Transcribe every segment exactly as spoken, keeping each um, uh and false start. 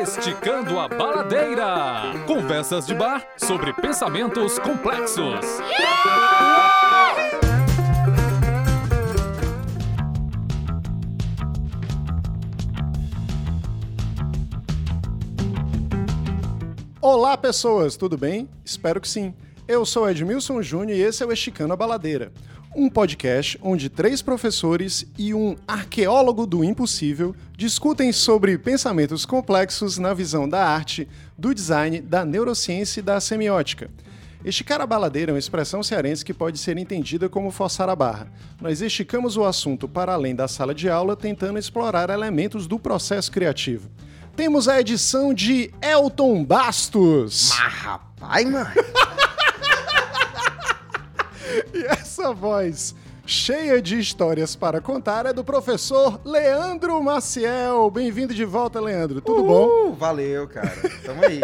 Esticando a Baladeira. Conversas de bar sobre pensamentos complexos. Yeah! Olá, pessoas, tudo bem? Espero que sim. Eu sou Edmilson Júnior e esse é o Esticando a Baladeira, um podcast onde três professores e um arqueólogo do impossível discutem sobre pensamentos complexos na visão da arte, do design, da neurociência e da semiótica. Esticar a baladeira é uma expressão cearense que pode ser entendida como forçar a barra. Nós esticamos o assunto para além da sala de aula, tentando explorar elementos do processo criativo. Temos a edição de Elton Bastos. Mas rapaz, mano... E essa voz cheia de histórias para contar é do professor Leandro Maciel. Bem-vindo de volta, Leandro. Tudo Uhul, bom? Valeu, cara. Tamo aí.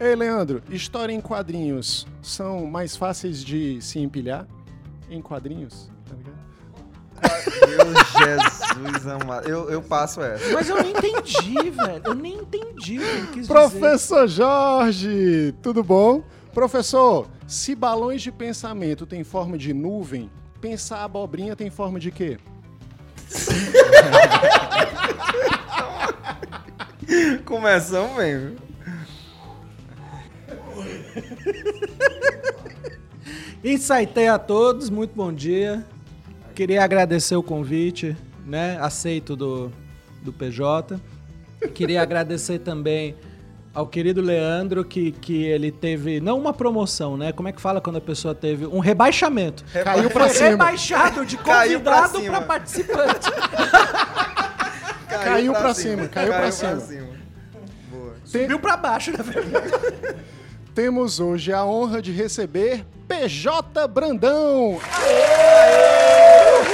Ei, Leandro, história em quadrinhos são mais fáceis de se empilhar em quadrinhos? Tá ligado? Meu Jesus amado. Eu, eu passo essa. Mas eu não entendi, velho. Eu nem entendi o que ele quis Professor dizer. Jorge, tudo bom? Professor, se balões de pensamento tem forma de nuvem, pensar abobrinha tem forma de quê? Começamos bem, viu? Insightei a todos, muito bom dia. Queria agradecer o convite, né? Aceito do, do P J. Queria agradecer também ao querido Leandro, que, que ele teve, não uma promoção, né? Como é que fala quando a pessoa teve? Um rebaixamento. Reba... Caiu pra cima. Rebaixado de convidado pra, pra participante. Caiu, caiu pra, pra cima. cima. Caiu, caiu pra cima. Pra cima. Boa. Subiu pra baixo, na verdade. Temos hoje a honra de receber P J Brandão. Aê! Uhul!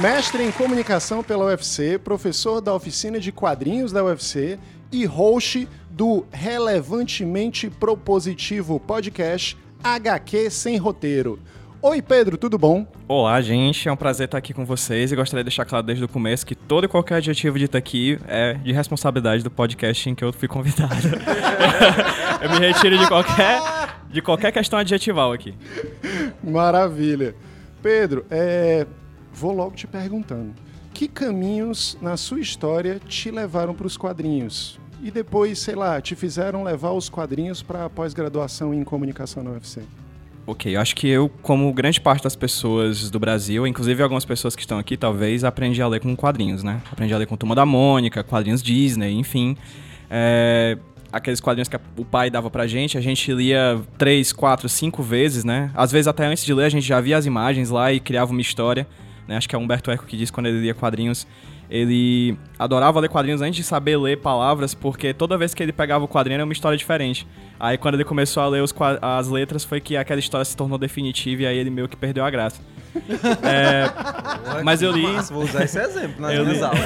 Mestre em comunicação pela U F C, professor da oficina de quadrinhos da U F C e host do Relevantemente Propositivo Podcast H Q Sem Roteiro. Oi, Pedro, tudo bom? Olá, gente. É um prazer estar aqui com vocês e gostaria de deixar claro desde o começo que todo e qualquer adjetivo dito aqui é de responsabilidade do podcast em que eu fui convidado. Eu me retiro de qualquer, de qualquer questão adjetival aqui. Maravilha. Pedro, é... vou logo te perguntando. Que caminhos na sua história te levaram para os quadrinhos? E depois, sei lá, te fizeram levar os quadrinhos para a pós-graduação em comunicação na U F C? Ok, eu acho que eu, como grande parte das pessoas do Brasil, inclusive algumas pessoas que estão aqui, talvez, aprendi a ler com quadrinhos, né? Aprendi a ler com Turma da Mônica, quadrinhos Disney, enfim. É... Aqueles quadrinhos que o pai dava pra gente, a gente lia três, quatro, cinco vezes, né? Às vezes, até antes de ler, a gente já via as imagens lá e criava uma história. Acho que é o Humberto Eco que diz quando ele lia quadrinhos, ele adorava ler quadrinhos antes de saber ler palavras, porque toda vez que ele pegava o quadrinho era uma história diferente. Aí quando ele começou a ler os, as letras foi que aquela história se tornou definitiva e aí ele meio que perdeu a graça. É, mas eu li... Massa, vou usar esse exemplo nas eu minhas li... aulas.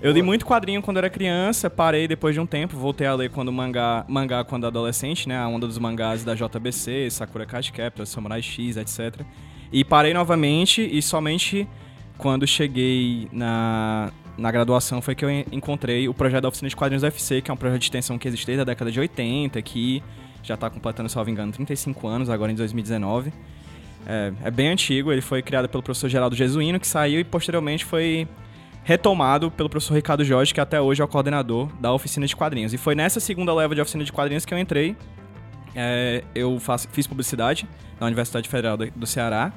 Eu li muito quadrinho quando era criança, parei depois de um tempo, voltei a ler quando mangá, mangá quando adolescente, né? A onda dos mangás da J B C, Sakura Card Captors, Samurai X, etcétera. E parei novamente e somente quando cheguei na, na graduação foi que eu encontrei o projeto da Oficina de Quadrinhos da U F C, que é um projeto de extensão que existe desde a década de oitenta, que já está completando, salvo engano, trinta e cinco anos, agora em dois mil e dezenove. É, é bem antigo, ele foi criado pelo professor Geraldo Jesuíno, que saiu e posteriormente foi retomado pelo professor Ricardo Jorge, que até hoje é o coordenador da Oficina de Quadrinhos. E foi nessa segunda leva de Oficina de Quadrinhos que eu entrei. É, eu faço, fiz publicidade na Universidade Federal do, do Ceará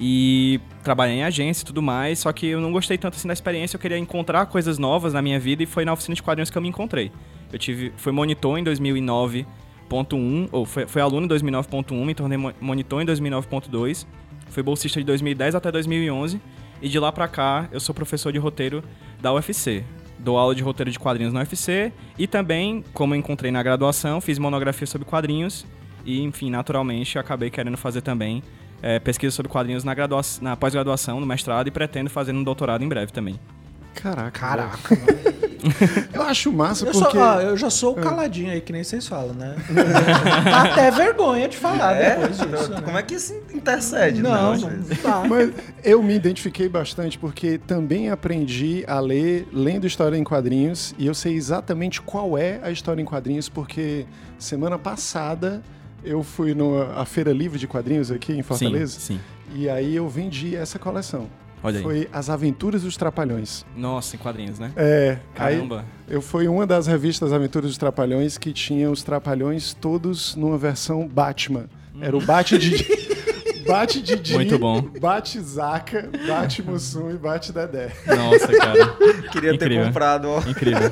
e trabalhei em agência e tudo mais, só que eu não gostei tanto assim da experiência, eu queria encontrar coisas novas na minha vida e foi na Oficina de Quadrinhos que eu me encontrei. Eu tive, fui monitor em dois mil e nove ponto um, ou fui, fui aluno em dois mil e nove ponto um, me tornei monitor em dois mil e nove ponto dois, fui bolsista de dois mil e dez até dois mil e onze e de lá pra cá eu sou professor de roteiro da U F C. Dou aula de roteiro de quadrinhos na U F C e também, como eu encontrei na graduação, fiz monografia sobre quadrinhos e, enfim, naturalmente, acabei querendo fazer também é, pesquisa sobre quadrinhos na, gradua- na pós-graduação, no mestrado e pretendo fazer um doutorado em breve também. Caraca. Caraca. Eu acho massa eu porque... Sou, ó, eu já sou o caladinho aí, que nem vocês falam, né? Dá até vergonha de falar é? depois disso. Como né? é que isso intercede? Não, não, não tá. Mas eu me identifiquei bastante porque também aprendi a ler, lendo história em quadrinhos, e eu sei exatamente qual é a história em quadrinhos porque semana passada eu fui na Feira Livre de Quadrinhos aqui em Fortaleza, sim, sim. e aí eu vendi essa coleção. Olha foi aí. As Aventuras dos Trapalhões. Nossa, em quadrinhos, né? É. Caramba. Eu fui uma das revistas Aventuras dos Trapalhões que tinha os Trapalhões todos numa versão Batman. Hum. Era o Bat Didi, Bat Didi, muito bom. Bat Zaca, Bat Mussum e Bat Dedé. Nossa, cara. Queria Incrível. ter comprado. Ó. Incrível.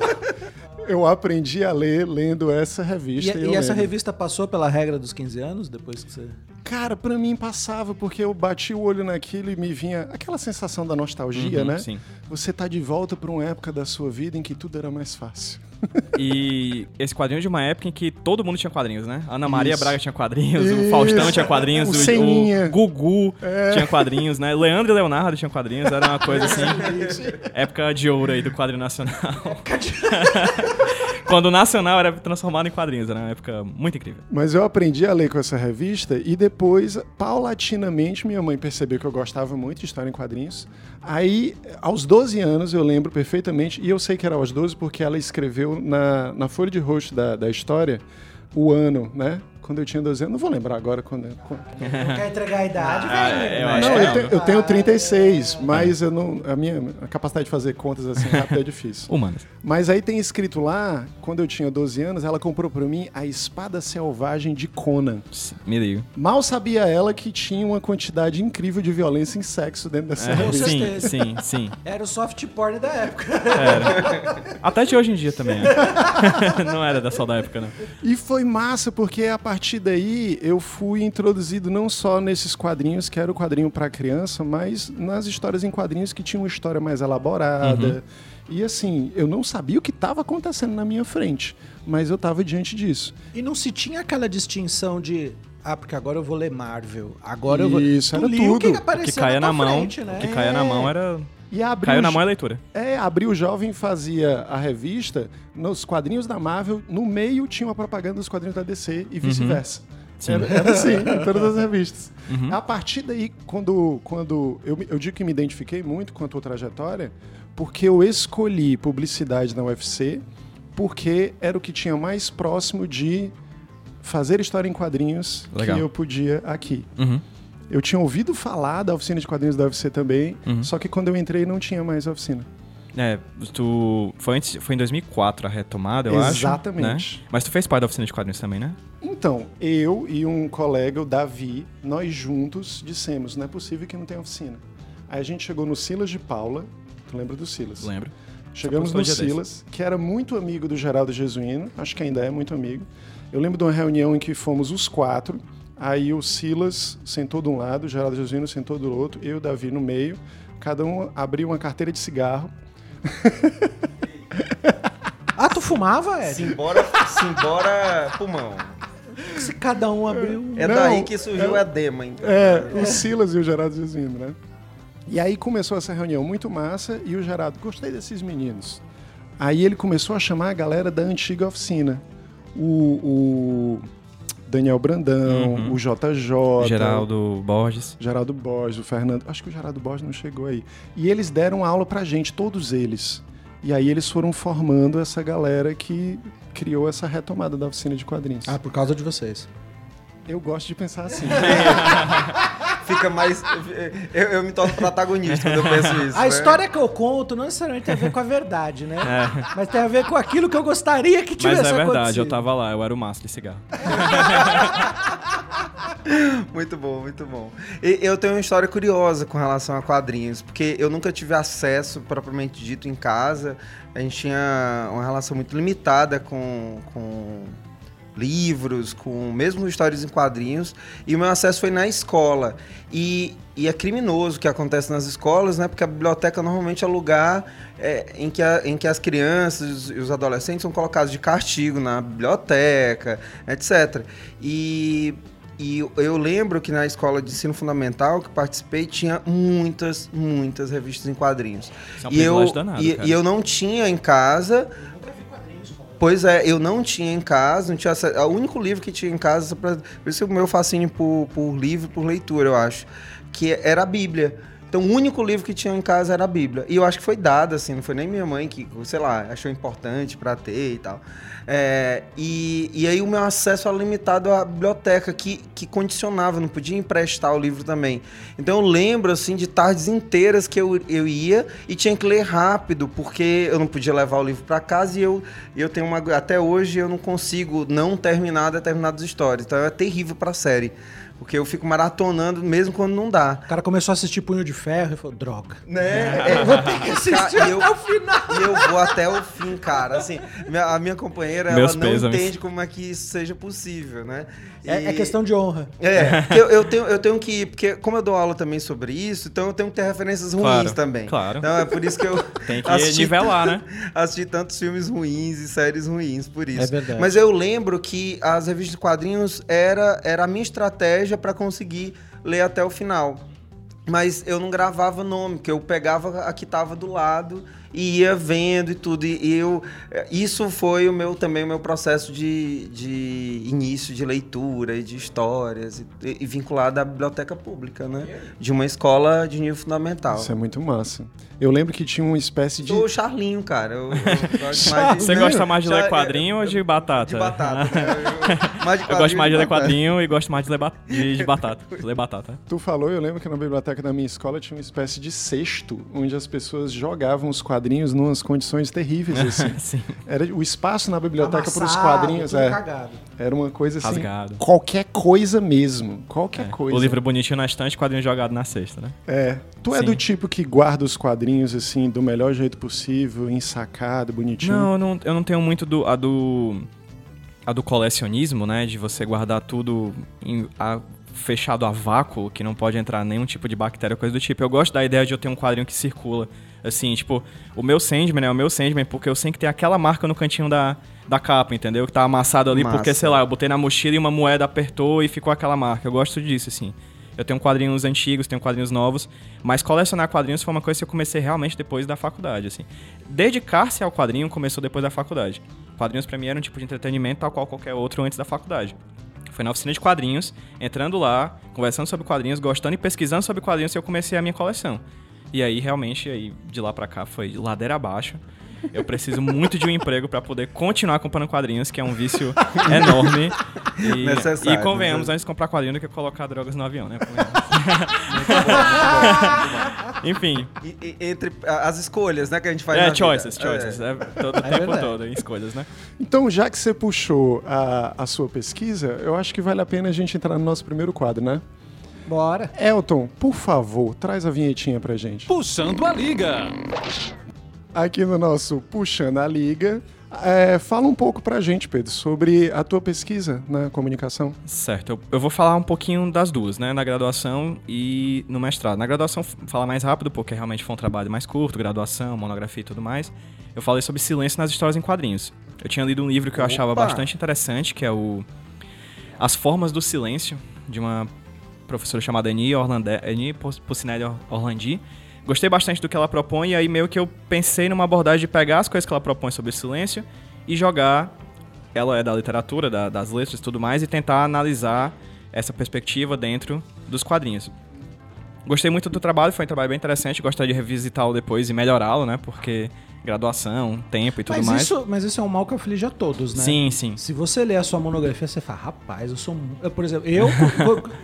Eu aprendi a ler lendo essa revista. E, e, e essa lendo. revista passou pela regra dos quinze anos depois que você... Cara, pra mim passava, porque eu bati o olho naquilo e me vinha aquela sensação da nostalgia, uhum, né? Sim. Você tá de volta pra uma época da sua vida em que tudo era mais fácil. E esse quadrinho é de uma época em que todo mundo tinha quadrinhos, né? Ana Maria Isso. Braga tinha quadrinhos, Isso. o Faustão tinha quadrinhos, o, o, o Gugu é. tinha quadrinhos, né? Leandro e Leonardo tinham quadrinhos, era uma coisa assim... época de ouro aí do quadrinho nacional. Época de... Quando o nacional era transformado em quadrinhos, era uma época muito incrível. Mas eu aprendi a ler com essa revista e depois, paulatinamente, minha mãe percebeu que eu gostava muito de história em quadrinhos. Aí, aos doze anos, eu lembro perfeitamente, e eu sei que era aos doze porque ela escreveu na, na folha de rosto da, da história o ano, né? Quando eu tinha doze anos, não vou lembrar agora. Quando, quando... Não quer entregar a idade, ah, velho? Eu não, eu, te, eu tenho trinta e seis, mas eu não, a minha a capacidade de fazer contas assim rápido é difícil. Humanas. Mas aí tem escrito lá, quando eu tinha doze anos, ela comprou pra mim a Espada Selvagem de Conan. Me ligo. Mal sabia ela que tinha uma quantidade incrível de violência e sexo dentro dessa é, sim, sim, sim. Era o soft porn da época. Era. Até de hoje em dia também. Não era da só da época, não. E foi massa, porque a A partir daí, eu fui introduzido não só nesses quadrinhos, que era o quadrinho para criança, mas nas histórias em quadrinhos que tinham uma história mais elaborada. Uhum. E assim, eu não sabia o que estava acontecendo na minha frente, mas eu estava diante disso. E não se tinha aquela distinção de... Ah, porque agora eu vou ler Marvel. Agora eu vou... Isso, era tudo. O que apareceu que caia na mão, frente, né? O que caia na mão era... E Caiu na mão a leitura. É, Abril Jovem fazia a revista, nos quadrinhos da Marvel, no meio tinha uma propaganda dos quadrinhos da D C e vice-versa. Uhum. Sim. Era, era assim, em todas as revistas. Uhum. A partir daí, quando, quando eu, eu digo que me identifiquei muito com a tua trajetória, porque eu escolhi publicidade na U F C, porque era o que tinha mais próximo de fazer história em quadrinhos Legal. que eu podia aqui. Uhum. Eu tinha ouvido falar da oficina de quadrinhos da U F C também, uhum. só que quando eu entrei não tinha mais oficina. É, tu... Foi, antes, foi em dois mil e quatro a retomada, eu Exatamente. acho. Exatamente. Né? Mas tu fez parte da oficina de quadrinhos também, né? Então, eu e um colega, o Davi, nós juntos dissemos, não é possível que não tenha oficina. Aí a gente chegou no Silas de Paula, tu lembra do Silas? Lembro. Chegamos no Silas, que era muito amigo do Geraldo Jesuíno, acho que ainda é muito amigo. Eu lembro de uma reunião em que fomos os quatro. Aí o Silas sentou de um lado, o Geraldo Jesuíno sentou do outro, eu e o Davi no meio. Cada um abriu uma carteira de cigarro. Ah, tu fumava, Ed? Simbora, simbora pulmão. Se cada um abriu... É, é daí que surgiu é, a Dema, então. É, o Silas e o Geraldo Jesuíno, né? E aí começou essa reunião muito massa e o Geraldo, gostei desses meninos. Aí ele começou a chamar a galera da antiga oficina. O... o Daniel Brandão, uhum. o J J... Geraldo Borges. Geraldo Borges, o Fernando... Acho que o Geraldo Borges não chegou aí. E eles deram aula pra gente, todos eles. E aí eles foram formando essa galera que criou essa retomada da oficina de quadrinhos. Ah, por causa de vocês. Eu gosto de pensar assim. Fica mais... Eu, eu me torno protagonista quando eu penso isso. A né? história que eu conto não necessariamente tem a ver com a verdade, né? É. Mas tem a ver com aquilo que eu gostaria que tivesse acontecido. Mas é verdade, acontecido. eu tava lá, eu era o maço de cigarro. Muito bom, muito bom. E, eu tenho uma história curiosa com relação a quadrinhos, porque eu nunca tive acesso, propriamente dito, em casa. A gente tinha uma relação muito limitada com... com... livros, com mesmo histórias em quadrinhos, e o meu acesso foi na escola. E, e é criminoso o que acontece nas escolas, né? Porque a biblioteca normalmente é lugar é, em, que a, em que as crianças e os adolescentes são colocados de castigo na biblioteca, etcétera. E E eu lembro que na escola de ensino fundamental que participei tinha muitas, muitas revistas em quadrinhos. Isso é um privilégio danado, cara. E eu não tinha em casa... Pois é, eu não tinha em casa, não tinha acesso, o único livro que tinha em casa, por isso o meu fascínio por, por livro, por leitura, eu acho, que era a Bíblia. Então, o único livro que tinha em casa era a Bíblia. E eu acho que foi dado, assim, não foi nem minha mãe que, sei lá, achou importante pra ter e tal. É, e, e aí o meu acesso era limitado à biblioteca, que, que condicionava, não podia emprestar o livro também. Então, eu lembro, assim, de tardes inteiras que eu, eu ia e tinha que ler rápido, porque eu não podia levar o livro pra casa e eu, eu tenho uma... Até hoje, eu não consigo não terminar determinadas histórias. Então, é terrível pra série. Porque eu fico maratonando mesmo quando não dá. O cara começou a assistir Punho de Ferro e falou, droga. Né? É, eu vou ter que assistir até eu, o final. E eu vou até o fim, cara. Assim, a minha companheira, Meus ela não pêsames. entende como é que isso seja possível, né? E... É, é questão de honra. É, eu, eu, tenho, eu tenho que ir, porque como eu dou aula também sobre isso, então eu tenho que ter referências ruins claro, também. Claro. Então é por isso que eu Tem que assisti, nivelar, né? Assisti tantos filmes ruins e séries ruins, por isso. É verdade. Mas eu lembro que as revistas de quadrinhos era, era a minha estratégia para conseguir ler até o final. Mas eu não gravava nome, que eu pegava a que estava do lado e ia vendo e tudo. E eu, isso foi o meu, também o meu processo de, de início de leitura e de histórias, e, e vinculado à biblioteca pública, né? De uma escola de nível fundamental. Isso é muito massa. Eu lembro que tinha uma espécie de... Sou Charlinho, cara. Eu, eu gosto mais de... Você gosta mais de ler quadrinho eu, ou de batata? De batata. Né? Eu, mais de eu gosto mais de, de ler quadrinho e gosto mais de ler ba... de, de batata. De ler batata. Tu falou, eu lembro que na biblioteca da minha escola tinha uma espécie de cesto, onde as pessoas jogavam os quadrinhos quadrinhos numas condições terríveis, assim. Era o espaço na biblioteca Amassado, para os quadrinhos é, cagado. Era uma coisa assim, Rasgado. qualquer coisa mesmo, qualquer é. coisa. O livro bonitinho na estante, quadrinho jogado na cesta, né? É. Tu Sim. é do tipo que guarda os quadrinhos, assim, do melhor jeito possível, ensacado, bonitinho? Não, eu não, eu não tenho muito do, a do a do colecionismo, né? De você guardar tudo em, a, fechado a vácuo, que não pode entrar nenhum tipo de bactéria, coisa do tipo. Eu gosto da ideia de eu ter um quadrinho que circula. Assim, tipo, o meu Sandman é o meu Sandman porque eu sei que tem aquela marca no cantinho da, da capa, entendeu? Que tá amassado ali Massa. porque, sei lá, eu botei na mochila e uma moeda apertou e ficou aquela marca. Eu gosto disso, assim. Eu tenho quadrinhos antigos, tenho quadrinhos novos, mas colecionar quadrinhos foi uma coisa que eu comecei realmente depois da faculdade, assim. Dedicar-se ao quadrinho começou depois da faculdade. Quadrinhos pra mim era um tipo de entretenimento tal qual qualquer outro antes da faculdade. Foi na oficina de quadrinhos, entrando lá, conversando sobre quadrinhos, gostando e pesquisando sobre quadrinhos que eu comecei a minha coleção. E aí, realmente, aí, de lá pra cá foi ladeira abaixo. Eu preciso muito de um emprego pra poder continuar comprando quadrinhos, que é um vício enorme. E, necessário, e convenhamos, né? Antes de comprar quadrinho do que colocar drogas no avião, né? Enfim. E, e, entre as escolhas, né, que a gente faz. É, choices, vida. choices. É. É, todo, o é tempo verdade. todo, em escolhas, né? Então, já que você puxou a, a sua pesquisa, eu acho que vale a pena a gente entrar no nosso primeiro quadro, né? Bora. Elton, por favor, traz a vinhetinha pra gente. Puxando a Liga. Aqui no nosso Puxando a Liga. É, fala um pouco pra gente, Pedro, sobre a tua pesquisa na comunicação. Certo, eu, eu vou falar um pouquinho das duas, né? Na graduação e no mestrado. Na graduação, falar mais rápido, porque realmente foi um trabalho mais curto, graduação, monografia e tudo mais. Eu falei sobre silêncio nas histórias em quadrinhos. Eu tinha lido um livro que eu Opa. achava bastante interessante, que é o As Formas do Silêncio, de uma... professora chamada Annie Porcinelli Orlandi. Gostei bastante do que ela propõe, e aí meio que eu pensei numa abordagem de pegar as coisas que ela propõe sobre o silêncio e jogar, ela é da literatura, da, das letras e tudo mais, e tentar analisar essa perspectiva dentro dos quadrinhos. Gostei muito do trabalho, foi um trabalho bem interessante, gostaria de revisitá-lo depois e melhorá-lo, né, porque... graduação, tempo e tudo mas mais. Isso, mas isso é um mal que aflige a todos, né? Sim, sim. Se você ler a sua monografia, você fala, rapaz, eu sou... Eu, por exemplo, eu,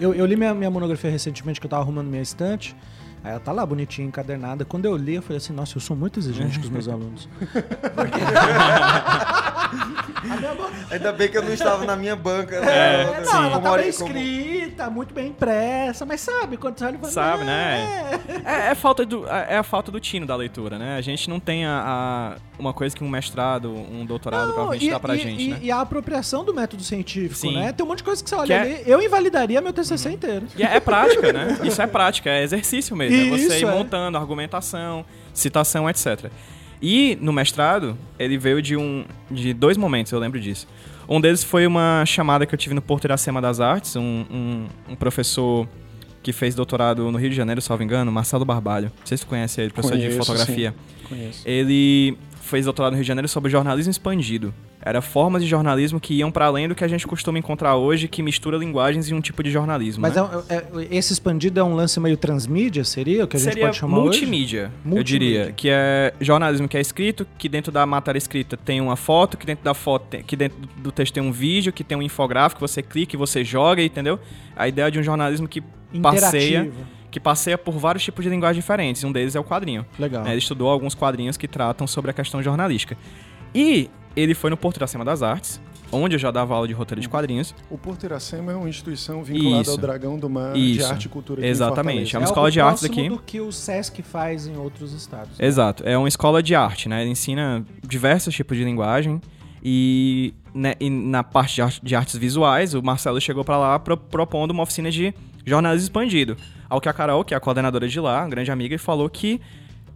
eu, eu li minha, minha monografia recentemente, que eu tava arrumando minha estante, aí ela tá lá bonitinha, encadernada. Quando eu li, eu falei assim, nossa, eu sou muito exigente com os meus alunos. Porque... Ainda bem que eu não estava na minha banca. É, né? Não, sim. ela estava escrita, como... muito bem impressa, mas sabe quando você olha e Sabe, é. né? É, é, falta do, é a falta do tino da leitura, né? A gente não tem a, a, uma coisa que um mestrado, um doutorado não, provavelmente e, dá pra e, gente, e, né? E a apropriação do método científico, sim. né? Tem um monte de coisa que você olha que ali. É... Eu invalidaria meu T C C uhum. inteiro. E é, é prática, né? Isso é prática, é exercício mesmo. Isso, é você ir montando, é. argumentação, citação, etcétera. E no mestrado, ele veio de, um, de dois momentos, eu lembro disso. Um deles foi uma chamada que eu tive no Porto Iracema das Artes, um, um, um professor que fez doutorado no Rio de Janeiro, salvo engano, Marcelo Barbalho. Não sei se você conhece ele, professor Conheço, de fotografia. Sim. Conheço. Ele fez doutorado no Rio de Janeiro sobre jornalismo expandido. Era formas de jornalismo que iam para além do que a gente costuma encontrar hoje, que mistura linguagens e um tipo de jornalismo. Mas né? é, é, esse expandido é um lance meio transmídia, seria? O que a gente seria pode chamar multimídia, hoje? Multimídia, eu diria. Que é jornalismo que é escrito, que dentro da matéria escrita tem uma foto, que dentro da foto, tem, que dentro do texto tem um vídeo, que tem um infográfico, você clica e você joga, entendeu? A ideia de um jornalismo que passeia, que passeia por vários tipos de linguagens diferentes. Um deles é o quadrinho. Legal. Ele estudou alguns quadrinhos que tratam sobre a questão jornalística. E ele foi no Porto Iracema das Artes, onde eu já dava aula de roteiro de quadrinhos. O Porto Iracema é uma instituição vinculada Isso. ao Dragão do Mar Isso. de Arte e Cultura aqui em Fortaleza. Exatamente, é uma escola é de artes aqui. É o próximo do que o SESC faz em outros estados. Né? Exato, é uma escola de arte, né? Ele ensina diversos tipos de linguagem. E, né, e na parte de, arte, de artes visuais, o Marcelo chegou pra lá pro, propondo uma oficina de jornalismo expandido. Ao que a Carol, que é a coordenadora de lá, uma grande amiga, falou que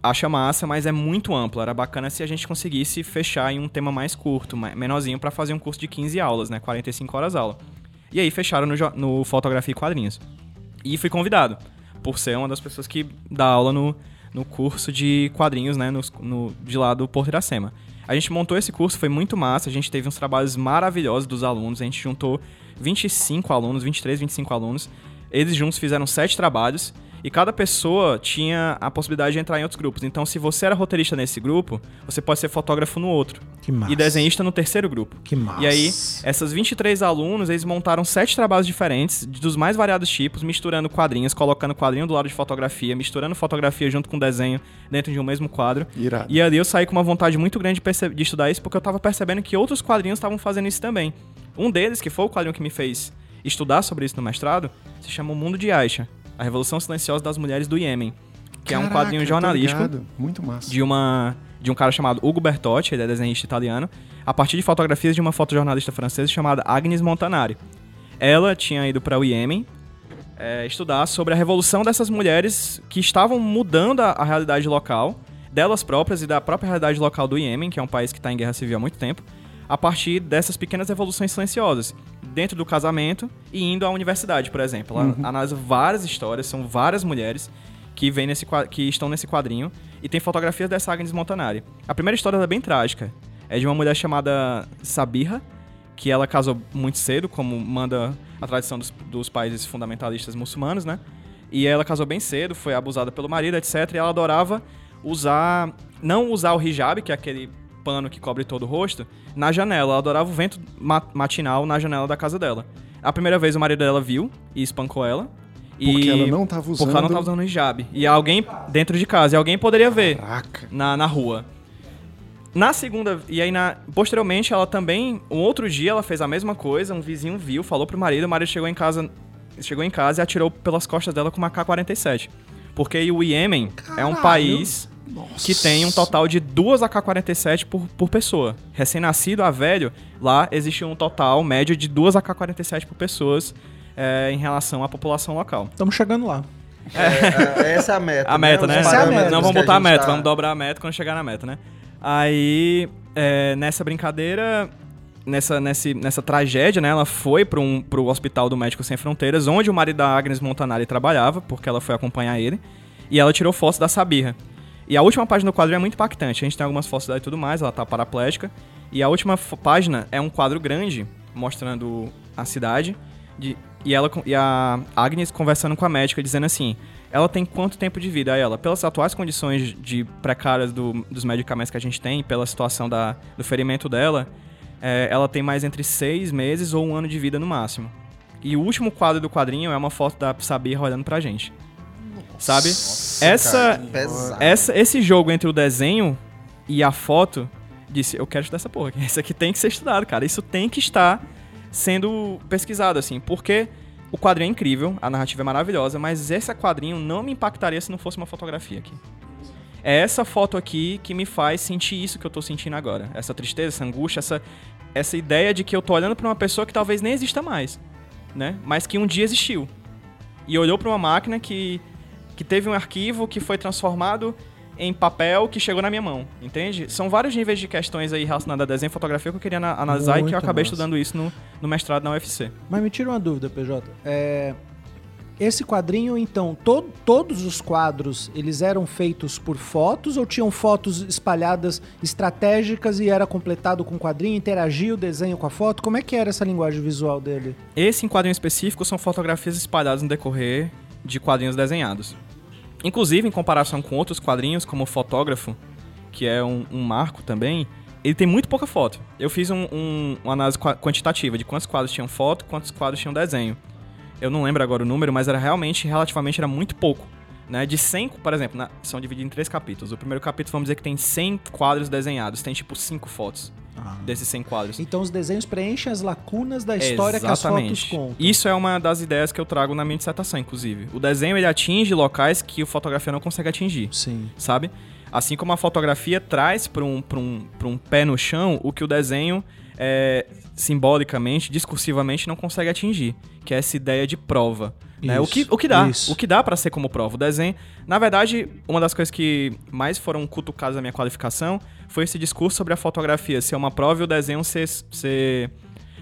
acha massa, mas é muito ampla. Era bacana se a gente conseguisse fechar em um tema mais curto, menorzinho, pra fazer um curso de quinze aulas, né? quarenta e cinco horas aula. E aí fecharam no, no Fotografia e Quadrinhos. E fui convidado, por ser uma das pessoas que dá aula no, no curso de quadrinhos, né? No, no, de lá do Porto Iracema. A gente montou esse curso, foi muito massa, a gente teve uns trabalhos maravilhosos dos alunos, a gente juntou vinte e cinco alunos, vinte e três, vinte e cinco alunos, eles juntos fizeram sete trabalhos e cada pessoa tinha a possibilidade de entrar em outros grupos. Então, se você era roteirista nesse grupo, você pode ser fotógrafo no outro. Que massa. E desenhista no terceiro grupo. Que massa. E aí, essas vinte e três alunos, eles montaram sete trabalhos diferentes, dos mais variados tipos, misturando quadrinhos, colocando quadrinho do lado de fotografia, misturando fotografia junto com desenho dentro de um mesmo quadro. Irado. E ali eu saí com uma vontade muito grande de, perce- de estudar isso, porque eu tava percebendo que outros quadrinhos estavam fazendo isso também. Um deles, que foi o quadrinho que me fez estudar sobre isso no mestrado, se chama O Mundo de Aisha, a Revolução Silenciosa das Mulheres do Iêmen, que Caraca, é um quadrinho jornalístico muito massa. De, uma, de um cara chamado Ugo Bertotti, ele é desenhista italiano, a partir de fotografias de uma fotojornalista francesa chamada Agnes Montanari. Ela tinha ido para o Iêmen é, estudar sobre a revolução dessas mulheres que estavam mudando a, a realidade local, delas próprias e da própria realidade local do Iêmen, que é um país que está em guerra civil há muito tempo, a partir dessas pequenas revoluções silenciosas, dentro do casamento e indo à universidade, por exemplo. Ela uhum. analisa várias histórias, são várias mulheres que, vem nesse, que estão nesse quadrinho e tem fotografias dessa Agnes Montanari. A primeira história é bem trágica, é de uma mulher chamada Sabiha, que ela casou muito cedo, como manda a tradição dos, dos países fundamentalistas muçulmanos, né? E ela casou bem cedo, foi abusada pelo marido, etcétera. E ela adorava usar, não usar o hijab, que é aquele pano que cobre todo o rosto, na janela. Ela adorava o vento matinal na janela da casa dela. A primeira vez o marido dela viu e espancou ela. Porque e... ela não estava usando... Porque ela não estava usando hijab. E alguém dentro de casa. E alguém poderia ver na, na rua. Na segunda... E aí, na... posteriormente, ela também... Um outro dia, ela fez a mesma coisa. Um vizinho viu, falou pro marido. O marido chegou em casa, chegou em casa e atirou pelas costas dela com uma K quarenta e sete. Porque o Iêmen Caralho. É um país... Nossa. Que tem um total de duas A K quarenta e sete por, por pessoa. Recém-nascido a velho, lá existe um total médio de duas A K quarenta e sete por pessoas é, em relação à população local. Estamos chegando lá. É, é, essa é a meta. A né? meta, né? Essa é a meta. Não, vamos botar a meta, tá... vamos dobrar a meta quando chegar na meta, né? Aí, é, nessa brincadeira, nessa, nessa, nessa tragédia, né? Ela foi para um, pro Hospital do Médico Sem Fronteiras, onde o marido da Agnes Montanari trabalhava, porque ela foi acompanhar ele, e ela tirou fotos da Sabiha. E a última página do quadro é muito impactante. A gente tem algumas fotos dela e tudo mais, ela tá paraplégica. E a última f- página é um quadro grande, mostrando a cidade. De, e, ela, e a Agnes conversando com a médica, dizendo assim... Ela tem quanto tempo de vida? Aí ela, pelas atuais condições de precárias do, dos medicamentos que a gente tem, pela situação da, do ferimento dela, é, ela tem mais entre seis meses ou um ano de vida no máximo. E o último quadro do quadrinho é uma foto da Sabiha olhando pra gente. Sabe? Nossa, essa, essa, esse jogo entre o desenho e a foto, disse, eu quero estudar essa porra. Isso aqui tem que ser estudado, cara. Isso tem que estar sendo pesquisado, assim. Porque o quadrinho é incrível, a narrativa é maravilhosa, mas esse quadrinho não me impactaria se não fosse uma fotografia aqui. É essa foto aqui que me faz sentir isso que eu tô sentindo agora. Essa tristeza, essa angústia, essa, essa ideia de que eu tô olhando pra uma pessoa que talvez nem exista mais, né? Mas que um dia existiu. E olhou pra uma máquina que... que teve um arquivo que foi transformado em papel que chegou na minha mão, entende? São vários níveis de questões aí relacionadas a desenho e fotografia que eu queria analisar muito e que eu acabei massa. estudando isso no, no mestrado na U F C. Mas me tira uma dúvida, P J. É... Esse quadrinho, então, to- todos os quadros, eles eram feitos por fotos ou tinham fotos espalhadas estratégicas e era completado com quadrinho, interagia o desenho com a foto? Como é que era essa linguagem visual dele? Esse em quadrinho específico são fotografias espalhadas no decorrer de quadrinhos desenhados. Inclusive, em comparação com outros quadrinhos, como o Fotógrafo, que é um, um marco também, ele tem muito pouca foto. Eu fiz um, um, uma análise quantitativa de quantos quadros tinham foto, quantos quadros tinham desenho. Eu não lembro agora o número, mas era realmente, relativamente, era muito pouco, né? De cem, por exemplo, na, são divididos em três capítulos. O primeiro capítulo, vamos dizer que tem cem quadros desenhados, tem tipo cinco fotos ah. desses cem quadros. Então os desenhos preenchem as lacunas da história Exatamente. que as fotos contam. Isso é uma das ideias que eu trago na minha dissertação, inclusive. O desenho, ele atinge locais que a fotografia não consegue atingir, Sim. sabe? Assim como a fotografia traz para um, para um, para um pé no chão o que o desenho... É, simbolicamente, discursivamente não consegue atingir, que é essa ideia de prova, isso, né? o, que, o que dá isso. o que dá pra ser como prova, o desenho. Na verdade, uma das coisas que mais foram cutucadas na minha qualificação foi esse discurso sobre a fotografia ser uma prova e o desenho ser, ser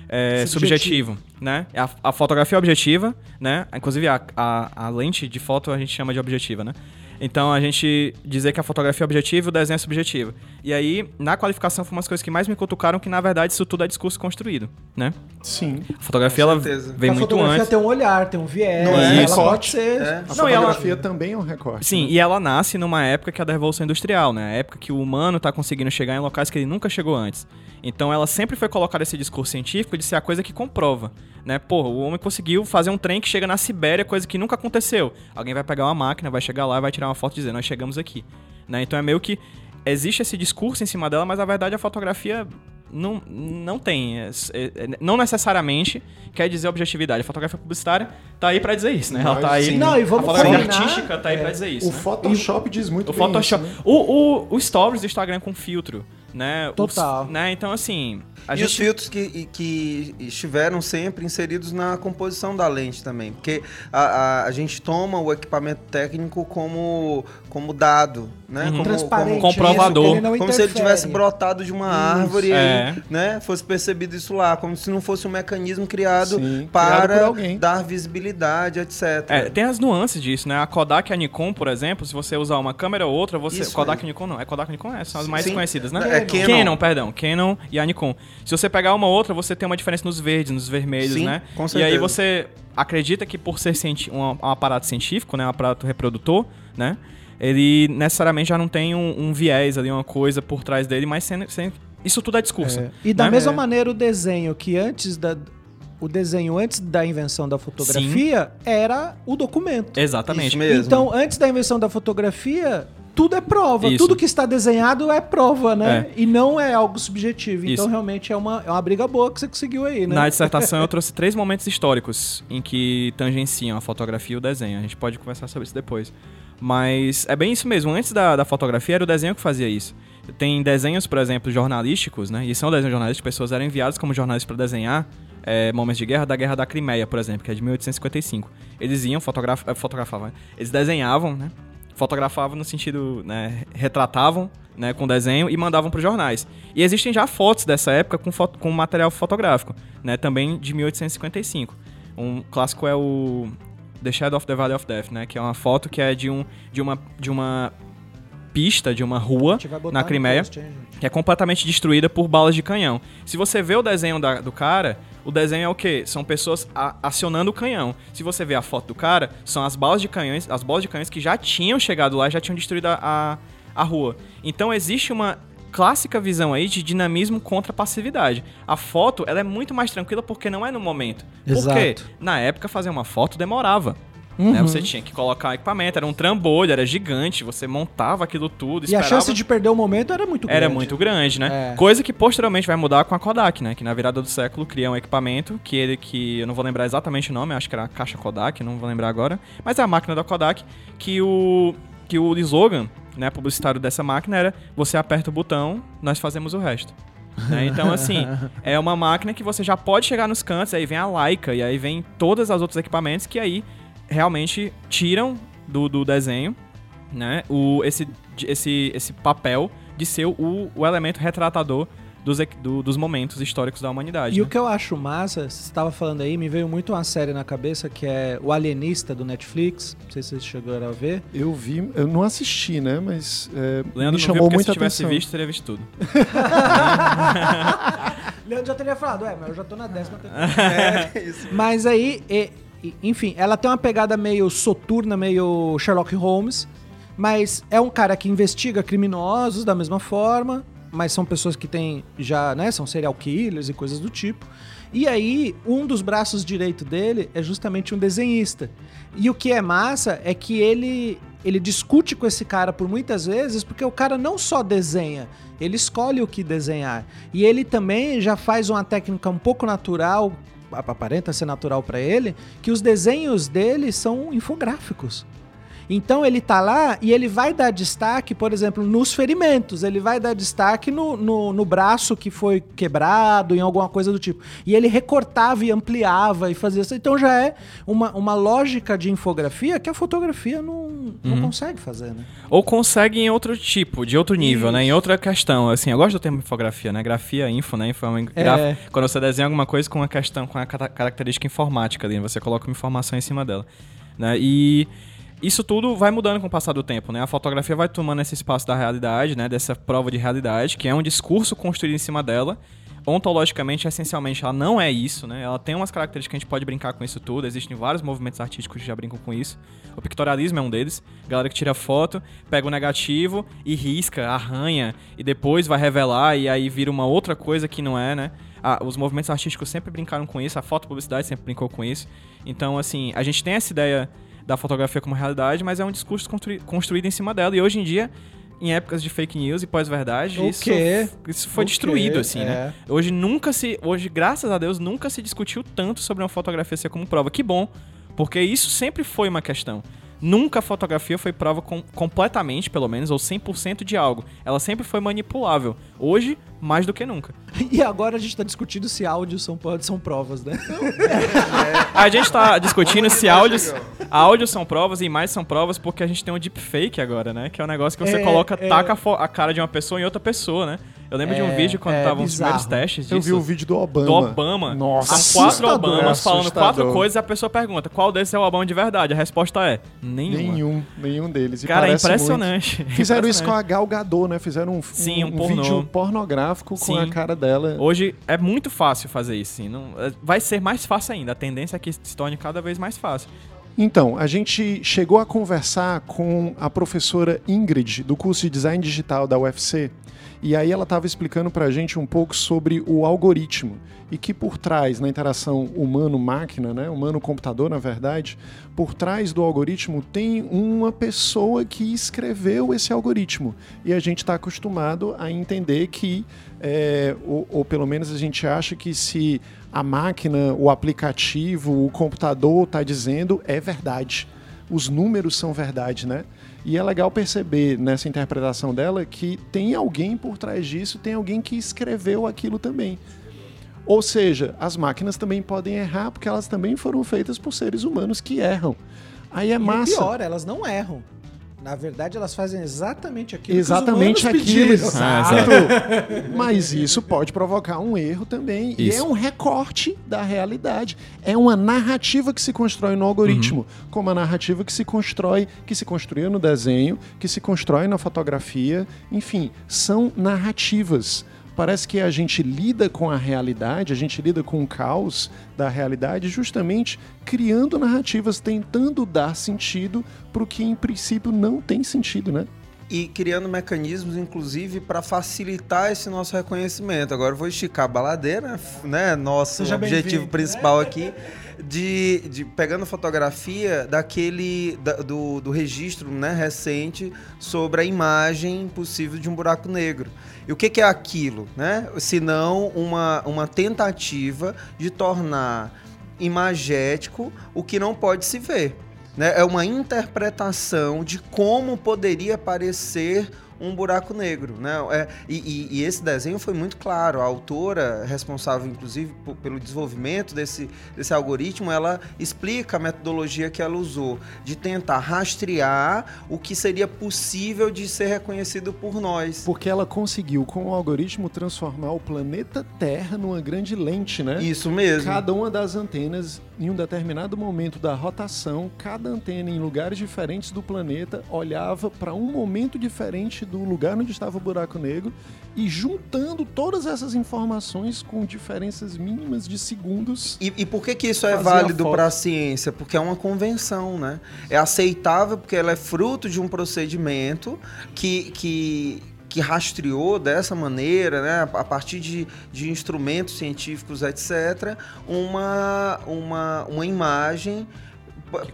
é, subjetivo, subjetivo, né? A, a fotografia é objetiva, né? Inclusive a, a, a lente de foto a gente chama de objetiva, né? Então a gente dizer que a fotografia é objetiva e o desenho é subjetivo. E aí, na qualificação, foi umas coisas que mais me cutucaram, que na verdade isso tudo é discurso construído, né? Sim. A fotografia, ela vem muito antes. A fotografia tem um olhar, tem um viés, não é? Ela pode ser... É. A fotografia ela... também é um recorte. Sim, né? E ela nasce numa época que é a da Revolução Industrial, né? A época que o humano tá conseguindo chegar em locais que ele nunca chegou antes. Então ela sempre foi colocada esse discurso científico de ser a coisa que comprova, né? Porra, o homem conseguiu fazer um trem que chega na Sibéria, coisa que nunca aconteceu. Alguém vai pegar uma máquina, vai chegar lá e vai tirar uma foto e dizer, nós chegamos aqui, né? Então é meio que existe esse discurso em cima dela, mas na verdade a fotografia não, não tem, é, é, não necessariamente quer dizer objetividade. A fotografia publicitária tá aí pra dizer isso, né? Ela mas, tá aí, não, e vamos a fotografia combinar, artística tá aí é, pra dizer isso. O né? Photoshop diz muito o bem Photoshop, isso, né? o, o, o Stories do Instagram com filtro, né? Total. Os, né? Então, assim... A e gente... os filtros que, que estiveram sempre inseridos na composição da lente também. Porque a, a, a gente toma o equipamento técnico como, como dado, né? Uhum. Como, transparente. Como comprovador. Isso, como se ele tivesse brotado de uma isso. árvore é. e né? fosse percebido isso lá. Como se não fosse um mecanismo criado Sim, para criado dar visibilidade, etcétera. É, tem as nuances disso, né? A Kodak e a Nikon, por exemplo, se você usar uma câmera ou outra, você... Isso, Kodak e é. Nikon não. É Kodak e Nikon, é, são as Sim. mais Sim. conhecidas, né? É Canon. Canon, perdão. Canon e a Nikon. Se você pegar uma outra, você tem uma diferença nos verdes, nos vermelhos, Sim, né? Com certeza. E aí você acredita que por ser cienti- um, um aparato científico, né? Um aparato reprodutor, né? Ele necessariamente já não tem um, um viés ali, uma coisa por trás dele, mas sem, sem... isso tudo é discurso. É. E da né? mesma é. maneira o desenho que antes da... O desenho antes da invenção da fotografia Sim. era o documento. Exatamente. Isso mesmo. Então, antes da invenção da fotografia... Tudo é prova, Isso. tudo que está desenhado é prova, né? É. E não é algo subjetivo. Isso. Então, realmente, é uma, é uma briga boa que você conseguiu aí, né? Na dissertação, eu trouxe três momentos históricos em que tangenciam a fotografia e o desenho. A gente pode conversar sobre isso depois. Mas é bem isso mesmo. Antes da, da fotografia, era o desenho que fazia isso. Tem desenhos, por exemplo, jornalísticos, né? E são desenhos jornalísticos. Pessoas eram enviadas como jornalistas para desenhar é, momentos de guerra, da Guerra da Crimeia, por exemplo, que é de mil oitocentos e cinquenta e cinco. Eles iam, fotograf... fotografavam, eles desenhavam, né? Fotografavam no sentido, né, retratavam, né, com desenho e mandavam para os jornais. E existem já fotos dessa época com, foto, com material fotográfico, né, também de mil oitocentos e cinquenta e cinco. Um clássico é o The Shadow of the Valley of Death, né, que é uma foto que é de, um, de, uma, de uma pista, de uma rua na Crimeia, post, que é completamente destruída por balas de canhão. Se você vê o desenho da, do cara... O desenho é o quê? São pessoas a- acionando o canhão. Se você ver a foto do cara, são as balas de canhões, as balas de canhões que já tinham chegado lá e já tinham destruído a, a, a rua. Então existe uma clássica visão aí de dinamismo contra passividade. A foto, ela é muito mais tranquila porque não é no momento. Exato. Por quê? Na época, fazer uma foto demorava. Uhum. Né? Você tinha que colocar equipamento, era um trambolho, era gigante, você montava aquilo tudo, esperava... E a chance de perder o momento era muito grande. Era muito grande, né? É. Coisa que posteriormente vai mudar com a Kodak, né? Que na virada do século cria um equipamento que ele, que eu não vou lembrar exatamente o nome, acho que era a caixa Kodak, não vou lembrar agora, mas é a máquina da Kodak que o, que o slogan, né, publicitário dessa máquina era: você aperta o botão, nós fazemos o resto. Né? Então, assim, é uma máquina que você já pode chegar nos cantos, aí vem a Leica, e aí vem todos os outros equipamentos que aí... realmente tiram do, do desenho né, o, esse, esse, esse papel de ser o, o elemento retratador dos, do, dos momentos históricos da humanidade. E né? O que eu acho massa, você estava falando aí, me veio muito uma série na cabeça que é O Alienista, do Netflix. Não sei se vocês chegaram a ver. Eu vi, eu não assisti, né? Mas é, me chamou muita atenção. Leandro, se tivesse visto, teria visto tudo. Leandro já teria falado, é, mas eu já tô na décima temporada. É, isso. Mas aí, e, e, enfim, ela tem uma pegada meio soturna, meio Sherlock Holmes, mas é um cara que investiga criminosos da mesma forma, mas são pessoas que têm já, né, são serial killers e coisas do tipo. E aí, um dos braços direito dele é justamente um desenhista. E o que é massa é que ele, ele discute com esse cara por muitas vezes, porque o cara não só desenha, ele escolhe o que desenhar. E ele também já faz uma técnica um pouco natural, aparenta ser natural para ele, que os desenhos dele são infográficos. Então ele tá lá e ele vai dar destaque, por exemplo, nos ferimentos, ele vai dar destaque no, no, no braço que foi quebrado, em alguma coisa do tipo. E ele recortava e ampliava e fazia isso. Então já é uma, uma lógica de infografia que a fotografia não, não uhum. consegue fazer, né? Ou consegue em outro tipo, de outro nível, isso. né? Em outra questão, assim, eu gosto do termo infografia, né? Grafia, info, né? Info é uma graf... é. Quando você desenha alguma coisa com uma questão, com uma característica informática ali, você coloca uma informação em cima dela, né? E... isso tudo vai mudando com o passar do tempo, né? A fotografia vai tomando esse espaço da realidade, né? Dessa prova de realidade, que é um discurso construído em cima dela. Ontologicamente, essencialmente, ela não é isso, né? Ela tem umas características que a gente pode brincar com isso tudo. Existem vários movimentos artísticos que já brincam com isso. O pictorialismo é um deles. Galera que tira foto, pega o negativo e risca, arranha, e depois vai revelar, e aí vira uma outra coisa que não é, né? Ah, os movimentos artísticos sempre brincaram com isso, a fotopublicidade sempre brincou com isso. Então, assim, a gente tem essa ideia da fotografia como realidade, mas é um discurso construí- construído em cima dela. E hoje em dia, em épocas de fake news e pós-verdade, o isso, quê? isso foi o destruído, quê? assim, é. né? Hoje nunca se... Hoje, graças a Deus, nunca se discutiu tanto sobre uma fotografia ser como prova. Que bom, porque isso sempre foi uma questão. Nunca a fotografia foi prova com, completamente, pelo menos, ou cem por cento de algo. Ela sempre foi manipulável. Hoje, mais do que nunca. E agora a gente tá discutindo se áudios são, são provas, né? É. A gente tá discutindo se áudios, áudios são provas e imagens são provas, porque a gente tem um deepfake agora, né? Que é um negócio que você é, coloca, é... taca a cara de uma pessoa em outra pessoa, né? Eu lembro é, de um vídeo quando estavam é, os primeiros testes disso. Eu vi o vídeo do Obama. Do Obama. Nossa, há quatro Obamas falando assustador. quatro coisas e a pessoa pergunta, qual desses é o Obama de verdade? A resposta é, nenhuma. Nenhum. Nenhum deles. E cara, é impressionante. Muito. Fizeram impressionante. isso com a Gal Gadot, né? Fizeram um, Sim, um, um pornô. vídeo pornográfico com Sim. a cara dela. Hoje é muito fácil fazer isso. Assim. Não, vai ser mais fácil ainda. A tendência é que se torne cada vez mais fácil. Então, a gente chegou a conversar com a professora Ingrid, do curso de Design Digital da U F C, e aí ela estava explicando para a gente um pouco sobre o algoritmo e que por trás, na interação humano-máquina, né, humano-computador, na verdade, por trás do algoritmo tem uma pessoa que escreveu esse algoritmo. E a gente está acostumado a entender que, é, ou, ou pelo menos a gente acha que se a máquina, o aplicativo, o computador está dizendo, é verdade. Os números são verdade, né? E é legal perceber nessa interpretação dela que tem alguém por trás disso, tem alguém que escreveu aquilo também. Ou seja, as máquinas também podem errar, porque elas também foram feitas por seres humanos que erram. Aí é e massa. E pior, elas não erram. Na verdade, elas fazem exatamente aquilo exatamente que os humanos aquilo. pediram. Exato. Mas isso pode provocar um erro também. Isso. E é um recorte da realidade. É uma narrativa que se constrói no algoritmo, uhum. como a narrativa que se constrói, que se construiu no desenho, que se constrói na fotografia. Enfim, são narrativas. Parece que a gente lida com a realidade, a gente lida com o caos da realidade, justamente criando narrativas, tentando dar sentido para o que, em princípio, não tem sentido, né? E criando mecanismos, inclusive, para facilitar esse nosso reconhecimento. Agora eu vou esticar a baladeira, né? Nosso Seja objetivo principal aqui, de, de pegando fotografia daquele da, do, do registro, né, recente sobre a imagem possível de um buraco negro. E o que, que é aquilo, né? Se não uma, uma tentativa de tornar imagético o que não pode se ver. É uma interpretação de como poderia parecer um buraco negro, né? É, e, e, e esse desenho foi muito claro. A autora responsável, inclusive, p- pelo desenvolvimento desse, desse algoritmo, ela explica a metodologia que ela usou de tentar rastrear o que seria possível de ser reconhecido por nós. Porque ela conseguiu, com o algoritmo, transformar o planeta Terra numa grande lente, né? Isso mesmo. Cada uma das antenas, em um determinado momento da rotação, cada antena em lugares diferentes do planeta olhava para um momento diferente do lugar onde estava o buraco negro, e juntando todas essas informações com diferenças mínimas de segundos. E, e por que que isso é válido para a ciência? Porque é uma convenção, né? É aceitável porque ela é fruto de um procedimento que... que... que rastreou dessa maneira, né, a partir de, de instrumentos científicos, etcétera, uma, uma, uma imagem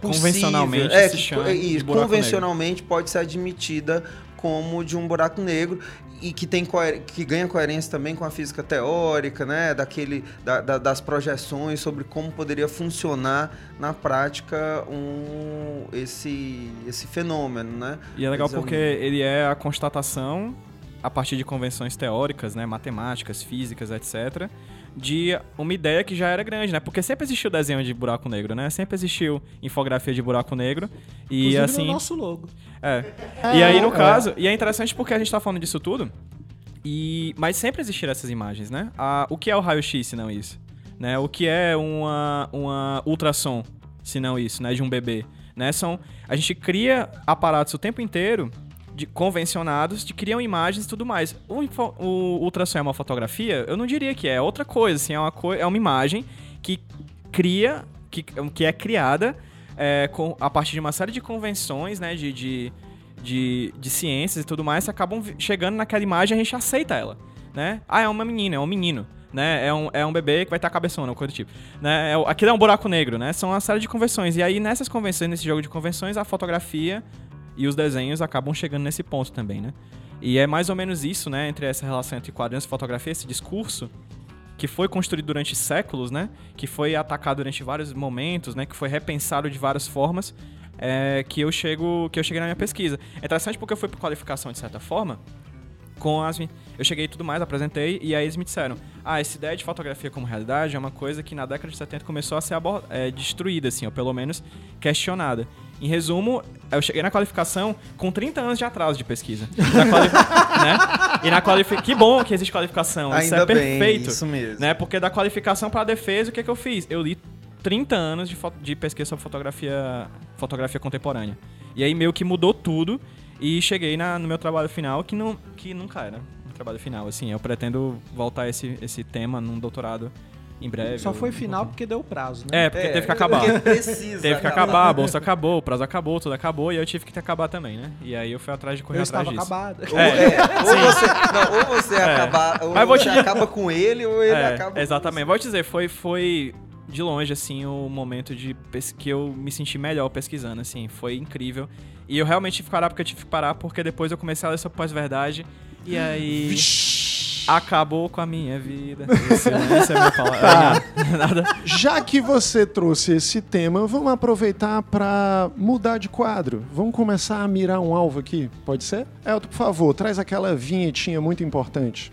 possível. Convencionalmente é, se chama é, de buraco convencionalmente negro. Pode ser admitida como de um buraco negro, e que, tem coer... que ganha coerência também com a física teórica, né? Daquele, da, da, das projeções sobre como poderia funcionar na prática um... esse, esse fenômeno, né? E é legal Eles porque algum... ele é a constatação, a partir de convenções teóricas, né? Matemáticas, físicas, etcétera, de uma ideia que já era grande, né? Porque sempre existiu desenho de buraco negro, né? Sempre existiu infografia de buraco negro. E inclusive assim, no nosso logo. É. é. E aí, no caso... É. E é interessante porque a gente tá falando disso tudo, e... mas sempre existiram essas imagens, né? A... O que é o raio-x, se não isso? Né? O que é uma, uma ultrassom, se não isso, né? De um bebê. Né? São... A gente cria aparatos o tempo inteiro... De, convencionados, de criam imagens e tudo mais. O, o, o ultrassom é uma fotografia? Eu não diria que é, é outra coisa, assim, é, uma co- é uma imagem que cria, que, que é criada é, com, a partir de uma série de convenções, né, de, de, de, de ciências e tudo mais, que acabam chegando naquela imagem e a gente aceita ela, né? Ah, é uma menina, é um menino, né? É um, é um bebê que vai estar cabeçona, coisa do tipo. Né? É, aquilo é um buraco negro, né? São uma série de convenções. E aí, nessas convenções, nesse jogo de convenções, a fotografia... E os desenhos acabam chegando nesse ponto também, né? E é mais ou menos isso, né? Entre essa relação entre quadrinhos e fotografia, esse discurso que foi construído durante séculos, né? Que foi atacado durante vários momentos, né? Que foi repensado de várias formas, é, que, eu chego, que eu cheguei na minha pesquisa. É interessante porque eu fui por qualificação, de certa forma, com as... Eu cheguei e tudo mais, apresentei, e aí eles me disseram, ah, essa ideia de fotografia como realidade é uma coisa que na década de setenta começou a ser abord- é, destruída, assim, ou pelo menos questionada. Em resumo, eu cheguei na qualificação com trinta anos de atraso de pesquisa. Na quali- né? E na qualifi- que bom que existe qualificação, ainda isso é bem, perfeito. Isso mesmo. Né? Porque da qualificação para a defesa, o que, é que eu fiz? Eu li trinta anos de, foto- de pesquisa sobre fotografia, fotografia contemporânea. E aí meio que mudou tudo e cheguei na, no meu trabalho final, que, não, que nunca era um trabalho final. Assim, eu pretendo voltar esse, esse tema num doutorado. Em breve. Só foi final porque deu prazo, né? É, porque é, teve que acabar. Precisa teve que acabar. acabar, a bolsa acabou, o prazo acabou, tudo acabou, e eu tive que acabar também, né? E aí eu fui atrás de correr eu atrás disso. Ou, é, é, ou você, não, ou você é. acaba, ou você te... acaba com ele, ou ele é, acaba exatamente. Com vou te dizer, foi, foi de longe, assim, o momento de pes... que eu me senti melhor pesquisando, assim, foi incrível. E eu realmente tive que parar porque eu tive que parar, porque depois eu comecei a ler sobre pós-verdade, e aí... Vish. Acabou com a minha vida. Esse, né? Esse é meu falar. Tá. É, nada. Já que você trouxe esse tema, vamos aproveitar para mudar de quadro. Vamos começar a mirar um alvo aqui, pode ser? Elton, por favor, traz aquela vinhetinha muito importante.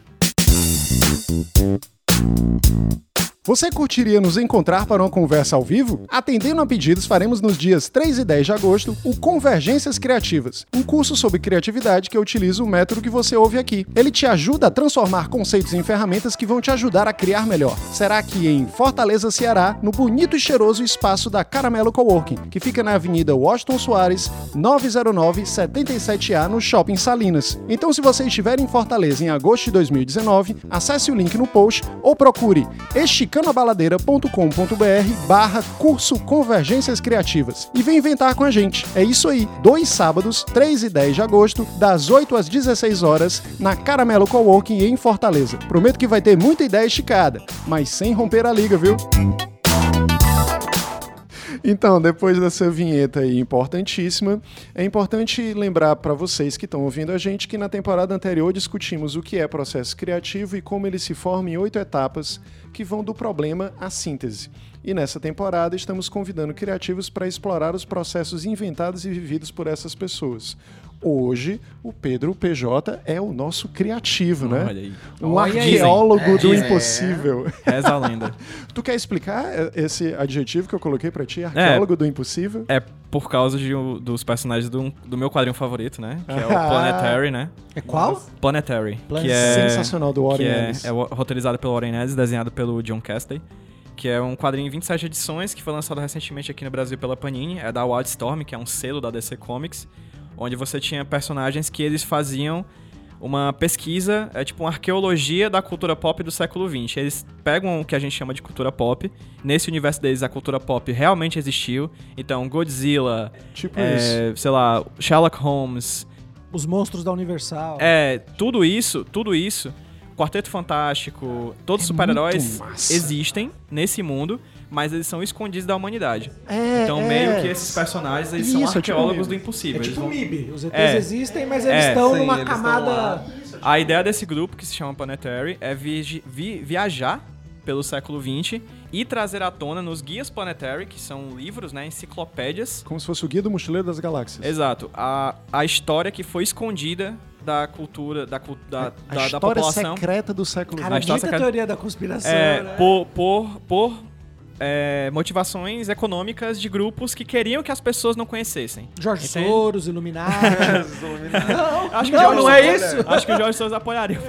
Você curtiria nos encontrar para uma conversa ao vivo? Atendendo a pedidos, faremos nos dias três e dez de agosto o Convergências Criativas, um curso sobre criatividade que utiliza o método que você ouve aqui. Ele te ajuda a transformar conceitos em ferramentas que vão te ajudar a criar melhor. Será que em Fortaleza, Ceará, no bonito e cheiroso espaço da Caramelo Coworking, que fica na Avenida Washington Soares, novecentos e nove, setenta e sete A, no Shopping Salinas. Então, se você estiver em Fortaleza em agosto de dois mil e dezenove, acesse o link no post ou procure este canabaladeira ponto com ponto b r barra curso Convergências Criativas e vem inventar com a gente. É isso aí, dois sábados, três e dez de agosto, das oito às dezesseis horas, na Caramelo Coworking em Fortaleza. Prometo que vai ter muita ideia esticada, mas sem romper a liga, viu? Então, depois dessa vinheta aí importantíssima, é importante lembrar para vocês que estão ouvindo a gente que na temporada anterior discutimos o que é processo criativo e como ele se forma em oito etapas que vão do problema à síntese. E nessa temporada estamos convidando criativos para explorar os processos inventados e vividos por essas pessoas. Hoje, o Pedro P J é o nosso criativo, né? Olha aí. Um Olha arqueólogo aí, do é, impossível. É. Reza a lenda. Tu quer explicar esse adjetivo que eu coloquei pra ti? Arqueólogo é, do impossível? É por causa de, dos personagens do, do meu quadrinho favorito, né? Que é o Planetary, né? É qual? Planetary. Plan- que é, sensacional, do Warren Ellis. É, é roteirizado pelo Warren Ellis, desenhado pelo John Casey. Que é um quadrinho em vinte e sete edições, que foi lançado recentemente aqui no Brasil pela Panini. É da Wildstorm, que é um selo da D C Comics. Onde você tinha personagens que eles faziam uma pesquisa, é tipo uma arqueologia da cultura pop do século vinte. Eles pegam o que a gente chama de cultura pop. Nesse universo deles, a cultura pop realmente existiu. Então, Godzilla, tipo é, sei lá, Sherlock Holmes... Os monstros da Universal. É, tudo isso, tudo isso, Quarteto Fantástico, todos os é super-heróis existem nesse mundo... mas eles são escondidos da humanidade. É, então, é, meio que esses personagens, eles isso, são arqueólogos é tipo do impossível. É tipo o vão... M I B. Os E Ts é, existem, mas eles é, estão sim, numa eles camada... Estão a ideia desse grupo, que se chama Planetary, é vi- vi- viajar pelo século vinte e trazer à tona nos guias Planetary, que são livros, né, enciclopédias... Como se fosse o Guia do Mochileiro das Galáxias. Exato. A, a história que foi escondida... da cultura, da, da, a da, da população... A história secreta do século vinte. Cara, a história secreta... teoria da conspiração, é, né? Por... por, por É, motivações econômicas de grupos que queriam que as pessoas não conhecessem. Jorge Entende? Soros, Iluminati. não, acho que não, não é isso. Acho que o Jorge Soros apoiaria.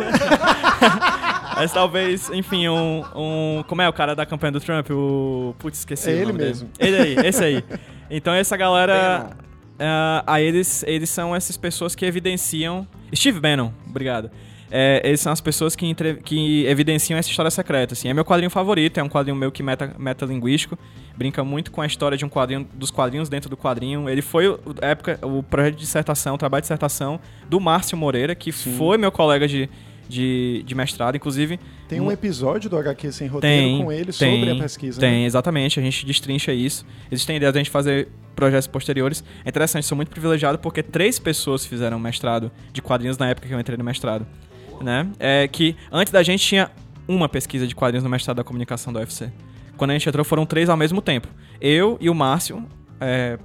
Mas talvez, enfim, um, um... Como é o cara da campanha do Trump? O... Putz, esqueci é o nome dele. Ele mesmo. Ele aí, esse aí. Então essa galera... Uh, aí eles, eles são essas pessoas que evidenciam... Steve Bannon, obrigado. É, eles são as pessoas que, entre... que evidenciam essa história secreta, assim. É meu quadrinho favorito, é um quadrinho meio que meta... metalinguístico. Brinca muito com a história de um quadrinho, dos quadrinhos dentro do quadrinho. Ele foi o, época, o projeto de dissertação, o trabalho de dissertação do Márcio Moreira, que Sim. foi meu colega de, de, de mestrado, inclusive. Tem um episódio do H Q Sem Roteiro tem, com ele tem, sobre a pesquisa. Tem, né? Exatamente. A gente destrincha isso. Existem ideias de a gente fazer projetos posteriores. É interessante, sou muito privilegiado porque três pessoas fizeram mestrado de quadrinhos na época que eu entrei no mestrado. Né? É que antes da gente tinha uma pesquisa de quadrinhos no mestrado da comunicação da U F C. Quando a gente entrou foram três ao mesmo tempo. Eu e o Márcio, é,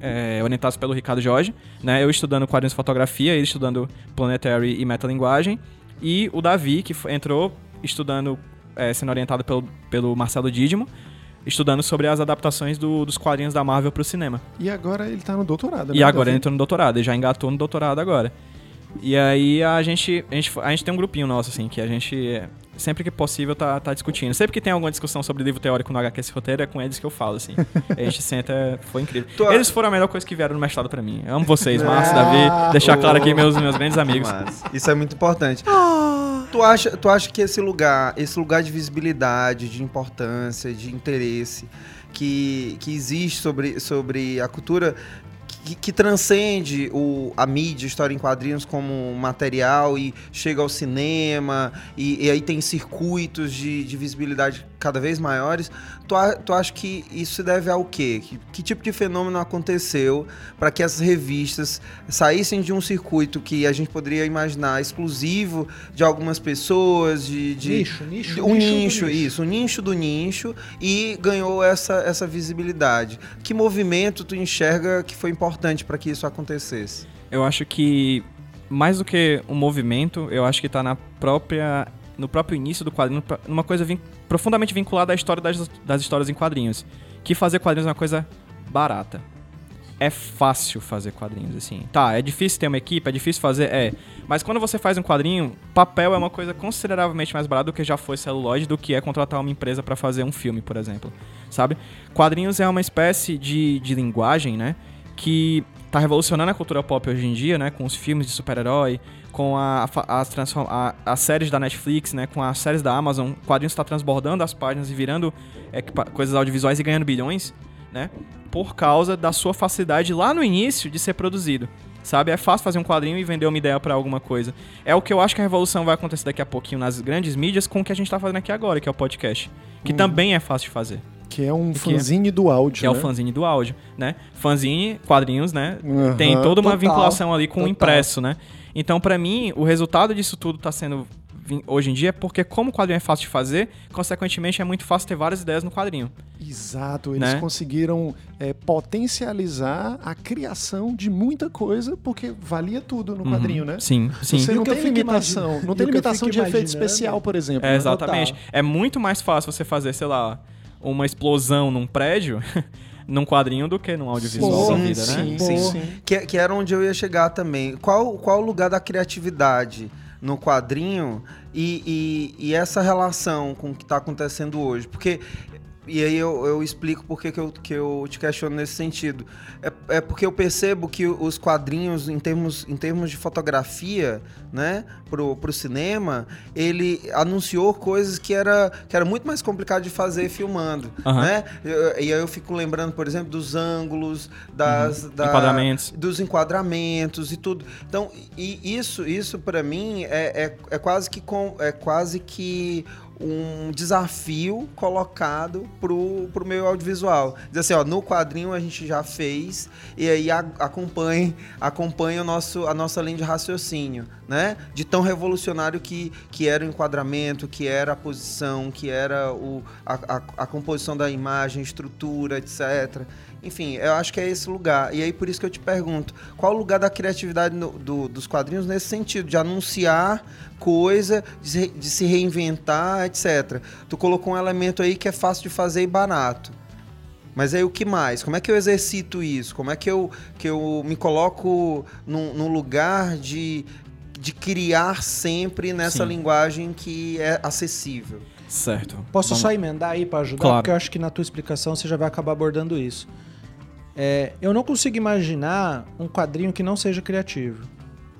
é, orientados pelo Ricardo Jorge, né? Eu estudando quadrinhos e fotografia, ele estudando Planetary e metalinguagem, e o Davi, que entrou estudando, é, sendo orientado pelo, pelo Marcelo Dídimo, estudando sobre as adaptações do, dos quadrinhos da Marvel para o cinema. E agora ele tá no doutorado, né? E agora Davi? Ele entrou no doutorado, ele já engatou no doutorado agora. E aí a gente, a gente, a gente tem um grupinho nosso, assim, que a gente, sempre que possível, tá, tá discutindo. Sempre que tem alguma discussão sobre livro teórico no H Q Esse Roteiro, é com eles que eu falo, assim. A gente senta, foi incrível. Tô... Eles foram a melhor coisa que vieram no mestrado pra mim. Eu amo vocês, Márcio, Davi, deixar oh. claro aqui meus, meus grandes amigos. Mas isso é muito importante. Tu acha, tu acha que esse lugar, esse lugar de visibilidade, de importância, de interesse que, que existe sobre, sobre a cultura... Que, que transcende o, a mídia, história em quadrinhos como material e chega ao cinema e, e aí tem circuitos de, de visibilidade cada vez maiores. Tu, a, tu acha que isso se deve ao quê? Que, que tipo de fenômeno aconteceu para que essas revistas saíssem de um circuito que a gente poderia imaginar exclusivo de algumas pessoas, de, de nicho, nicho, de, um nicho, nicho, isso, um nicho do nicho e ganhou essa, essa visibilidade. Que movimento tu enxerga que foi importante importante para que isso acontecesse? Eu acho que, mais do que um movimento, eu acho que está na própria, no próprio início do quadrinho, numa coisa vin- profundamente vinculada à história das, das histórias em quadrinhos, que fazer quadrinhos é uma coisa barata. É fácil fazer quadrinhos, assim. Tá, é difícil ter uma equipe, é difícil fazer, é. Mas quando você faz um quadrinho, papel é uma coisa consideravelmente mais barata do que já foi celulóide, do que é contratar uma empresa para fazer um filme, por exemplo. Sabe? Quadrinhos é uma espécie de, de linguagem, né? Que tá revolucionando a cultura pop hoje em dia, né? Com os filmes de super-herói, com a, a, as, transform- a, as séries da Netflix, né? Com as séries da Amazon. O quadrinho está transbordando as páginas e virando é, coisas audiovisuais e ganhando bilhões, né? Por causa da sua facilidade lá no início de ser produzido, sabe? É fácil fazer um quadrinho e vender uma ideia pra alguma coisa. É o que eu acho que a revolução vai acontecer daqui a pouquinho nas grandes mídias com o que a gente tá fazendo aqui agora, que é o podcast. Que hum. também é fácil de fazer. Que é um fanzine do áudio, é né? É o fanzine do áudio, né? Fanzine, quadrinhos, né? Uhum, tem toda uma total, vinculação ali com total. O impresso, né? Então, pra mim, o resultado disso tudo tá sendo hoje em dia, porque como o quadrinho é fácil de fazer, consequentemente é muito fácil ter várias ideias no quadrinho. Exato, eles né? conseguiram é, potencializar a criação de muita coisa, porque valia tudo no uhum. quadrinho, né? Sim, sim. Você não tem limitação, imagin... não tem limitação de efeito especial, por exemplo. É, exatamente. Total. É muito mais fácil você fazer, sei lá, uma explosão num prédio... num quadrinho do que num audiovisual da vida, né? Sim, sim, sim. Que, que era onde eu ia chegar também. Qual, qual o lugar da criatividade no quadrinho e, e, e essa relação com o que está acontecendo hoje? Porque, e aí eu, eu explico por que eu, que eu te questiono nesse sentido. É, é porque eu percebo que os quadrinhos, em termos, em termos de fotografia, né, pro, pro cinema, ele anunciou coisas que era, que era muito mais complicado de fazer filmando, uhum. né? E aí eu fico lembrando, por exemplo, dos ângulos, das, uhum. da, enquadramentos. dos enquadramentos e tudo. Então, e isso, isso para mim é, é, é quase que... Com, é quase que um desafio colocado pro, pro meio audiovisual. Diz assim, ó, no quadrinho a gente já fez, e aí a, acompanhe, acompanhe o nosso, a nossa linha de raciocínio, né? De tão revolucionário que, que era o enquadramento, que era a posição, que era o, a, a, a composição da imagem, estrutura, etcétera. Enfim, eu acho que é esse lugar. E aí por isso que eu te pergunto, qual o lugar da criatividade no, do, dos quadrinhos nesse sentido? De anunciar coisa, de, de se reinventar, etcétera. Tu colocou um elemento aí que é fácil de fazer e barato. Mas aí o que mais? Como é que eu exercito isso? Como é que eu, que eu me coloco num, num lugar de, de criar sempre nessa Sim. linguagem que é acessível? Certo. Posso Vamos. só emendar aí para ajudar? Claro. Porque eu acho que na tua explicação você já vai acabar abordando isso. É, eu não consigo imaginar um quadrinho que não seja criativo.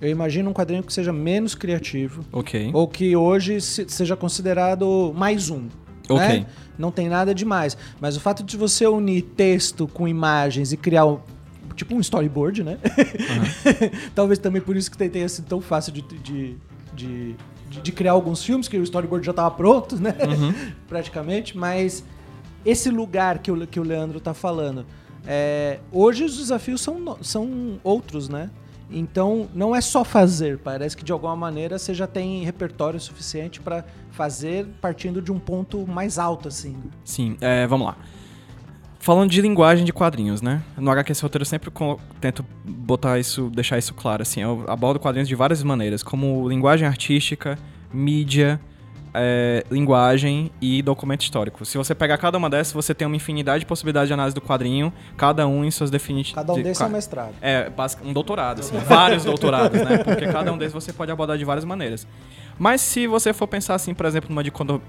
Eu imagino um quadrinho que seja menos criativo. Ok. Ou que hoje seja considerado mais um. Ok. Né? Não tem nada demais. Mas o fato de você unir texto com imagens e criar... Um, tipo um storyboard, né? Uhum. Talvez também por isso que tenha sido tão fácil de... de, de de criar alguns filmes, que o storyboard já estava pronto, né? Uhum. Praticamente, mas esse lugar que o, que o Leandro está falando, é, hoje os desafios são, são outros, né? Então, não é só fazer, parece que de alguma maneira você já tem repertório suficiente para fazer partindo de um ponto mais alto, assim. Sim, é, vamos lá. Falando de linguagem de quadrinhos, né? No H Q S Roteiro eu sempre co- tento botar isso, deixar isso claro, assim. Eu abordo quadrinhos de várias maneiras, como linguagem artística, mídia, é, linguagem e documento histórico. Se você pegar cada uma dessas, você tem uma infinidade de possibilidades de análise do quadrinho, cada um em suas definições. Cada um de, desses é um mestrado. É, um doutorado, assim. Vários doutorados, né? Porque cada um desses você pode abordar de várias maneiras. Mas se você for pensar, assim, por exemplo, numa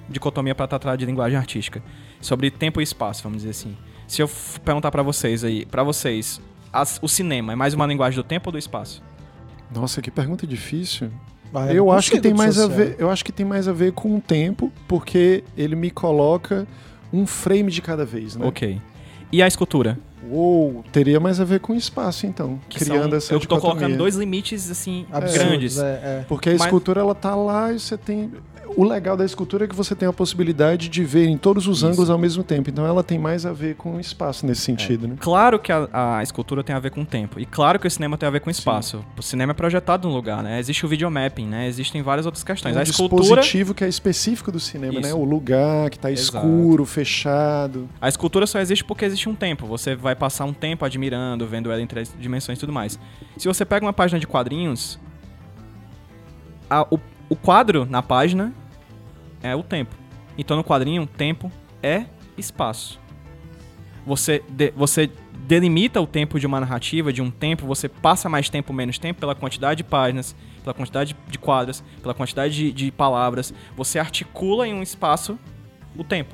dicotomia para tratar de linguagem artística, sobre tempo e espaço, vamos dizer assim. Se eu perguntar pra vocês aí, pra vocês, as, o cinema é mais uma linguagem do tempo ou do espaço? Nossa, que pergunta difícil. Ah, eu, eu, acho que tem mais a ver, eu acho que tem mais a ver com o tempo, porque ele me coloca um frame de cada vez, né? Ok. E a escultura? Uou, teria mais a ver com o espaço, então. Que criando são, essa eu tô colocando dois limites, assim, é, grandes. É, é. Porque a Mas... escultura, ela tá lá e você tem... O legal da escultura é que você tem a possibilidade de ver em todos os Isso. ângulos ao mesmo tempo. Então ela tem mais a ver com o espaço nesse sentido, é. né? Claro que a, a escultura tem a ver com o tempo. E claro que o cinema tem a ver com o espaço. Sim. O cinema é projetado num lugar, né? Existe o videomapping, né? Existem várias outras questões. Um a escultura... dispositivo que é específico do cinema, Isso. né? O lugar que tá escuro, Exato. fechado. A escultura só existe porque existe um tempo. Você vai passar um tempo admirando, vendo ela em três dimensões e tudo mais. Se você pega uma página de quadrinhos... A, o O quadro na página é o tempo. Então, no quadrinho, tempo é espaço. Você, de, você delimita o tempo de uma narrativa, de um tempo, você passa mais tempo, menos tempo, pela quantidade de páginas, pela quantidade de quadros, pela quantidade de, de palavras. Você articula em um espaço o tempo.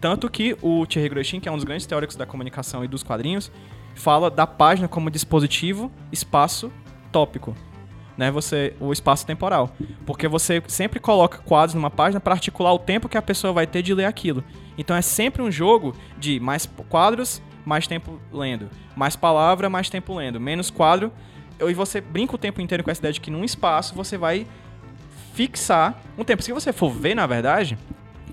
Tanto que o Thierry Gretchen, que é um dos grandes teóricos da comunicação e dos quadrinhos, fala da página como dispositivo, espaço, tópico. Né, você, o espaço temporal. Porque você sempre coloca quadros numa página para articular o tempo que a pessoa vai ter de ler aquilo. Então é sempre um jogo de mais quadros, mais tempo lendo. Mais palavra, mais tempo lendo. Menos quadro. E você brinca o tempo inteiro com essa ideia de que num espaço você vai fixar um tempo. Se você for ver, na verdade...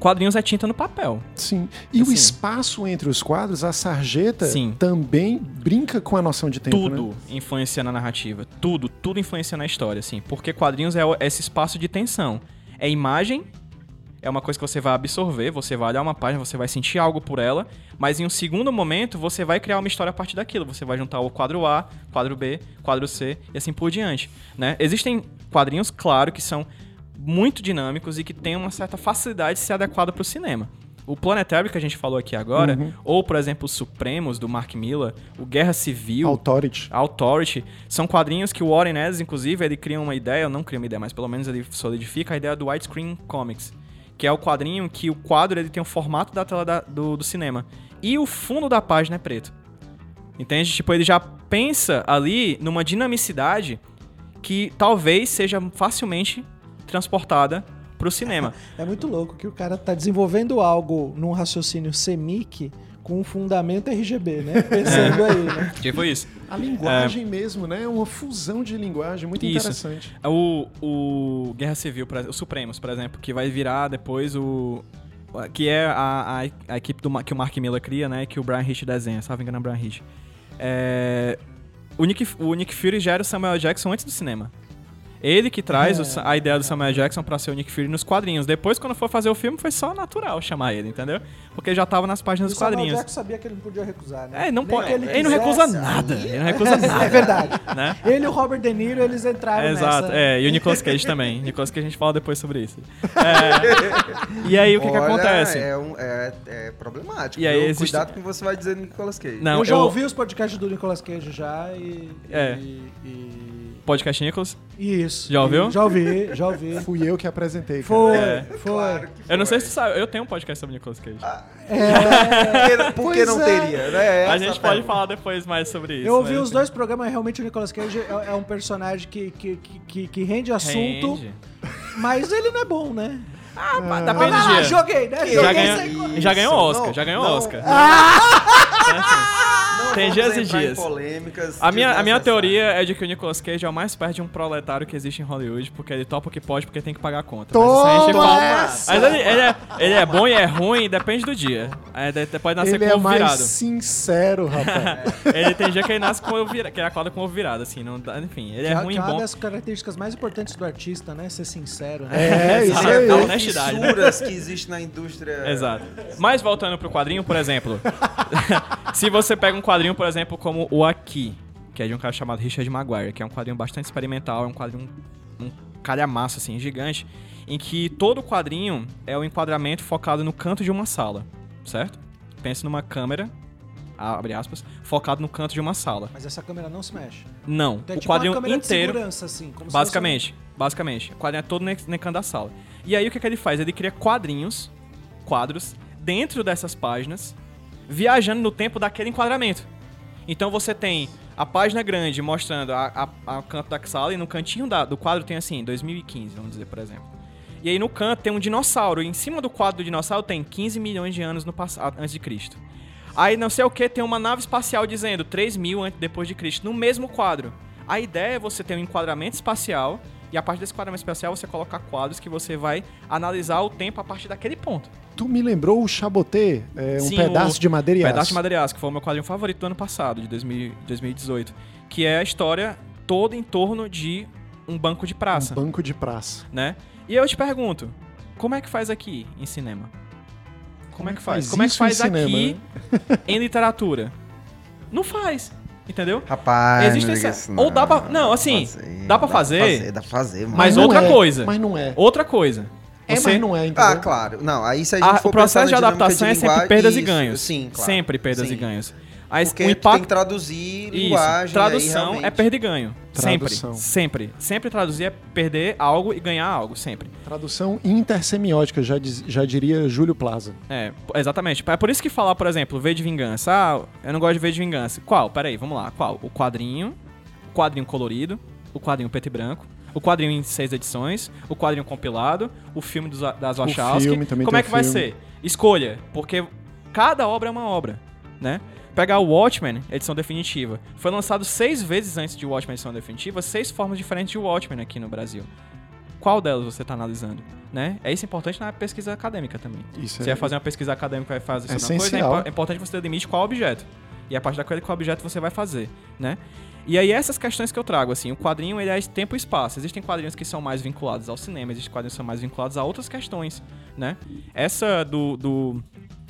Quadrinhos é tinta no papel. Sim. E assim, o espaço entre os quadros, a sarjeta, sim. também brinca com a noção de tempo, Tudo né? influencia na narrativa. Tudo, tudo influencia na história, assim. Porque quadrinhos é esse espaço de tensão. é imagem, é uma coisa que você vai absorver, você vai olhar uma página, você vai sentir algo por ela, mas em um segundo momento você vai criar uma história a partir daquilo, você vai juntar o quadro A, quadro B, quadro C e assim por diante, né? Existem quadrinhos, claro, que são muito dinâmicos e que têm uma certa facilidade de ser adequada para o cinema. O Planetário que a gente falou aqui agora, uhum. ou, por exemplo, os Supremos, do Mark Millar, o Guerra Civil... Authority. Authority. São quadrinhos que o Warren Ellis, inclusive, ele cria uma ideia, ou não cria uma ideia, mas pelo menos ele solidifica a ideia do widescreen comics, que é o quadrinho que o quadro ele tem o formato da tela da, do, do cinema. E o fundo da página é preto. Entende? Tipo, ele já pensa ali numa dinamicidade que talvez seja facilmente transportada pro cinema. É muito louco que o cara tá desenvolvendo algo num raciocínio semic com um fundamento R G B, né? Pensando é. aí, né? Tipo isso. A linguagem é. mesmo, né? Uma fusão de linguagem muito isso. interessante. O, o Guerra Civil, o Supremos, por exemplo, que vai virar depois o... Que é a, a, a equipe do, que o Mark Millar cria, né? Que o Brian Hitch desenha. Sabe enganar o Brian Hitch. É, o, Nick, o Nick Fury já era o Samuel Jackson antes do cinema. Ele que traz é, o, a ideia do Samuel Jackson pra ser o Nick Fury nos quadrinhos. Depois, quando for fazer o filme, foi só natural chamar ele, entendeu? Porque já tava nas páginas dos quadrinhos. O Samuel Jackson sabia que ele não podia recusar, né? É, não pode, ele, ele não recusa nada. Ele não recusa nada. É verdade. Né? Ele e o Robert De Niro, eles entraram é, nessa. Exato, é. E o Nicolas Cage também. Nicolas Cage a gente fala depois sobre isso. É, e aí, o que Olha, que acontece? É, um, é, é problemático. E aí, existe... Cuidado com o que você vai dizer do Nicolas Cage. Não, eu já eu... ouvi os podcasts do Nicolas Cage já e... É. e, e... Podcast Nicolas? Isso. Já ouviu? Já ouvi, já ouvi. Fui eu que apresentei. Foi, é. foi. Claro que foi. Eu não sei se tu sabe, eu tenho um podcast sobre Nicolas Cage. Ah, é. Por que não é. teria, né? Essa a gente pode falar depois mais sobre isso. Eu ouvi os assim. dois programas, realmente o Nicolas Cage é, é um personagem que, que, que, que rende assunto, rende. Mas ele não é bom, né? Ah, ah. depende ah, lá, joguei, né? Já, joguei ganhou, já ganhou Oscar, não, já ganhou não. Oscar. Ah! Não tem dias e dias. A minha, a minha teoria é de que o Nicolas Cage é o mais perto de um proletário que existe em Hollywood, porque ele topa o que pode, porque tem que pagar a conta. Mas, gente mas ele, ele, é, ele é bom e é ruim, depende do dia. É, pode nascer ele com o é ovo virado. Ele é mais sincero, rapaz. Ele tem dia que ele nasce com ovo virado, que ele acorda com o ovo virado, assim. Não, enfim, ele é ruim e bom. É uma das características mais importantes do artista, né? Ser sincero, né? É, é isso aí. É, é, é honestidade. As fissuras que existem na indústria. Exato. Mas voltando pro quadrinho, por exemplo, se você pega um quadrinho, por exemplo, como o Aqui, que é de um cara chamado Richard Maguire, que é um quadrinho bastante experimental, é um quadrinho, um calhamaço, assim, gigante, em que todo quadrinho é um enquadramento focado no canto de uma sala, certo? Pensa numa câmera, abre aspas, focado no canto de uma sala. Mas essa câmera não se mexe? Não. Então, é tipo o quadrinho uma câmera inteiro, de segurança, assim, como basicamente, se fosse... basicamente. O quadrinho é todo no canto da sala. E aí o que, que ele faz? Ele cria quadrinhos, quadros, dentro dessas páginas, viajando no tempo daquele enquadramento. Então você tem a página grande mostrando o canto da sala e no cantinho da, do quadro tem assim, dois mil e quinze, vamos dizer, por exemplo. E aí no canto tem um dinossauro e em cima do quadro do dinossauro tem quinze milhões de anos no passado, antes de Cristo. Aí não sei o que, tem uma nave espacial dizendo três mil antes, depois de Cristo, no mesmo quadro. A ideia é você ter um enquadramento espacial e a partir desse enquadramento espacial você colocar quadros que você vai analisar o tempo a partir daquele ponto. Tu me lembrou o Chaboté, é, um Sim, pedaço o de madeira e aço. Pedaço de madeira e aço, que foi o meu quadrinho favorito do ano passado, de dois mil e dezoito, que é a história toda em torno de um banco de praça. Um banco de praça. Né? E eu te pergunto, como é que faz aqui em cinema? Como, como é que faz? faz como é que faz em aqui em literatura? Não faz. Entendeu? Rapaz, existe essa... isso, não, ou dá pra... Não, assim, fazer, dá pra fazer, dá pra fazer, dá pra fazer mas, mas outra é, coisa. Mas não é. Outra coisa. É, você... mas não é, entendeu? Ah, claro. Não, aí se a gente a, for o processo de adaptação de é sempre perdas isso, e ganhos. Sim, claro. Sempre perdas sim. e ganhos. Aí, porque o impacto... tem que traduzir linguagem. Isso. Tradução aí, é perda e ganho. Tradução. Sempre. Sempre. Sempre traduzir é perder algo e ganhar algo. Sempre. Tradução intersemiótica, já, diz, já diria Júlio Plaza. É, exatamente. É por isso que falar, por exemplo, V de Vingança. Ah, eu não gosto de V de Vingança. Qual? Peraí, vamos lá. Qual? O quadrinho, o quadrinho colorido, o quadrinho preto e branco, o quadrinho em seis edições, o quadrinho compilado, o filme dos, das Wachowski. O filme, também Como é que filme. vai ser? Escolha. Porque cada obra é uma obra, né? Pegar o Watchmen, edição definitiva. Foi lançado seis vezes antes de Watchmen, edição definitiva, seis formas diferentes de Watchmen aqui no Brasil. Qual delas você está analisando? Né? É isso importante na pesquisa acadêmica também. Isso você é... vai fazer uma pesquisa acadêmica, vai fazer isso na coisa, é importante você delimite qual objeto. E a partir daquele objeto você vai fazer, né? E aí essas questões que eu trago, assim, o quadrinho ele é tempo e espaço. Existem quadrinhos que são mais vinculados ao cinema, existem quadrinhos que são mais vinculados a outras questões, né? Essa do... do...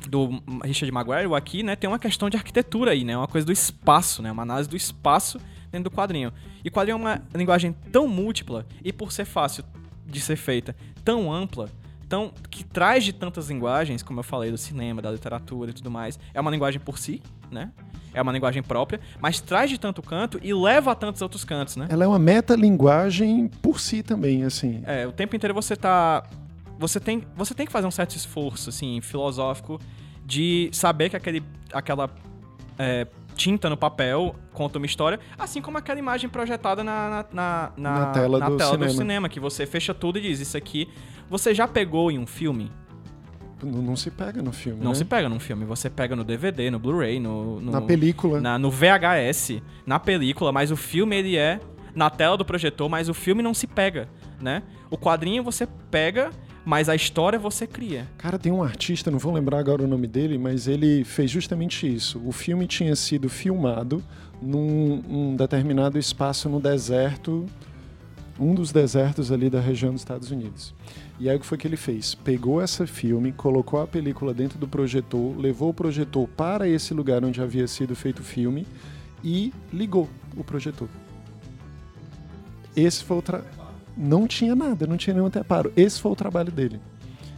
do Richard Maguire aqui, né, tem uma questão de arquitetura aí, né, uma coisa do espaço, né, uma análise do espaço dentro do quadrinho. E quadrinho é uma linguagem tão múltipla e por ser fácil de ser feita, tão ampla, tão, que traz de tantas linguagens, como eu falei, do cinema, da literatura e tudo mais. É uma linguagem por si, né? É uma linguagem própria, mas traz de tanto canto e leva a tantos outros cantos, né? Ela é uma metalinguagem por si também, assim. É, o tempo inteiro você tá... Você tem, você tem que fazer um certo esforço, assim, filosófico de saber que aquele, aquela é, tinta no papel conta uma história, assim como aquela imagem projetada na, na, na, na tela, na do, tela cinema. do cinema, que você fecha tudo e diz, isso aqui você já pegou em um filme? Não, não se pega no filme, Não né? se pega num filme. Você pega no D V D, no Blu-ray, no, no, na película. Na, no V H S, na película, mas o filme ele é na tela do projetor, mas o filme não se pega, né? O quadrinho você pega... Mas a história você cria. Cara, tem um artista, não vou lembrar agora o nome dele, mas ele fez justamente isso. O filme tinha sido filmado num um determinado espaço no deserto, um dos desertos ali da região dos Estados Unidos. E aí o que foi que ele fez? Pegou esse filme, colocou a película dentro do projetor, levou o projetor para esse lugar onde havia sido feito o filme e ligou o projetor. Esse foi o tra... Não tinha nada, não tinha nenhum anteparo. Esse foi o trabalho dele.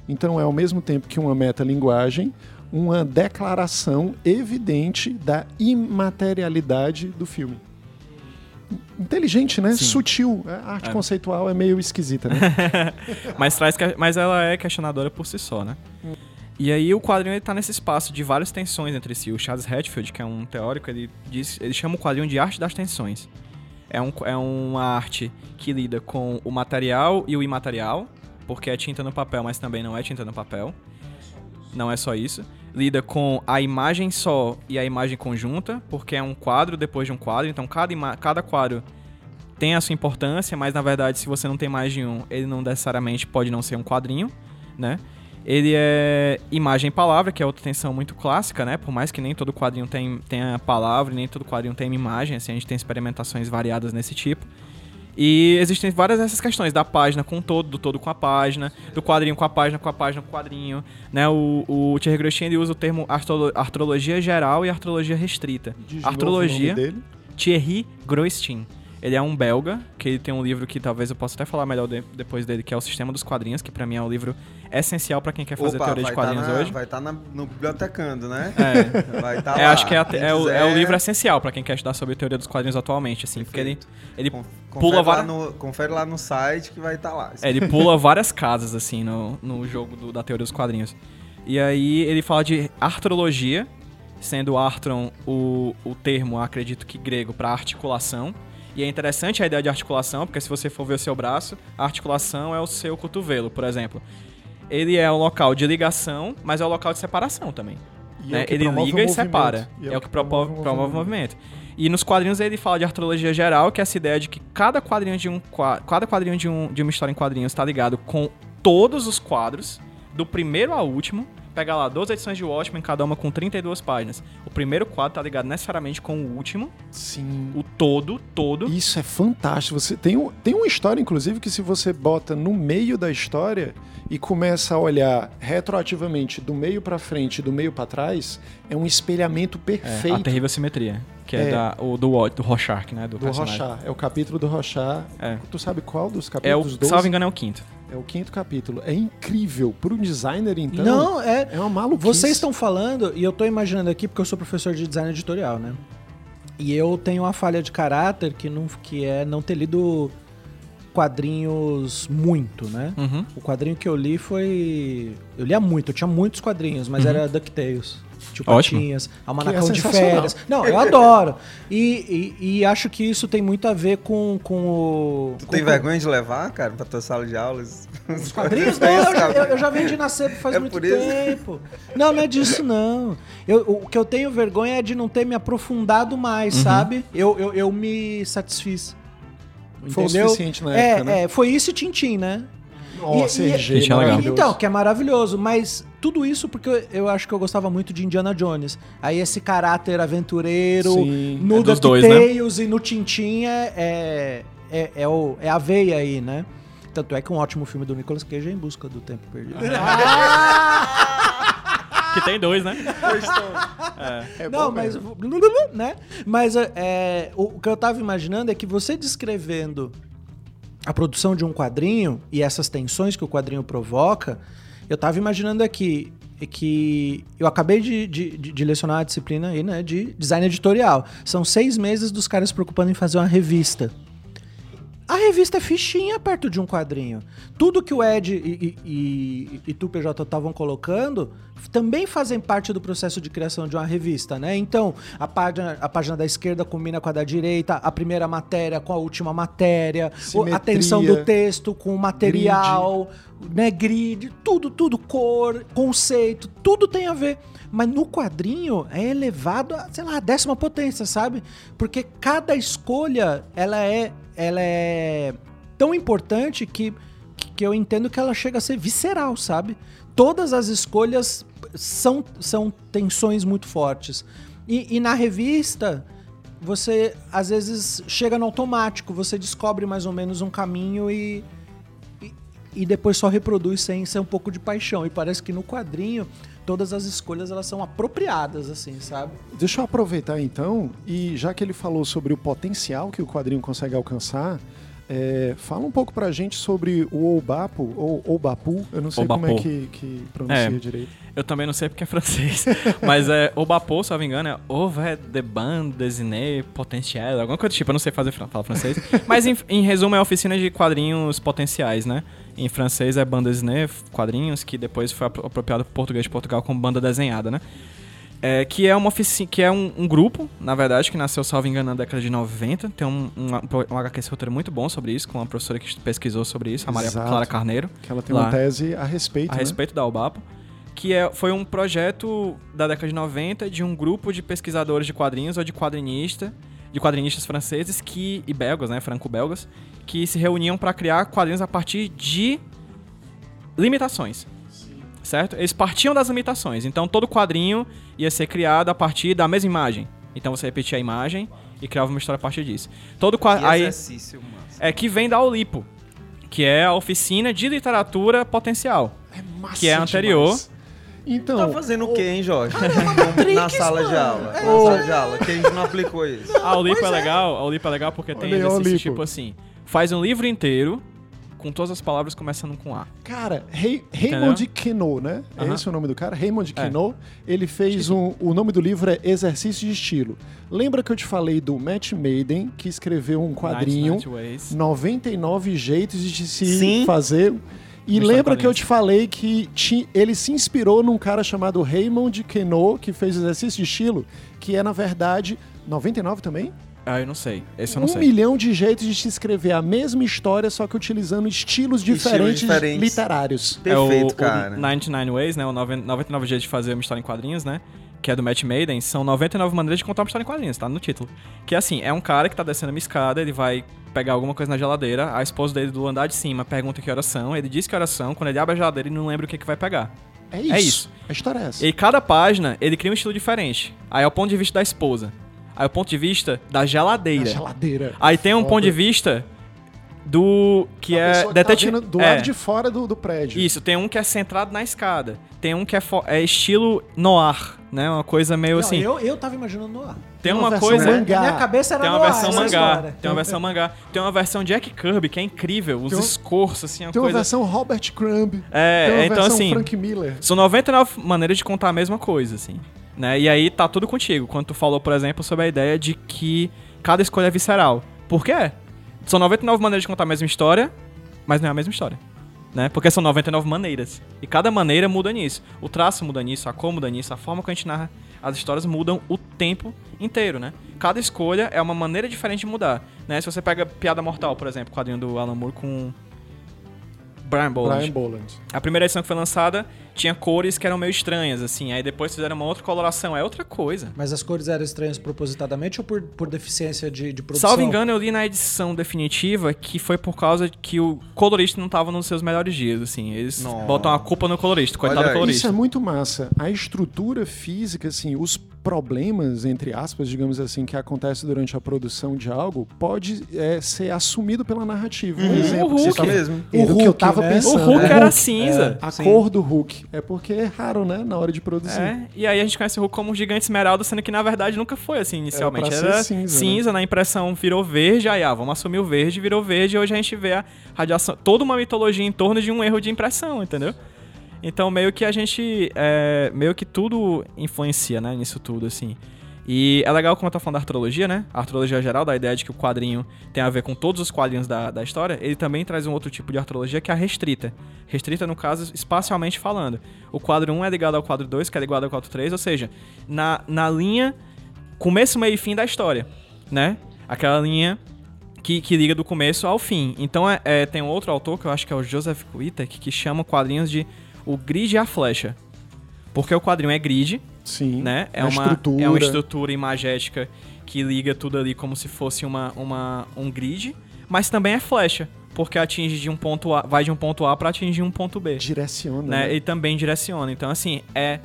Então é ao mesmo tempo que uma metalinguagem, uma declaração evidente da imaterialidade do filme. Inteligente, né? Sim. Sutil. A arte é. conceitual é meio esquisita, né? mas, traz que... mas ela é questionadora por si só, né? Hum. E aí o quadrinho está nesse espaço de várias tensões entre si. O Charles Hedfield, que é um teórico, ele, diz... ele chama o quadrinho de arte das tensões. É, um, é uma arte que lida com o material e o imaterial, porque é tinta no papel, mas também não é tinta no papel. Não é só isso. Lida com a imagem só e a imagem conjunta, porque é um quadro depois de um quadro. Então, cada, ima- cada quadro tem a sua importância, mas, na verdade, se você não tem mais de um, ele não necessariamente pode não ser um quadrinho, né? Ele é imagem e palavra, que é outra tensão muito clássica, né? Por mais que nem todo quadrinho tem, tenha palavra, nem todo quadrinho tenha imagem, assim, a gente tem experimentações variadas nesse tipo. E existem várias dessas questões, da página com o todo, do todo com a página, do quadrinho com a página, com a página com o quadrinho, né? O, o Thierry Gretchen, ele usa o termo artrolo- artrologia geral e artrologia restrita. Diz artrologia, o nome dele? Thierry Gretchen. Ele é um belga, que ele tem um livro que talvez eu possa até falar melhor de, depois dele, que é o Sistema dos Quadrinhos, que pra mim é um livro essencial pra quem quer fazer Opa, teoria de quadrinhos tá na, hoje. Vai estar tá no Bibliotecando, né? É. Vai tá é lá. Acho que é, é, o, é o livro essencial pra quem quer estudar sobre teoria dos quadrinhos atualmente, assim, Perfeito. porque ele, ele Con- pula várias... Confere lá no site que vai estar tá lá. Assim. É, ele pula várias casas, assim, no, no jogo do, da teoria dos quadrinhos. E aí ele fala de artrologia, sendo artron o, o termo, acredito que grego, pra articulação. E é interessante a ideia de articulação, porque se você for ver o seu braço, a articulação é o seu cotovelo, por exemplo. Ele é um local de ligação, mas é um local de separação também. E né? é ele liga e separa. E é, é o que promove, promove, promove o movimento. E nos quadrinhos ele fala de artrologia geral, que é essa ideia de que cada quadrinho de, um, cada quadrinho de, um, de uma história em quadrinhos está ligado com todos os quadros, do primeiro ao último. Pega lá doze edições de Watchmen, cada uma com trinta e duas páginas. O primeiro quadro tá ligado necessariamente com o último. Sim. O todo, todo. Isso é fantástico. Você tem, um, tem uma história, inclusive, que se você bota no meio da história e começa a olhar retroativamente do meio pra frente e do meio pra trás, é um espelhamento perfeito. É, a terrível simetria, que é, é da, o, do, do Rorschach, né? Do, do Rorschach. É o capítulo do Rorschach. É. Tu sabe qual dos capítulos? É o, salvo engano, é o quinto. É o quinto capítulo. É incrível. Pro designer, então, Não, é, é uma maluquice. Vocês estão falando, e eu tô imaginando aqui, porque eu sou professor de design editorial, né? E eu tenho uma falha de caráter que, não, que é não ter lido quadrinhos muito, né? Uhum. O quadrinho que eu li foi... Eu lia muito, eu tinha muitos quadrinhos, mas uhum. era DuckTales. Tio Patinhas, Almanacão de Férias. Não, eu adoro. E, e, e acho que isso tem muito a ver com, com o... Tu com tem o... vergonha de levar, cara, pra tua sala de aulas? Os quadrinhos? Não, eu já, eu já vendi na C E P faz é muito tempo. Não, não é disso, não. Eu, o que eu tenho vergonha é de não ter me aprofundado mais, uhum. sabe? Eu, eu, eu me satisfiz. Entendeu? Foi o suficiente na época, é, né? É, foi isso e Tintim, né? Nossa, e, e, é legal. Então, que é maravilhoso, mas tudo isso porque eu, eu acho que eu gostava muito de Indiana Jones. Aí esse caráter aventureiro, sim, no é Duck Tales, né? E no Tintin é, é, é, o, é a veia aí, né? Tanto é que um ótimo filme do Nicolas Cage é Em Busca do Tempo Perdido. Ah! Que tem dois, né? É. É bom, não, mas... Né? Mas é, o que eu tava imaginando é que você descrevendo a produção de um quadrinho e essas tensões que o quadrinho provoca, eu tava imaginando aqui que eu acabei de, de, de lecionar a disciplina aí, né, de design editorial. São seis meses dos caras se preocupando em fazer uma revista. A revista é fichinha perto de um quadrinho. Tudo que o Ed e, e, e tu, P J, estavam colocando também fazem parte do processo de criação de uma revista, né? Então, a página, a página da esquerda combina com a da direita, a primeira matéria com a última matéria, simetria, a tensão do texto com o material, grid, né? Grid, tudo, tudo, cor, conceito, tudo tem a ver. Mas no quadrinho é elevado a, sei lá, a décima potência, sabe? Porque cada escolha, ela é... ela é tão importante que, que eu entendo que ela chega a ser visceral, sabe? Todas as escolhas são, são tensões muito fortes. E, e na revista, você às vezes chega no automático, você descobre mais ou menos um caminho e, e, e depois só reproduz sem ser um pouco de paixão. E parece que no quadrinho... todas as escolhas, elas são apropriadas, assim, sabe? Deixa eu aproveitar, então, e já que ele falou sobre o potencial que o quadrinho consegue alcançar, é, fala um pouco pra gente sobre o Obapo, ou Obapu, eu não sei Obapo. Como é que, que pronuncia é, direito. Eu também não sei porque é francês, mas é Obapo, se eu não me engano, é Over the Band, Dessiné, Potentiel, alguma coisa do tipo, eu não sei fazer, falar francês, mas em, em resumo é oficina de quadrinhos potenciais, né? Em francês é bande dessinée, quadrinhos, que depois foi apropriado para o português de Portugal como banda desenhada, né? É, que é, uma oficina, que é um, um grupo, na verdade, que nasceu, salvo engano, na década de noventa. Tem um, um, um H Q roteiro muito bom sobre isso, com uma professora que pesquisou sobre isso, a Maria Exato. Clara Carneiro. Que ela tem lá, uma tese a respeito, A né? respeito da Obapo. Que é, foi um projeto da década de noventa de um grupo de pesquisadores de quadrinhos ou de quadrinista, de quadrinistas franceses que, e belgas, né, franco-belgas, que se reuniam para criar quadrinhos a partir de limitações, Sim. certo? Eles partiam das limitações, então todo quadrinho ia ser criado a partir da mesma imagem. Então você repetia a imagem e criava uma história a partir disso. Todo quadrinho, aí, exercício, massa. É que vem da Olipo, que é a oficina de literatura potencial, é massa que é anterior... Demais. Então, tá fazendo o quê, hein, Jorge? Caramba, na sala de aula. É, na sala é. de aula, que a gente não aplicou isso. Não, a Olipo é, é legal, a Olipo é legal porque Olha tem exercício tipo assim: faz um livro inteiro com todas as palavras começando com A. Cara, Rey, Raymond Queneau, né? Uh-huh. Esse é esse o nome do cara? Raymond é. Queneau. Ele fez um... O nome do livro é Exercício de Estilo. Lembra que eu te falei do Matt Maiden, que escreveu um quadrinho, noventa e nove Jeitos de Se Sim. Fazer... E Vou lembra que eu te falei que ti, ele se inspirou num cara chamado Raymond Queneau, que fez Exercício de Estilo, que é, na verdade, noventa e nove também? Ah, eu não sei. Esse eu não um sei. Um milhão de jeitos de se escrever a mesma história, só que utilizando estilos diferentes, estilos diferentes. literários. Perfeito, é o, cara. O noventa e nove Ways, né? O noventa e nove Jeitos de Fazer uma História em Quadrinhos, né? Que é do Matt Maiden. São noventa e nove maneiras de contar uma história em quadrinhos, tá no título. Que, assim, é um cara que tá descendo uma escada, ele vai... pegar alguma coisa na geladeira, a esposa dele do andar de cima pergunta que horas são, ele diz que horas são, quando ele abre a geladeira ele não lembra o que, que vai pegar. É isso. É isso. A história é essa. E cada página, ele cria um estilo diferente. Aí é o ponto de vista da esposa. Aí é o ponto de vista da geladeira. Da geladeira. Aí tem um Foda. ponto de vista do... que a é... Que detetive... tá do lado é. de fora do, do prédio. Isso. Tem um que é centrado na escada. Tem um que é, fo... é estilo noir, né? Uma coisa meio não, assim... Eu, eu tava imaginando noir. Tem uma, uma coisa... Mangá. Minha cabeça era Tem uma noir, versão mangá. Tem uma versão mangá. Tem uma versão Jack Kirby, que é incrível. Os um, escorços, assim, uma tem coisa... Tem uma versão Robert Crumb. É, tem uma então versão assim... Frank Miller. São noventa e nove maneiras de contar a mesma coisa, assim. Né? E aí tá tudo contigo. Quando tu falou, por exemplo, sobre a ideia de que cada escolha é visceral. Por quê? São noventa e nove maneiras de contar a mesma história, mas não é a mesma história. Né? Porque são noventa e nove maneiras. E cada maneira muda nisso. O traço muda nisso, a cor muda nisso, a forma que a gente narra. As histórias mudam o tempo inteiro, né? Cada escolha é uma maneira diferente de mudar, né? Se você pega Piada Mortal, por exemplo, quadrinho do Alan Moore com Brian Boland. Brian Boland. A primeira edição que foi lançada tinha cores que eram meio estranhas, assim. Aí depois fizeram uma outra coloração, é outra coisa. Mas as cores eram estranhas propositadamente ou por, por deficiência de, de produção? Salvo engano, eu li na edição definitiva que foi por causa que o colorista não estava nos seus melhores dias, assim. Eles Nossa. botam a culpa no colorista, coitado do colorista. Isso é muito massa. A estrutura física, assim, os problemas, entre aspas, digamos assim, que acontecem durante a produção de algo, pode é, ser assumido pela narrativa. Uhum. Um exemplo, o Hulk, tá mesmo. O Hulk, que eu tava né? pensando, o Hulk né? era Hulk, cinza. É, a sim. cor do Hulk. É porque é raro, né? Na hora de produzir. É, e aí a gente conhece o Hulk como um gigante esmeralda, sendo que na verdade nunca foi assim inicialmente. Era, era cinza, cinza né? Na impressão virou verde, aí ah, vamos assumir o verde, virou verde, e hoje a gente vê a radiação, toda uma mitologia em torno de um erro de impressão, entendeu? Então meio que a gente, é, meio que tudo influencia, né, nisso tudo, assim. E é legal como eu tô falando da artrologia, né, a artrologia geral, da ideia de que o quadrinho tem a ver com todos os quadrinhos da, da história, ele também traz um outro tipo de artrologia que é a restrita. Restrita, no caso, espacialmente falando. O quadro um é ligado ao quadro dois, que é ligado ao quadro três, ou seja, na, na linha começo, meio e fim da história, né, aquela linha... Que, que liga do começo ao fim. Então é, é, tem um outro autor, que eu acho que é o Joseph Koitek, que chama quadrinhos de o grid e a flecha. Porque o quadrinho é grid, sim, né? É, uma uma, estrutura. é uma estrutura imagética que liga tudo ali como se fosse uma, uma, um grid, mas também é flecha, porque atinge de um ponto A, vai de um ponto A para atingir um ponto B. Direciona, né? né? E também direciona. Então, assim, é,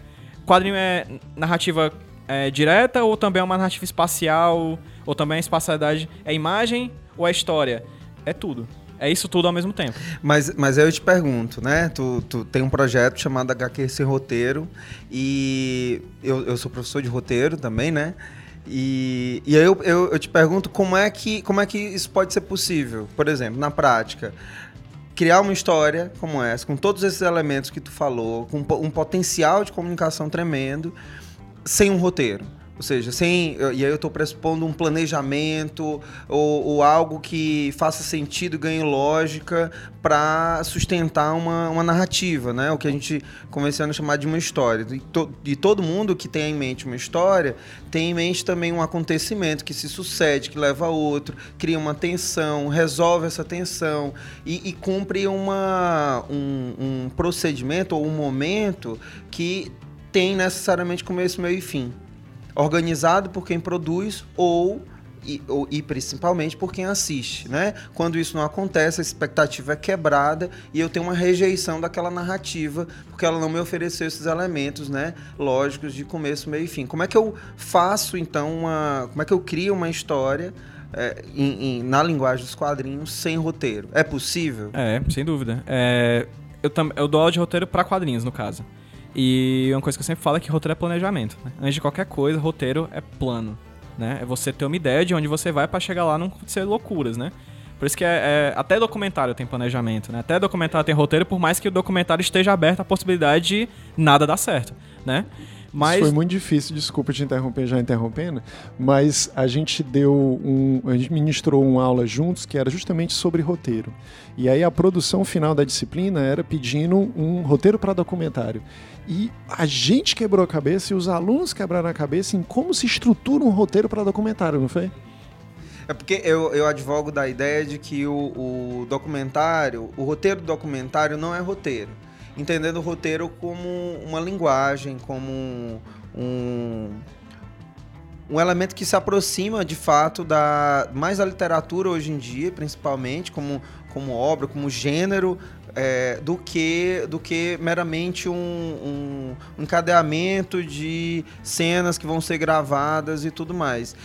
quadrinho é narrativa é, direta, ou também é uma narrativa espacial, ou também a espacialidade é imagem. Ou a história? É tudo. É isso tudo ao mesmo tempo. Mas, mas eu te pergunto, né? Tu, tu tem um projeto chamado agá quê Sem Roteiro e eu, eu sou professor de roteiro também, né? E, e aí eu, eu, eu te pergunto como é, que, como é que isso pode ser possível? Por exemplo, na prática, criar uma história como essa, com todos esses elementos que tu falou, com um potencial de comunicação tremendo, sem um roteiro. Ou seja, sem, e aí eu estou pressupondo um planejamento ou, ou algo que faça sentido, ganhe lógica para sustentar uma, uma narrativa, né? O que a gente convenciona a chamar de uma história. E, to, e todo mundo que tem em mente uma história tem em mente também um acontecimento que se sucede, que leva a outro, cria uma tensão, resolve essa tensão e, e cumpre uma, um, um procedimento ou um momento que tem necessariamente começo, meio e fim. Organizado por quem produz ou e, ou e principalmente por quem assiste, né? Quando isso não acontece, a expectativa é quebrada e eu tenho uma rejeição daquela narrativa porque ela não me ofereceu esses elementos, né, lógicos de começo, meio e fim. Como é que eu faço, então, uma... Como é que eu crio uma história é, em, em, na linguagem dos quadrinhos sem roteiro? É possível? É, sem dúvida. É, eu, tam, eu dou aula de roteiro para quadrinhos, no caso. E uma coisa que eu sempre falo é que roteiro é planejamento, né? Antes de qualquer coisa, roteiro é plano, né? É você ter uma ideia de onde você vai pra chegar lá, não acontecer loucuras, né? Por isso que é, é, até documentário tem planejamento, né? Até documentário tem roteiro, por mais que o documentário esteja aberto à possibilidade de nada dar certo, né? Mas... Isso foi muito difícil, desculpa te interromper, já interrompendo, mas a gente deu um, a gente ministrou uma aula juntos que era justamente sobre roteiro. E aí a produção final da disciplina era pedindo um roteiro para documentário. E a gente quebrou a cabeça e os alunos quebraram a cabeça em como se estrutura um roteiro para documentário, não foi? É porque eu, eu advogo da ideia de que o, o documentário, o roteiro do documentário não é roteiro. Entendendo o roteiro como uma linguagem, como um, um, um elemento que se aproxima, de fato, da, mais da literatura hoje em dia, principalmente, como, como obra, como gênero, é, do, que, do que meramente um, um, um encadeamento de cenas que vão ser gravadas e tudo mais.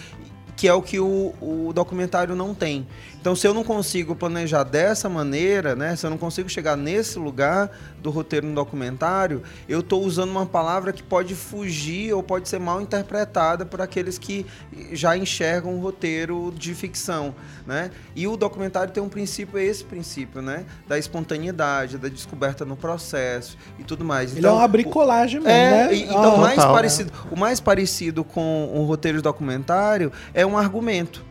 Que é o que o, o documentário não tem. Então, se eu não consigo planejar dessa maneira, né, se eu não consigo chegar nesse lugar do roteiro no documentário, eu estou usando uma palavra que pode fugir ou pode ser mal interpretada por aqueles que já enxergam o roteiro de ficção, né? E o documentário tem um princípio, é esse princípio, né, da espontaneidade, da descoberta no processo e tudo mais. Então, ele é uma bricolagem mesmo, é, né? E, então, oh, mais total, parecido, né? O mais parecido com o roteiro de documentário é um argumento.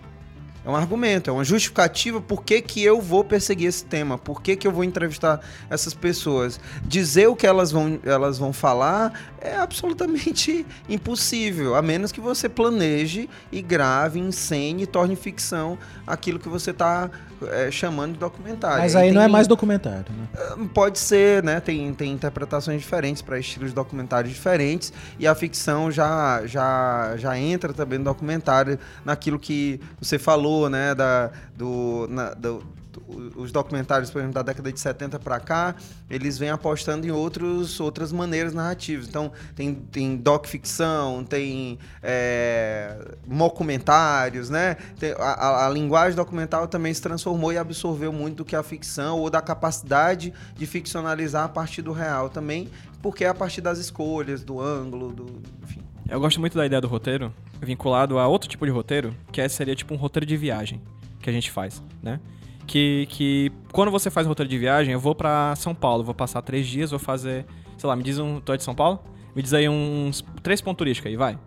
É um argumento, é uma justificativa por que que eu vou perseguir esse tema, por que que eu vou entrevistar essas pessoas. Dizer o que elas vão, elas vão falar é absolutamente impossível, a menos que você planeje e grave, encene e torne ficção aquilo que você está é, chamando de documentário. Mas aí, aí tem, não é mais documentário, né? Pode ser, né? Tem, tem interpretações diferentes para estilos de documentários diferentes e a ficção já, já, já entra também no documentário, naquilo que você falou, né, da, do, na, do, do, os documentários, por exemplo, da década de setenta para cá, eles vêm apostando em outros, outras maneiras narrativas. Então, tem, tem doc-ficção, tem é, mockumentários, né? Tem, a, a linguagem documental também se transformou e absorveu muito do que a ficção ou da capacidade de ficcionalizar a partir do real também, porque é a partir das escolhas, do ângulo, do, enfim. Eu gosto muito da ideia do roteiro, vinculado a outro tipo de roteiro, que seria tipo um roteiro de viagem que a gente faz, né? Que, que quando você faz um roteiro de viagem, eu vou pra São Paulo, vou passar três dias, vou fazer, sei lá, me diz um... Tu é de São Paulo? Me diz aí uns três pontos turísticos aí, vai.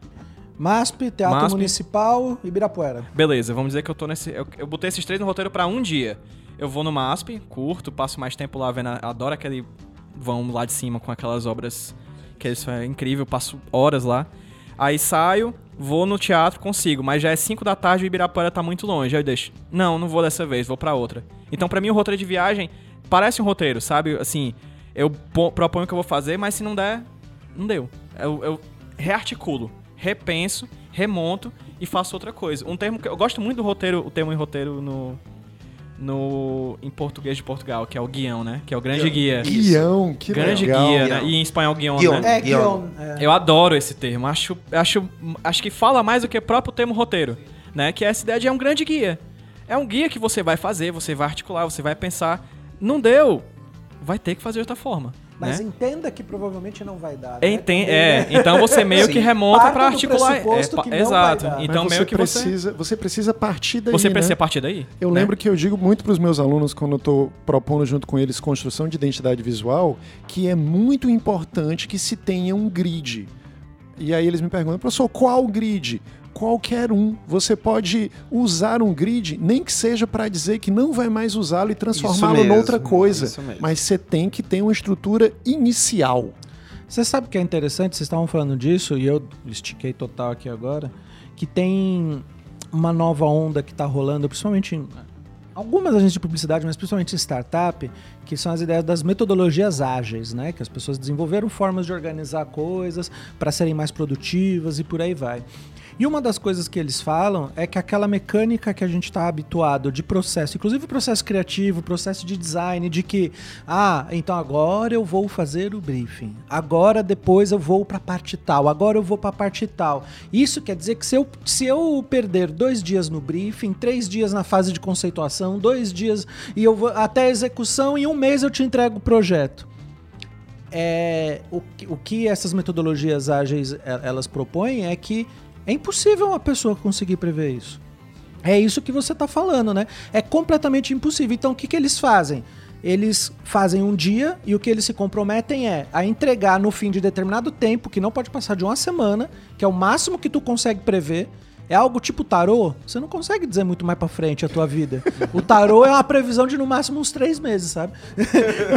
MASP, Teatro MASP. Municipal e Ibirapuera. Beleza, vamos dizer que eu tô nesse... Eu, eu botei esses três no roteiro pra um dia. Eu vou no MASP, curto, passo mais tempo lá vendo... Adoro aquele... Vão lá de cima com aquelas obras que isso é incrível, passo horas lá. Aí saio, vou no teatro, consigo, mas já é cinco da tarde e o Ibirapuera tá muito longe, aí eu deixo. Não, não vou dessa vez, vou pra outra. Então pra mim o roteiro de viagem parece um roteiro, sabe? Assim, eu proponho o que eu vou fazer, mas se não der, não deu. Eu, eu rearticulo, repenso, remonto e faço outra coisa. Um termo que eu gosto muito do roteiro, o termo em roteiro no... No, em português de Portugal, que é o guião, né? Que é o grande guia. Guião, que grande legal. Grande guia, né? E em espanhol, guion, guion, né? É, guion. Eu adoro esse termo. Acho, acho, acho que fala mais do que o próprio termo roteiro, né? Que essa ideia de é um grande guia. É um guia que você vai fazer, você vai articular, você vai pensar. Não deu, vai ter que fazer de outra forma. Mas né? Entenda que provavelmente não vai dar. Né? Entende, é, então você meio Sim. que remonta para articular. É, que não exato. Vai dar. Então meio que precisa, você... você precisa partir daí. Você precisa né? partir daí. Eu né? lembro que eu digo muito para os meus alunos quando eu estou propondo junto com eles construção de identidade visual, que é muito importante que se tenha um grid. E aí eles me perguntam, professor, qual grid? Qualquer um. Você pode usar um grid, nem que seja para dizer que não vai mais usá-lo e transformá-lo noutra coisa. Mas você tem que ter uma estrutura inicial. Você sabe o que é interessante? Vocês estavam falando disso e eu estiquei total aqui agora. Que tem uma nova onda que está rolando, principalmente em algumas agências de publicidade, mas principalmente em startup, que são as ideias das metodologias ágeis, né? Que as pessoas desenvolveram formas de organizar coisas para serem mais produtivas e por aí vai. E uma das coisas que eles falam é que aquela mecânica que a gente está habituado de processo, inclusive processo criativo, processo de design, de que, ah, então agora eu vou fazer o briefing, agora depois eu vou para a parte tal, agora eu vou para a parte tal. Isso quer dizer que se eu, se eu perder dois dias no briefing, três dias na fase de conceituação, dois dias e eu vou até a execução, em um mês eu te entrego o projeto. É, o, o que essas metodologias ágeis elas propõem é que é impossível uma pessoa conseguir prever isso. É isso que você está falando, né? É completamente impossível. Então, o que, que eles fazem? Eles fazem um dia e o que eles se comprometem é a entregar no fim de determinado tempo, que não pode passar de uma semana, que é o máximo que tu consegue prever. É algo tipo tarô, você não consegue dizer muito mais pra frente a tua vida. O tarô é uma previsão de no máximo uns três meses, sabe?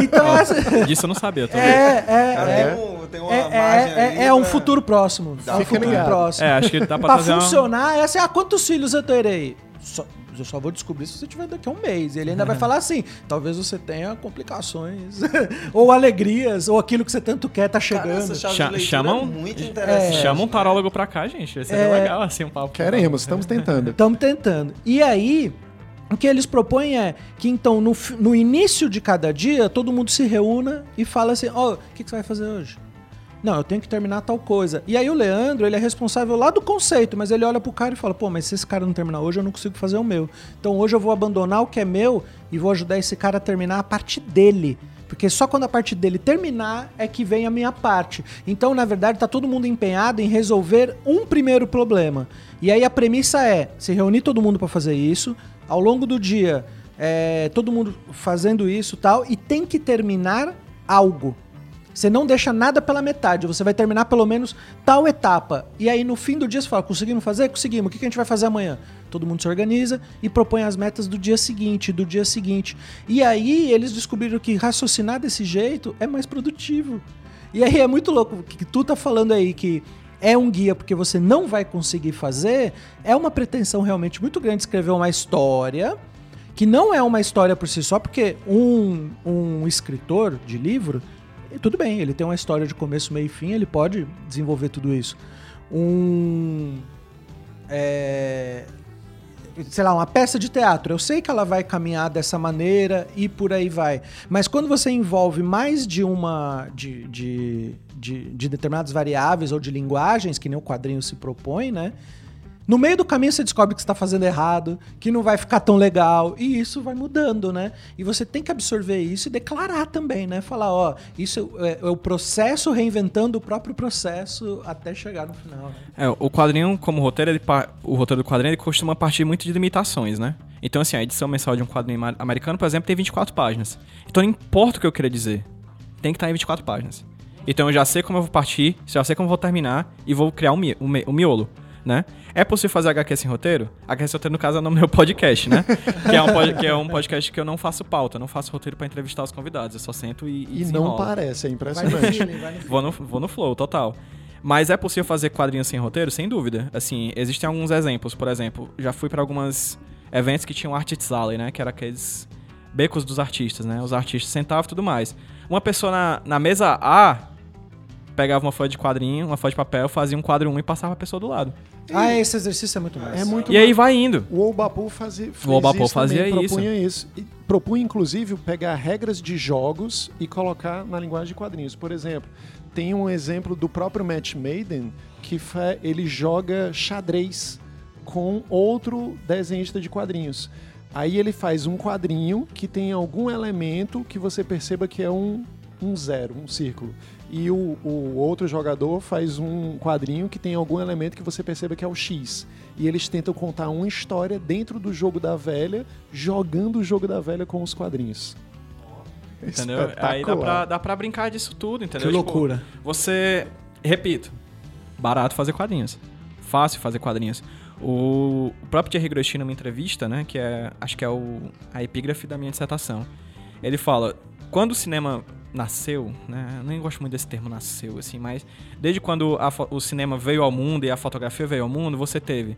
Então, oh, essa... Disso eu não sabia também. É, é, Cara, é, tem, tem uma é, margem é, ali, é, é um futuro próximo. É um futuro ligado. próximo. É, acho que dá pra, pra funcionar, uma... é assim, ah, quantos filhos eu terei? Só, eu só vou descobrir se você tiver daqui a um mês. E ele ainda é. vai falar assim, talvez você tenha complicações, ou alegrias, ou aquilo que você tanto quer tá chegando. Cara, Chama um, é muito interessante. É, Chama um tarólogo pra cá, gente. Isso é legal, assim, um papo. Queremos, estamos tentando. Estamos tentando. E aí, o que eles propõem é que, então, no, no início de cada dia, todo mundo se reúna e fala assim, ó, oh, o que, que você vai fazer hoje? Não, eu tenho que terminar tal coisa. E aí o Leandro, ele é responsável lá do conceito, mas ele olha pro cara e fala, pô, mas se esse cara não terminar hoje, eu não consigo fazer o meu. Então hoje eu vou abandonar o que é meu e vou ajudar esse cara a terminar a parte dele. Porque só quando a parte dele terminar é que vem a minha parte. Então, na verdade, tá todo mundo empenhado em resolver um primeiro problema. E aí a premissa é se reunir todo mundo pra fazer isso, ao longo do dia, é, todo mundo fazendo isso e tal, e tem que terminar algo. Você não deixa nada pela metade, você vai terminar pelo menos tal etapa. E aí no fim do dia você fala, conseguimos fazer? Conseguimos. O que a gente vai fazer amanhã? Todo mundo se organiza e propõe as metas do dia seguinte, do dia seguinte. E aí eles descobriram que raciocinar desse jeito é mais produtivo. E aí é muito louco que tu tá falando aí que é um guia porque você não vai conseguir fazer, é uma pretensão realmente muito grande escrever uma história, que não é uma história por si só, porque um, um escritor de livro, tudo bem, ele tem uma história de começo, meio e fim, ele pode desenvolver tudo isso. Um... É, sei lá, uma peça de teatro, eu sei que ela vai caminhar dessa maneira e por aí vai. Mas quando você envolve mais de uma... de, de, de, de determinadas variáveis ou de linguagens, que nem o quadrinho se propõe, né? No meio do caminho você descobre que você está fazendo errado, que não vai ficar tão legal, e isso vai mudando, né? E você tem que absorver isso e declarar também, né? Falar, ó, isso é, é o processo reinventando o próprio processo até chegar no final. Né? É, o quadrinho, como roteiro, ele, o roteiro do quadrinho ele costuma partir muito de limitações, né? Então, assim, a edição mensal de um quadrinho americano, por exemplo, tem vinte e quatro páginas. Então, não importa o que eu queira dizer, tem que estar em vinte e quatro páginas. Então, eu já sei como eu vou partir, já sei como eu vou terminar e vou criar um, mi- um, mi- um miolo. Né? É possível fazer H Q sem roteiro? H Q sem roteiro, no caso, é o nome do meu podcast, né? que, é um pod- que é um podcast que eu não faço pauta, não faço roteiro pra entrevistar os convidados, eu só sento e E, e não parece, é impressionante. Vai no feeling, vou, no, vou no flow, total. Mas é possível fazer quadrinhos sem roteiro? Sem dúvida. Assim, existem alguns exemplos, por exemplo, já fui pra alguns eventos que tinham Artist Alley, né? Que era aqueles becos dos artistas, né? Os artistas sentavam e tudo mais. Uma pessoa na, na mesa A pegava uma folha de quadrinho, uma folha de papel, fazia um quadro um e passava a pessoa do lado. Ah, esse exercício é muito massa. É muito e massa. Aí vai indo. O Obapu fazia, o Obapu isso fazia também, isso. Propunha isso. E propunha, inclusive, pegar regras de jogos e colocar na linguagem de quadrinhos. Por exemplo, tem um exemplo do próprio Matt Maiden, que fa- ele joga xadrez com outro desenhista de quadrinhos. Aí ele faz um quadrinho que tem algum elemento que você perceba que é um, um zero, um círculo. E o, o outro jogador faz um quadrinho que tem algum elemento que você perceba que é o X. E eles tentam contar uma história dentro do jogo da velha, jogando o jogo da velha com os quadrinhos. Entendeu? Aí dá pra, dá pra brincar disso tudo, entendeu? Que loucura. Tipo, você, repito, barato fazer quadrinhos. Fácil fazer quadrinhos. O, o próprio Thierry Groschin, numa entrevista, né, que é, acho que é o, a epígrafe da minha dissertação, ele fala, quando o cinema... nasceu, né? Eu nem gosto muito desse termo nasceu, assim, mas desde quando a fo- o cinema veio ao mundo e a fotografia veio ao mundo, você teve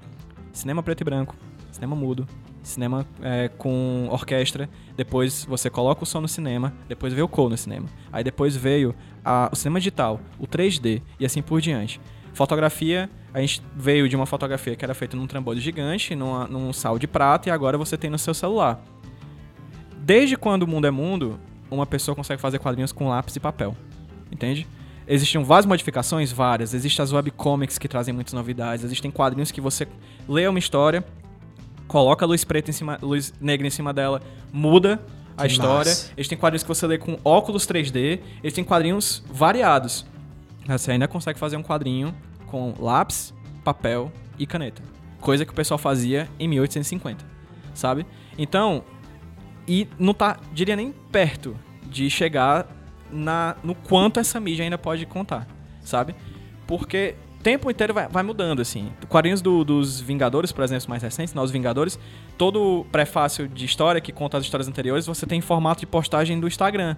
cinema preto e branco, cinema mudo, cinema é, com orquestra, depois você coloca o som no cinema, depois veio o cor no cinema, aí depois veio a, o cinema digital, o três D e assim por diante. Fotografia, a gente veio de uma fotografia que era feita num trambolho gigante, numa, num sal de prata e agora você tem no seu celular. Desde quando o mundo é mundo, uma pessoa consegue fazer quadrinhos com lápis e papel, entende? Existem várias modificações, várias. Existem as webcomics que trazem muitas novidades. Existem quadrinhos que você lê uma história, coloca luz preta em cima, luz negra em cima dela, muda a que história. Massa. Existem quadrinhos que você lê com óculos três D. Existem quadrinhos variados. Você ainda consegue fazer um quadrinho com lápis, papel e caneta. Coisa que o pessoal fazia em mil oitocentos e cinquenta, sabe? Então... E não tá, diria nem perto de chegar na, no quanto essa mídia ainda pode contar, sabe? Porque o tempo inteiro vai, vai mudando, assim. Quadrinhos do, dos Vingadores, por exemplo, mais recentes, Novos Vingadores, todo prefácio de história que conta as histórias anteriores, você tem em formato de postagem do Instagram,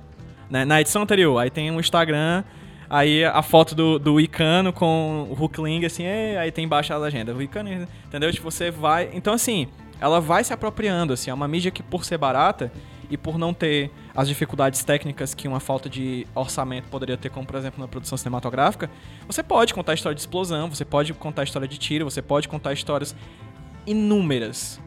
né? Na edição anterior, aí tem um Instagram, aí a foto do, do Icano com o Hulkling, assim, é, aí tem embaixo a legenda, o Icano, entendeu? Tipo, você vai... Então, assim... Ela vai se apropriando, assim, é uma mídia que por ser barata e por não ter as dificuldades técnicas que uma falta de orçamento poderia ter, como por exemplo na produção cinematográfica, você pode contar história de explosão, você pode contar história de tiro, você pode contar histórias inúmeras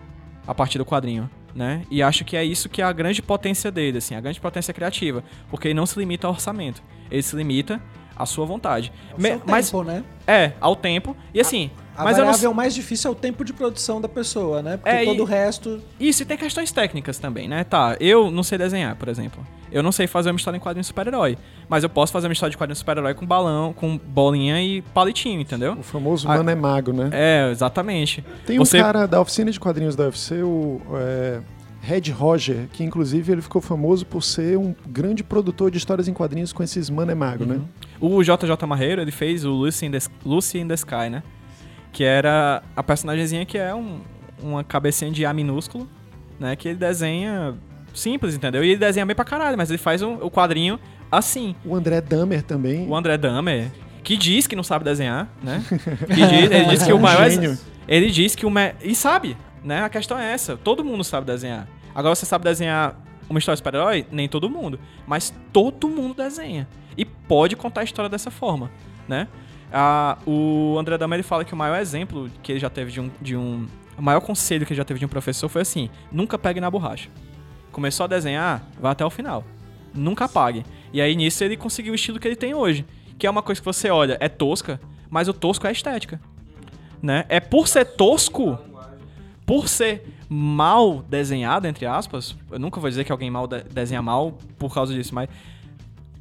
a partir do quadrinho, né? E acho que é isso que é a grande potência dele, assim, a grande potência criativa, porque ele não se limita ao orçamento, ele se limita à sua vontade. Ao Me- tempo, mas, né? É, ao tempo, e assim... A- A mas variável não... mais difícil é o tempo de produção da pessoa, né? Porque é, todo e... o resto... Isso, e tem questões técnicas também, né? Tá, eu não sei desenhar, por exemplo. Eu não sei fazer uma história em quadrinho de super-herói. Mas eu posso fazer uma história de quadrinho de super-herói com balão, com bolinha e palitinho, entendeu? O famoso a... mano é mago, né? É, exatamente. Tem um Você... cara da oficina de quadrinhos da U F C, o é, Red Roger, que inclusive ele ficou famoso por ser um grande produtor de histórias em quadrinhos com esses Mano Mago, uhum. né? O J J Marreiro, ele fez o Lucy in the, Lucy in the Sky, né? Que era a personagemzinha que é um, uma cabecinha de A minúsculo, né? Que ele desenha simples, entendeu? E ele desenha bem pra caralho, mas ele faz um, o quadrinho assim. O André Dahmer também. O André Dahmer, que diz que não sabe desenhar, né? Que diz, ele diz que o maior... Gênio. Ele diz que o... Me... E sabe... Né? A questão é essa, todo mundo sabe desenhar. Agora você sabe desenhar uma história de super-herói? Nem todo mundo, mas todo mundo desenha. E pode contar a história dessa forma, né? Ah, o André Dahmer, ele fala que o maior exemplo que ele já teve de um, de um... O maior conselho que ele já teve de um professor foi assim: nunca pegue na borracha. Começou a desenhar, vá até o final. Nunca apague. E aí nisso ele conseguiu o estilo que ele tem hoje, que é uma coisa que você olha, é tosca, mas o tosco é a estética, né? É por ser tosco... Por ser mal desenhado, entre aspas, eu nunca vou dizer que alguém mal de- desenha mal por causa disso, mas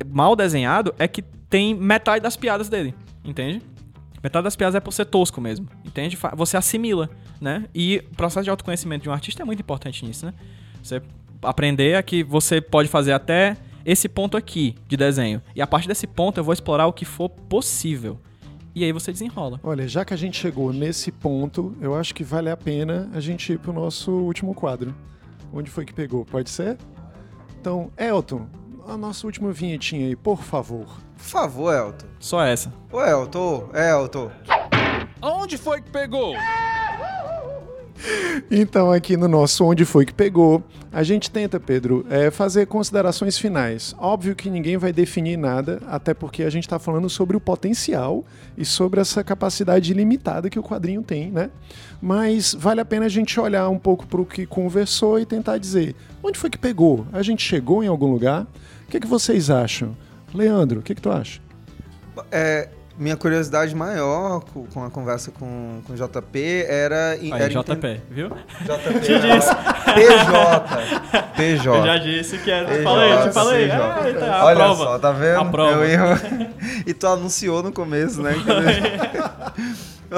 mal desenhado é que tem metade das piadas dele, entende? Metade das piadas é por ser tosco mesmo, entende? Você assimila, né? E o processo de autoconhecimento de um artista é muito importante nisso, né? Você aprender a que você pode fazer até esse ponto aqui de desenho. E a partir desse ponto eu vou explorar o que for possível. E aí você desenrola. Olha, já que a gente chegou nesse ponto, eu acho que vale a pena a gente ir pro nosso último quadro. Onde foi que pegou? Pode ser? Então, Elton, a nossa última vinhetinha aí, por favor. Por favor, Elton. Só essa. Ô, Elton, Elton. Onde foi que pegou? Então, aqui no nosso Onde Foi Que Pegou, a gente tenta, Pedro, é fazer considerações finais. Óbvio que ninguém vai definir nada, até porque a gente está falando sobre o potencial e sobre essa capacidade ilimitada que o quadrinho tem, né? Mas vale a pena a gente olhar um pouco para o que conversou e tentar dizer: onde foi que pegou? A gente chegou em algum lugar? O que, que vocês acham? Leandro, o que, que tu acha? É... Minha curiosidade maior com a conversa com, com o J P era... Aí, era J P, entend... viu? J P. Te disse. P J. P J. Eu já disse que era... P J, fala aí, te fala aí. Ah, tá, olha prova. Só, tá vendo? A prova. Eu... E tu anunciou no começo, né?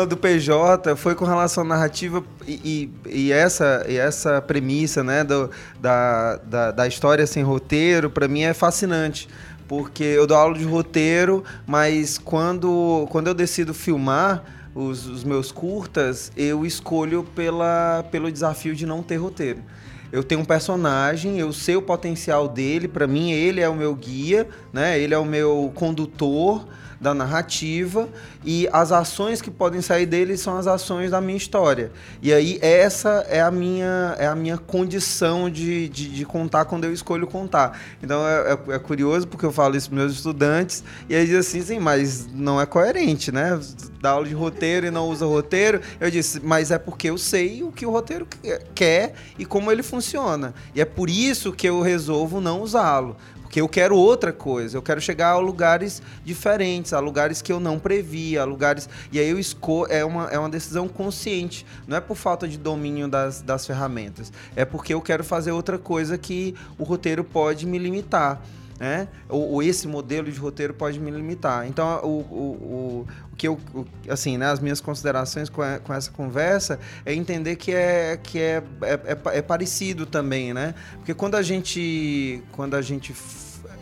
Do P J foi com relação à narrativa e, e, e, essa, e essa premissa, né? Do, da, da, da história sem roteiro, pra mim é fascinante. Porque eu dou aula de roteiro, mas quando, quando eu decido filmar os, os meus curtas, eu escolho pela, pelo desafio de não ter roteiro. Eu tenho um personagem, eu sei o potencial dele, para mim ele é o meu guia, né? Ele é o meu condutor da narrativa e as ações que podem sair dele são as ações da minha história. E aí essa é a minha, é a minha condição de, de, de contar quando eu escolho contar. Então é, é, é curioso porque eu falo isso para meus estudantes e eles dizem assim, sim, mas não é coerente, né? Dá aula de roteiro e não usa roteiro. Eu disse, mas é porque eu sei o que o roteiro quer e como ele funciona. E é por isso que eu resolvo não usá-lo. Porque eu quero outra coisa, eu quero chegar a lugares diferentes, a lugares que eu não previa, a lugares... E aí eu escolho, é uma, é uma decisão consciente, não é por falta de domínio das, das ferramentas, é porque eu quero fazer outra coisa que o roteiro pode me limitar, né? Ou, ou esse modelo de roteiro pode me limitar. Então, o, o, o, o que eu, o, assim, né, as minhas considerações com, a, com essa conversa é entender que é, que é, é, é, é parecido também, né? Porque quando a gente, quando a gente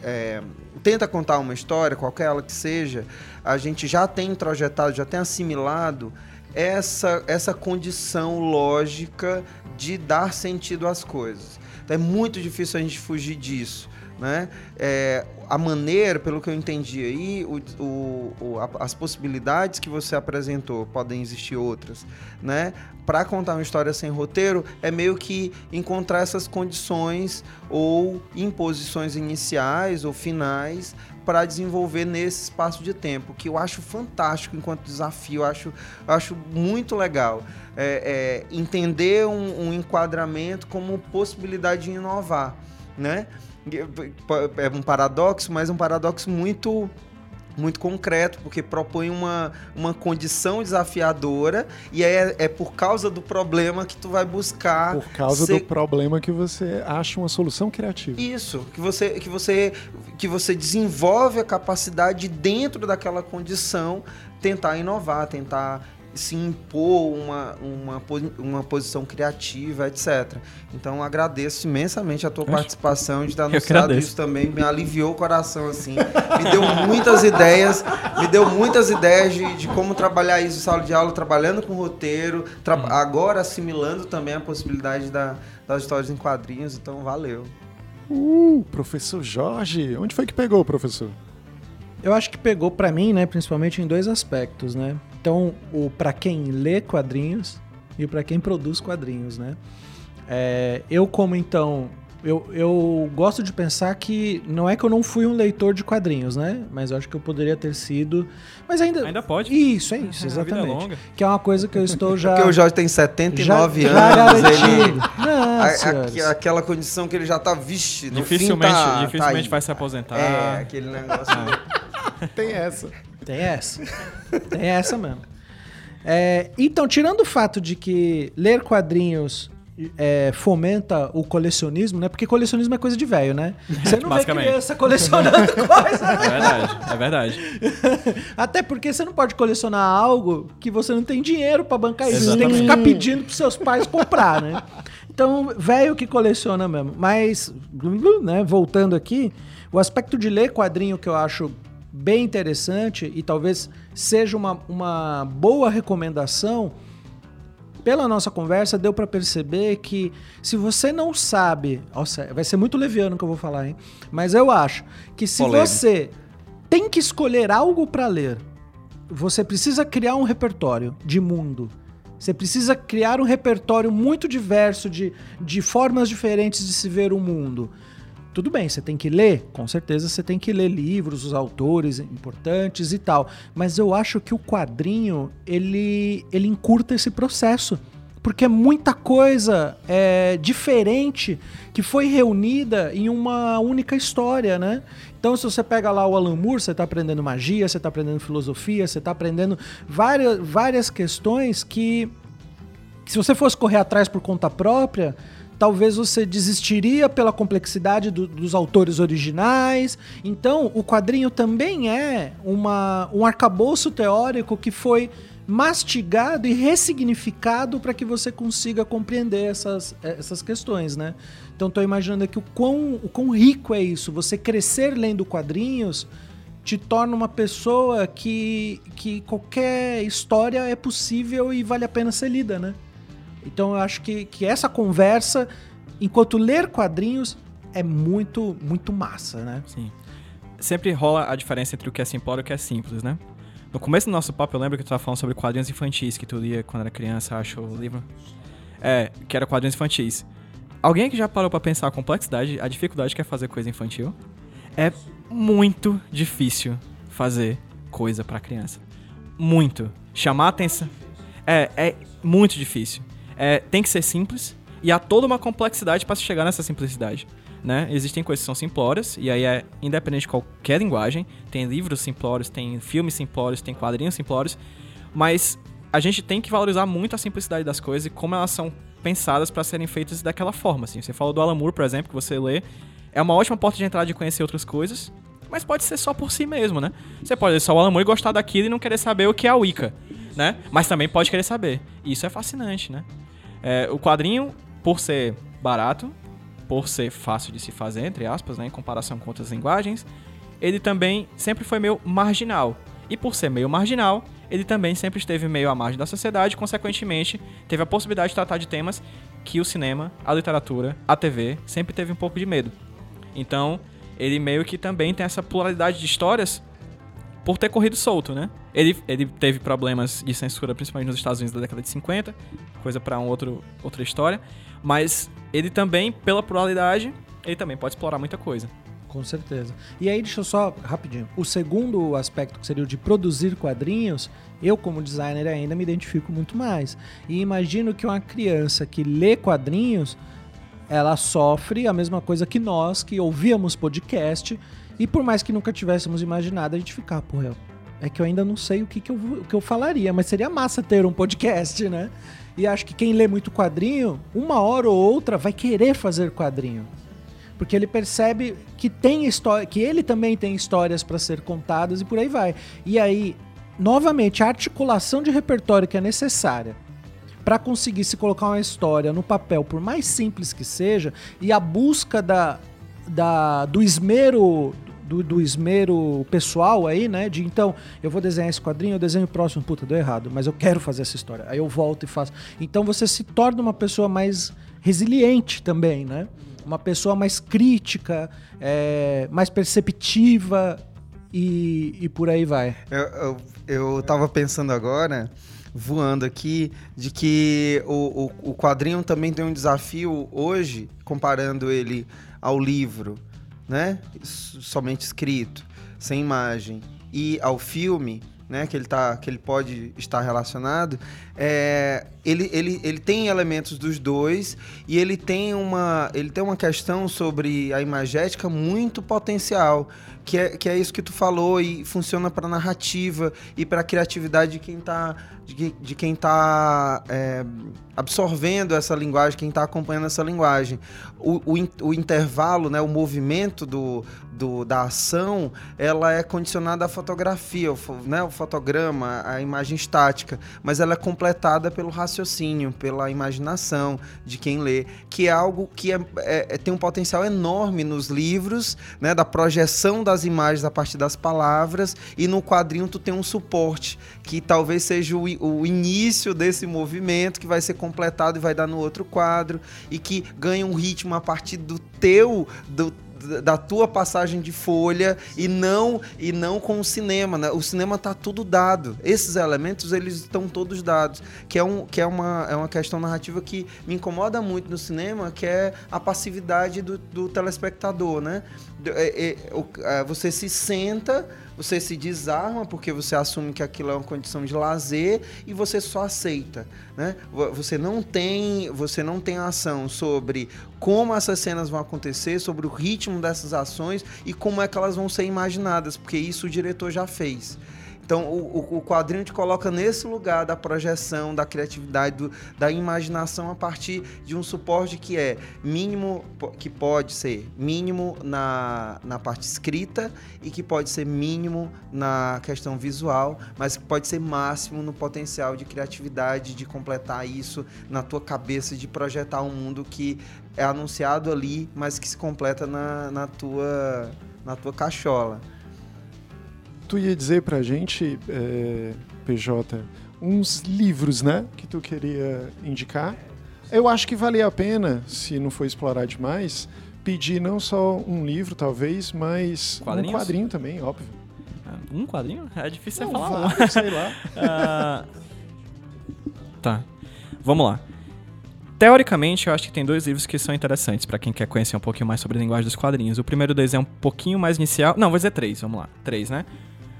é, tenta contar uma história, qualquer ela que seja, a gente já tem introjetado, já tem assimilado essa, essa condição lógica de dar sentido às coisas. Então, é muito difícil a gente fugir disso. Né? É, a maneira, pelo que eu entendi aí, o, o, o, a, as possibilidades que você apresentou, podem existir outras, né? Para contar uma história sem roteiro, é meio que encontrar essas condições ou imposições iniciais ou finais para desenvolver nesse espaço de tempo, que eu acho fantástico enquanto desafio, eu acho, eu acho muito legal. É, é, entender um, um enquadramento como possibilidade de inovar, né? É um paradoxo, mas um paradoxo muito, muito concreto, porque propõe uma, uma condição desafiadora e é, é por causa do problema que tu vai buscar... Por causa ser... do problema que você acha uma solução criativa. Isso, que você, que você, que você desenvolve a capacidade dentro daquela condição tentar inovar, tentar... se impor uma, uma, uma posição criativa, etcétera. Então, agradeço imensamente a tua participação, de estar anunciado isso também. Me aliviou o coração, assim. Me deu muitas ideias, me deu muitas ideias de, de como trabalhar isso em sala de aula, trabalhando com roteiro, tra- hum. agora assimilando também a possibilidade da, das histórias em quadrinhos. Então, valeu. Uh, professor Jorge, onde foi que pegou, professor? Eu acho que pegou para mim, né, principalmente em dois aspectos, né? Então, o para quem lê quadrinhos e para quem produz quadrinhos, né? É, eu como então, eu, eu gosto de pensar que não é que eu não fui um leitor de quadrinhos, né? Mas eu acho que eu poderia ter sido, mas ainda ainda pode. Isso, é isso, exatamente. A vida é longa. Que é uma coisa que eu estou já Porque o Jorge tem setenta e nove já, anos, já ele Não, a, a, aquela condição que ele já tá, vixe, no dificilmente, fim tá, dificilmente tá vai se aposentar. É, aquele negócio. Tem essa. Tem essa. Tem essa mesmo. É, então, tirando o fato de que ler quadrinhos é, fomenta o colecionismo, né? Porque colecionismo é coisa de velho, né? Você não vê criança colecionando coisa, né? É verdade, é verdade. Até porque você não pode colecionar algo que você não tem dinheiro pra bancar isso. Exatamente. Você tem que ficar pedindo pros seus pais comprar, né? Então, velho que coleciona mesmo. Mas, né, voltando aqui, o aspecto de ler quadrinho que eu acho bem interessante e talvez seja uma, uma boa recomendação, pela nossa conversa deu para perceber que se você não sabe, nossa, vai ser muito leviano que eu vou falar, hein? Mas eu acho que se Polêmico. Você tem que escolher algo para ler, você precisa criar um repertório de mundo. Você precisa criar um repertório muito diverso de, de formas diferentes de se ver o mundo. Tudo bem, você tem que ler, com certeza você tem que ler livros, os autores importantes e tal, mas eu acho que o quadrinho, ele, ele encurta esse processo, porque é muita coisa é, diferente que foi reunida em uma única história, né? Então, se você pega lá o Alan Moore, você está aprendendo magia, você está aprendendo filosofia, você está aprendendo várias, várias questões que, que se você fosse correr atrás por conta própria, talvez você desistiria pela complexidade do, dos autores originais. Então, o quadrinho também é uma, um arcabouço teórico que foi mastigado e ressignificado para que você consiga compreender essas, essas questões, né? Então, estou imaginando aqui o quão, o quão rico é isso. Você crescer lendo quadrinhos te torna uma pessoa que, que qualquer história é possível e vale a pena ser lida, né? Então eu acho que, que essa conversa, enquanto ler quadrinhos, é muito, muito massa, né? Sim. Sempre rola a diferença entre o que é simplório e o que é simples, né? No começo do nosso papo, eu lembro que tu tava falando sobre quadrinhos infantis, que tu lia quando era criança, acho, o livro. É, que era quadrinhos infantis. Alguém que já parou pra pensar a complexidade, a dificuldade que é fazer coisa infantil? É muito difícil fazer coisa pra criança. Muito. Chamar a atenção. É, é muito difícil. É, tem que ser simples, e há toda uma complexidade para se chegar nessa simplicidade, né? Existem coisas que são simplórias, e aí é independente de qualquer linguagem, tem livros simplórios, tem filmes simplórios, tem quadrinhos simplórios, mas a gente tem que valorizar muito a simplicidade das coisas e como elas são pensadas para serem feitas daquela forma, assim. Você falou do Alan Moore, por exemplo, que você lê, é uma ótima porta de entrada de conhecer outras coisas, mas pode ser só por si mesmo, né? Você pode ler só o Alan Moore e gostar daquilo e não querer saber o que é a Wicca, né? Mas também pode querer saber. E isso é fascinante, né? É, o quadrinho, por ser barato, por ser fácil de se fazer, entre aspas, né, em comparação com outras linguagens, ele também sempre foi meio marginal. E por ser meio marginal, ele também sempre esteve meio à margem da sociedade, consequentemente, teve a possibilidade de tratar de temas que o cinema, a literatura, a T V sempre teve um pouco de medo. Então, ele meio que também tem essa pluralidade de histórias por ter corrido solto, né? Ele, ele teve problemas de censura, principalmente nos Estados Unidos da década de cinquenta, coisa pra um outro, outra história, mas ele também, pela pluralidade, ele também pode explorar muita coisa. Com certeza. E aí, deixa eu só, rapidinho, o segundo aspecto, que seria o de produzir quadrinhos, eu como designer ainda me identifico muito mais. E imagino que uma criança que lê quadrinhos, ela sofre a mesma coisa que nós, que ouvíamos podcast, e por mais que nunca tivéssemos imaginado, a gente ficar, porra, é que eu ainda não sei o que, que, eu, o que eu falaria, mas seria massa ter um podcast, né? E acho que quem lê muito quadrinho, uma hora ou outra vai querer fazer quadrinho. Porque ele percebe que, tem história, que ele também tem histórias para ser contadas e por aí vai. E aí, novamente, a articulação de repertório que é necessária para conseguir se colocar uma história no papel, por mais simples que seja, e a busca da, da, do esmero... Do, do esmero pessoal aí, né? De então, eu vou desenhar esse quadrinho, eu desenho o próximo, puta, deu errado, mas eu quero fazer essa história. Aí eu volto e faço. Então você se torna uma pessoa mais resiliente também, né? Uma pessoa mais crítica, é, mais perceptiva e, e por aí vai. Eu, eu, eu tava pensando agora, voando aqui, de que o, o, o quadrinho também tem um desafio hoje, comparando ele ao livro, né? Somente escrito, sem imagem, e ao filme, né? que, ele tá, que ele pode estar relacionado, é, ele, ele, ele tem elementos dos dois e ele tem, uma, ele tem uma questão sobre a imagética muito potencial, que é, que é isso que tu falou, e funciona para narrativa e para a criatividade de quem está de, de quem tá, é, absorvendo essa linguagem, quem está acompanhando essa linguagem. O, o, o intervalo, né, o movimento do, do, da ação, ela é condicionada à fotografia, o, né, o fotograma, a imagem estática, mas ela é completada pelo raciocínio, pela imaginação de quem lê, que é algo que é, é, tem um potencial enorme nos livros, né, da projeção das imagens a partir das palavras, e no quadrinho tu tem um suporte, que talvez seja o, o início desse movimento, que vai ser completado e vai dar no outro quadro, e que ganha um ritmo a partir do teu, do, da tua passagem de folha, e não, e não com o cinema, né? O cinema tá tudo dado, esses elementos eles estão todos dados, que, é, um, que é, uma, é uma questão narrativa que me incomoda muito no cinema, que é a passividade do, do telespectador, né? Você se senta, você se desarma, porque você assume que aquilo é uma condição de lazer, e você só aceita, né? Você não tem, você não tem ação sobre como essas cenas vão acontecer, sobre o ritmo dessas ações e como é que elas vão ser imaginadas, porque isso o diretor já fez. Então, o, o quadrinho te coloca nesse lugar da projeção, da criatividade, do, da imaginação a partir de um suporte que é mínimo, que pode ser mínimo na, na parte escrita e que pode ser mínimo na questão visual, mas que pode ser máximo no potencial de criatividade, de completar isso na tua cabeça, de projetar um mundo que é anunciado ali, mas que se completa na, na, tua, na tua cachola. Tu ia dizer pra gente, é, P J, uns livros, né, que tu queria indicar. Eu acho que valia a pena, se não for explorar demais, pedir não só um livro, talvez, mas Quadrinhos? um quadrinho também, óbvio. Um quadrinho? É difícil não, você falar. Vai, não. Sei lá. uh... Tá, vamos lá. Teoricamente, eu acho que tem dois livros que são interessantes para quem quer conhecer um pouquinho mais sobre a linguagem dos quadrinhos. O primeiro deles é um pouquinho mais inicial... Não, vou dizer três, vamos lá. Três, né?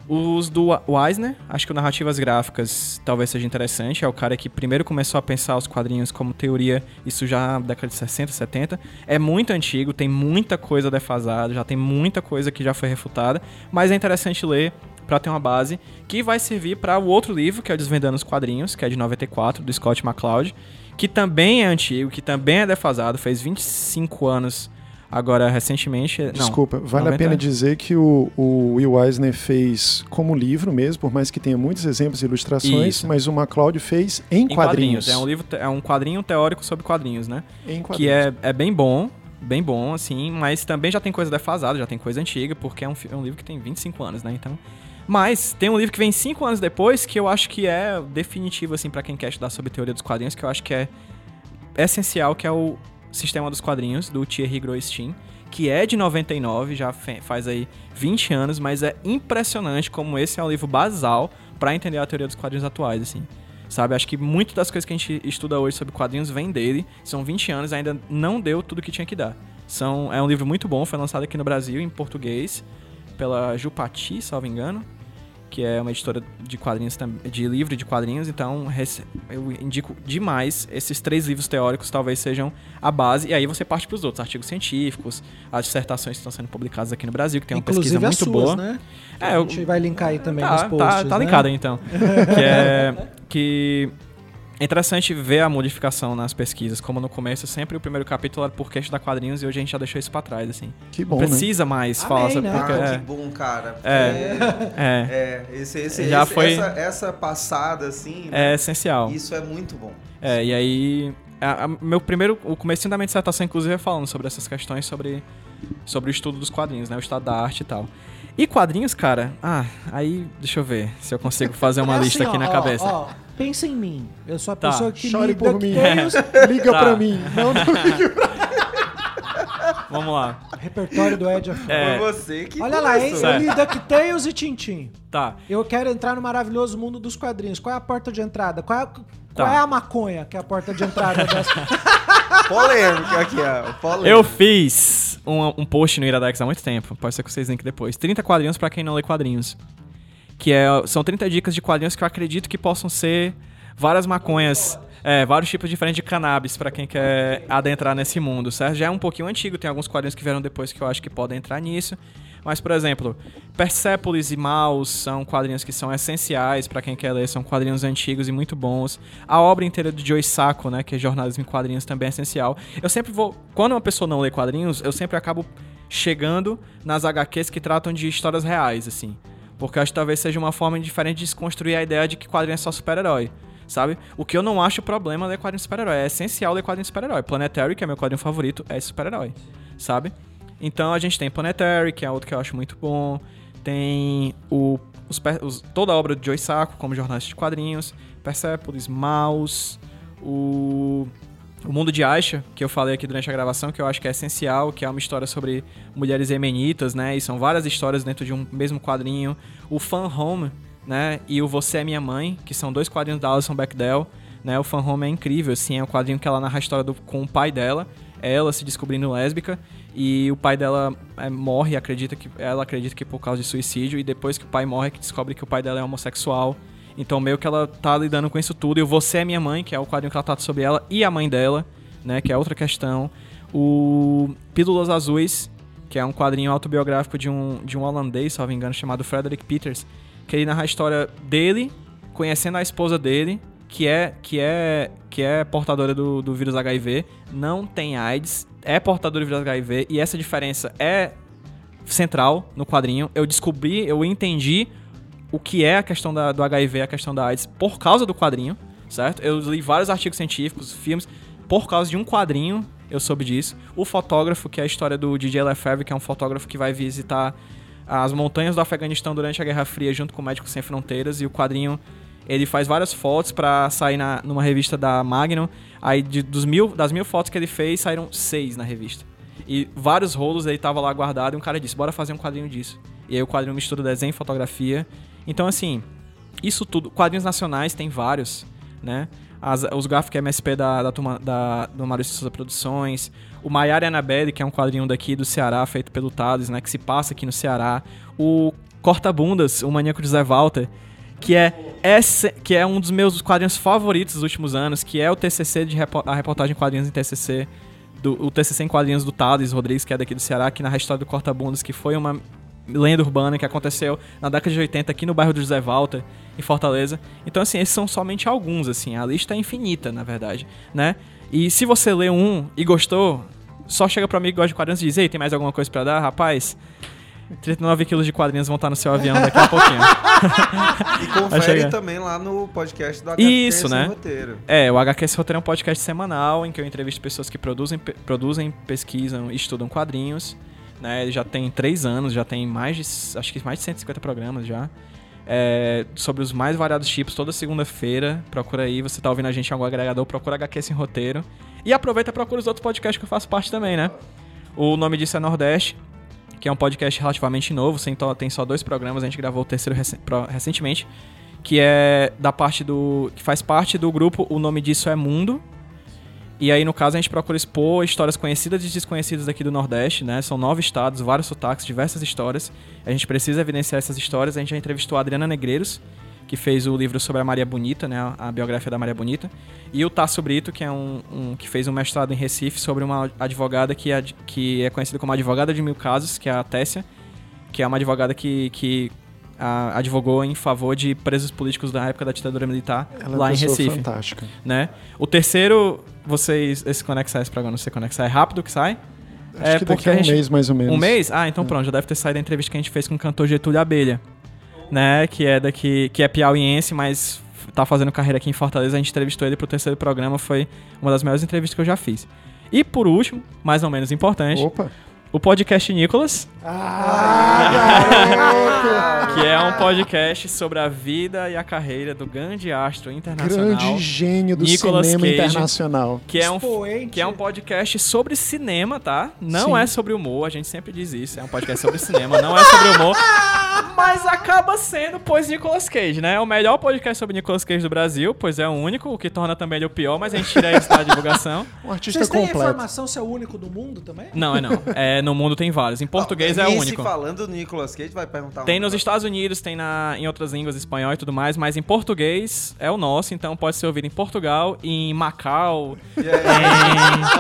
Os do Eisner, acho que o Narrativas Gráficas talvez seja interessante, é o cara que primeiro começou a pensar os quadrinhos como teoria, isso já na década de sessenta, setenta, é muito antigo, tem muita coisa defasada, já tem muita coisa que já foi refutada, mas é interessante ler pra ter uma base, que vai servir para o outro livro, que é o Desvendando os Quadrinhos, que é de noventa e quatro, do Scott McCloud, que também é antigo, que também é defasado, fez vinte e cinco anos... Agora, recentemente... Desculpa, não, vale a pena dizer que o, o Will Eisner fez como livro mesmo, por mais que tenha muitos exemplos e ilustrações, isso. Mas o McCloud fez em, em quadrinhos. quadrinhos. É um livro, é um quadrinho teórico sobre quadrinhos, né? Em quadrinhos. Que é, é bem bom, bem bom, assim, mas também já tem coisa defasada, já tem coisa antiga, porque é um, é um livro que tem vinte e cinco anos, né? Então... Mas tem um livro que vem cinco anos depois, que eu acho que é definitivo, assim, pra quem quer estudar sobre teoria dos quadrinhos, que eu acho que é essencial, que é o... Sistema dos Quadrinhos, do Thierry Groisstein, que é de noventa e nove, já faz aí vinte anos, mas é impressionante como esse é um livro basal para entender a teoria dos quadrinhos atuais, assim. Sabe, acho que muitas das coisas que a gente estuda hoje sobre quadrinhos vem dele, são vinte anos, ainda não deu tudo que tinha que dar. São, é um livro muito bom, foi lançado aqui no Brasil, em português, pela Jupati, salvo engano, que é uma editora de quadrinhos, de livro de quadrinhos, então eu indico demais esses três livros teóricos, talvez sejam a base, e aí você parte para os outros, artigos científicos, as dissertações que estão sendo publicadas aqui no Brasil, que tem uma inclusive pesquisa muito boa. Inclusive as suas, boa. Né? É, a gente eu... vai linkar aí também tá, nos posts. Tá, tá linkado, né? Então. Que é... Que... É interessante ver a modificação nas pesquisas, como no começo, sempre o primeiro capítulo era por que estudar quadrinhos e hoje a gente já deixou isso pra trás, assim. Que bom, não precisa, né? mais falar sobre... Né? Ah, é... que bom, cara. É, é. é. Esse, esse, já esse, foi... essa, essa passada, assim... É, né? Essencial. Isso é muito bom. É, e aí... A, a, meu primeiro... O comecinho da minha dissertação, inclusive, é falando sobre essas questões, sobre, sobre o estudo dos quadrinhos, né? O estado da arte e tal. E quadrinhos, cara... Ah, aí... Deixa eu ver se eu consigo fazer uma é lista assim, ó, aqui na ó, cabeça. Ó. Pensa em mim. Eu sou a tá. pessoa que Chore lida por mim. É. Liga tá. pra mim. Não, não liga pra mim. Vamos lá. Repertório do Edge of War. É. Você que Olha lá, hein? Eu li DuckTales e Tintin. Tá. Eu quero entrar no maravilhoso mundo dos quadrinhos. Qual é a porta de entrada? Qual é a, qual tá. é a maconha que é a porta de entrada dessa? Polêmica aqui, ó. Polêmica. Eu fiz um, um post no Iradex há muito tempo. Pode ser que vocês linkem depois. trinta quadrinhos pra quem não lê quadrinhos. Que é, são trinta dicas de quadrinhos que eu acredito que possam ser várias maconhas, é, vários tipos diferentes de cannabis pra quem quer adentrar nesse mundo, certo? Já é um pouquinho antigo, tem alguns quadrinhos que vieram depois que eu acho que podem entrar nisso. Mas, por exemplo, Persepolis e Maus são quadrinhos que são essenciais pra quem quer ler, são quadrinhos antigos e muito bons. A obra inteira do Joe Sacco, né, que é jornalismo em quadrinhos, também é essencial. Eu sempre vou... Quando uma pessoa não lê quadrinhos, eu sempre acabo chegando nas H Qs que tratam de histórias reais, assim. Porque eu acho que talvez seja uma forma diferente de desconstruir a ideia de que quadrinho é só super-herói, sabe? O que eu não acho problema é ler quadrinho super-herói. É essencial ler quadrinho super-herói. Planetary, que é meu quadrinho favorito, é super-herói, sabe? Então a gente tem Planetary, que é outro que eu acho muito bom. Tem o, os, os, toda a obra do Joe Sacco, como jornalista de quadrinhos. Persepolis, Maus, o... O Mundo de Aisha, que eu falei aqui durante a gravação, que eu acho que é essencial, que é uma história sobre mulheres yemenitas, né? E são várias histórias dentro de um mesmo quadrinho. O Fan Home, né? E o Você é Minha Mãe, que são dois quadrinhos da Alison Bechdel, né? O Fan Home é incrível, assim. É um quadrinho que ela narra a história do, com o pai dela, ela se descobrindo lésbica. E o pai dela é, morre, acredita que, ela acredita que por causa de suicídio. E depois que o pai morre, que descobre que o pai dela é homossexual. Então meio que ela tá lidando com isso tudo. E o Você é Minha Mãe, que é o quadrinho que ela trata sobre ela e a mãe dela, né? Que é outra questão. O Pílulas Azuis, que é um quadrinho autobiográfico de um, de um holandês, se não me engano, chamado Frederick Peters, que ele narra a história dele, conhecendo a esposa dele, que é, que é, que é portadora do, do vírus H I V, não tem AIDS, é portadora do vírus H I V, e essa diferença é central no quadrinho. Eu descobri, eu entendi... o que é a questão da, do H I V, a questão da AIDS, por causa do quadrinho, certo? Eu li vários artigos científicos, filmes, por causa de um quadrinho, eu soube disso. O Fotógrafo, que é a história do D J Lefebvre, que é um fotógrafo que vai visitar as montanhas do Afeganistão durante a Guerra Fria, junto com o Médicos Sem Fronteiras, e o quadrinho, ele faz várias fotos pra sair na, numa revista da Magnum, aí de, dos mil, das mil fotos que ele fez, saíram seis na revista. E vários rolos, ele tava lá guardado, e um cara disse, bora fazer um quadrinho disso. E aí o quadrinho mistura desenho e fotografia. Então, assim, isso tudo... Quadrinhos nacionais tem vários, né? As, os gráficos M S P da, da, turma, da, do Maurício Souza Produções. O Maiara e Annabelle, que é um quadrinho daqui do Ceará, feito pelo Thales, né? Que se passa aqui no Ceará. O Corta-Bundas, o Maníaco de Zé Walter, que é, esse, que é um dos meus quadrinhos favoritos dos últimos anos, que é o T C C, de repo, a reportagem Quadrinhos em T C C, do, o T C C em Quadrinhos do Thales Rodrigues, que é daqui do Ceará, que narra a história do Corta-Bundas, que foi uma... lenda urbana que aconteceu na década de oitenta aqui no bairro do José Walter, em Fortaleza. Então, assim, esses são somente alguns, assim. A lista é infinita, na verdade, né? E se você lê um e gostou, só chega pro amigo que gosta de quadrinhos e diz, ei, tem mais alguma coisa pra dar, rapaz? trinta e nove quilos de quadrinhos vão estar no seu avião daqui a pouquinho. E confere também lá no podcast do H Q Isso, Sem né? Roteiro. É, o H Q Sem Roteiro é um podcast semanal em que eu entrevisto pessoas que produzem, pe- produzem pesquisam e estudam quadrinhos. Né, ele já tem três anos, já tem mais de, acho que mais de cento e cinquenta programas já, é, sobre os mais variados tipos, toda segunda-feira, procura aí, você tá ouvindo a gente em algum agregador, procura H Q Sem Roteiro, e aproveita e procura os outros podcasts que eu faço parte também, né? O nome disso é Nordeste, que é um podcast relativamente novo, tem só dois programas, a gente gravou o terceiro recentemente, que é da parte do, que faz parte do grupo O Nome Disso é Mundo. E aí, no caso, a gente procura expor histórias conhecidas e desconhecidas aqui do Nordeste, né? São nove estados, vários sotaques, diversas histórias. A gente precisa evidenciar essas histórias. A gente já entrevistou a Adriana Negreiros, que fez o livro sobre a Maria Bonita, né? A biografia da Maria Bonita. E o Tasso Brito, que, é um, um, que fez um mestrado em Recife sobre uma advogada que é, que é conhecida como Advogada de Mil Casos, que é a Tessia, que é uma advogada que, que a, advogou em favor de presos políticos da época da ditadura militar ela lá em Recife. Fantástica. Né? O terceiro, vocês, esse Conexais pra agora não sei Conexais, é rápido que sai? Acho é que daqui a um gente, mês mais ou menos. Um mês? Ah, então é. Pronto, já deve ter saído a entrevista que a gente fez com o cantor Getúlio Abelha, né? Que é daqui, que é piauiense, mas tá fazendo carreira aqui em Fortaleza. A gente entrevistou ele pro terceiro programa, foi uma das melhores entrevistas que eu já fiz. E por último, mais ou menos importante, Opa. o podcast Nicolas, ah, que é um podcast sobre a vida e a carreira do grande astro internacional, grande gênio do Nicolas cinema Cage, internacional, que é, um, que é um podcast sobre cinema, tá? Não Sim. é sobre humor, a gente sempre diz isso, é um podcast sobre cinema, não é sobre humor. Mas acaba sendo, pois, Nicolas Cage, né? O melhor podcast sobre Nicolas Cage do Brasil, pois é o único, o que torna também ele o pior, mas a gente tira isso da divulgação. Um artista Vocês completo. Vocês têm informação se é o único do mundo também? Não, é não. É, no mundo tem vários. Em português não, é o único. E se falando do Nicolas Cage, vai perguntar... Tem um nos lugar. Estados Unidos, tem na, em outras línguas, espanhol e tudo mais, mas em português é o nosso, então pode ser ouvido em Portugal, em Macau, yeah. em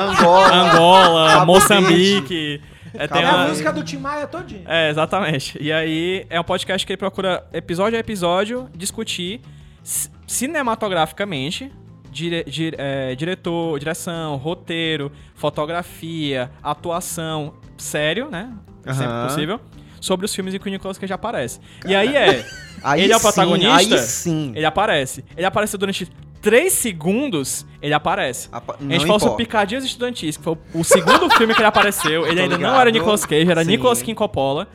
Angola, Angola Moçambique... É, tem uma... a música do Tim Maia todinha. É, exatamente. E aí é um podcast que ele procura, episódio a episódio, discutir c- cinematograficamente dire- dire- é, diretor, direção, roteiro, fotografia, atuação, sério, né? Uhum. Sempre possível. Sobre os filmes em que o Nicolas Cage aparece. Cara. E aí é... aí ele é o sim, protagonista, aí sim. ele aparece. Ele aparece durante... três segundos, ele aparece. Apa- a gente falou sobre Picadinhas Estudantis, que foi o, o segundo filme que ele apareceu. Ele ainda ligado. não era Nicolas Cage, era Sim. Nicolas Kim Coppola.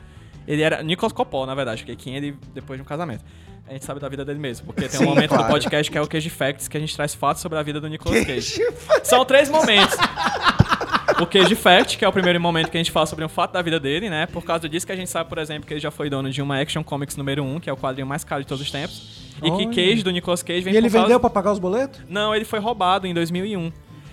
Ele era Nicolas Coppola, na verdade, porque Kim, ele, depois de um casamento. A gente sabe da vida dele mesmo, porque tem Sim, um momento claro. do podcast que é o Cage Facts, que a gente traz fatos sobre a vida do Nicolas Cage. São três momentos. O Cage Fact, que é o primeiro momento que a gente fala sobre um fato da vida dele, né? Por causa disso que a gente sabe, por exemplo, que ele já foi dono de uma Action Comics número um, que é o quadrinho mais caro de todos os tempos. E Olha. que Cage, do Nicolas Cage... vem E ele por causa... vendeu pra pagar os boletos? Não, ele foi roubado em dois mil e um.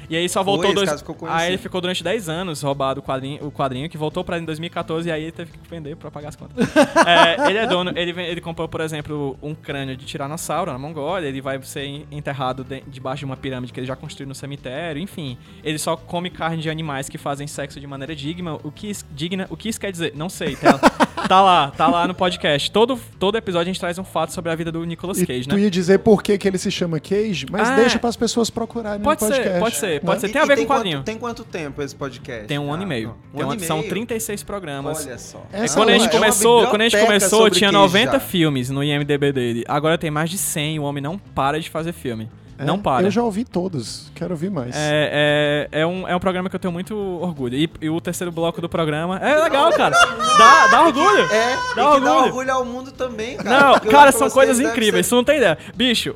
E aí só foi, voltou... dois... Aí ele ficou durante dez anos roubado o quadrinho, o quadrinho que voltou pra ele em dois mil e catorze e aí ele teve que vender pra pagar as contas. é, ele é dono... Ele, ele comprou, por exemplo, um crânio de tiranossauro na Mongólia. Ele vai ser enterrado de, debaixo de uma pirâmide que ele já construiu no cemitério. Enfim, ele só come carne de animais que fazem sexo de maneira digna. O que, digna, o que isso quer dizer? Não sei, tá... Tá lá, tá lá no podcast. Todo, todo episódio a gente traz um fato sobre a vida do Nicolas Cage, e né? Tu ia dizer por que, que ele se chama Cage, mas ah, deixa pras pessoas procurarem pode no podcast. Ser, pode ser, pode né? ser. Tem e, a ver com o quadrinho. Quanto, tem quanto tempo esse podcast? Tem um ah, ano e meio. Um ano uma, e meio? São trinta e seis programas. Olha só. É, quando, é a gente começou, quando a gente começou, tinha noventa filmes no I M D B dele. Agora tem mais de cem, o homem não para de fazer filme. É, não para. Eu já ouvi todos, quero ouvir mais. É, é, é, um, é um programa que eu tenho muito orgulho. E, e o terceiro bloco do programa é legal, cara. Dá, dá orgulho. É, dá, e orgulho. Dá orgulho ao mundo também, cara. Não, porque cara, são coisas incríveis, ser... tu não tem ideia. Bicho,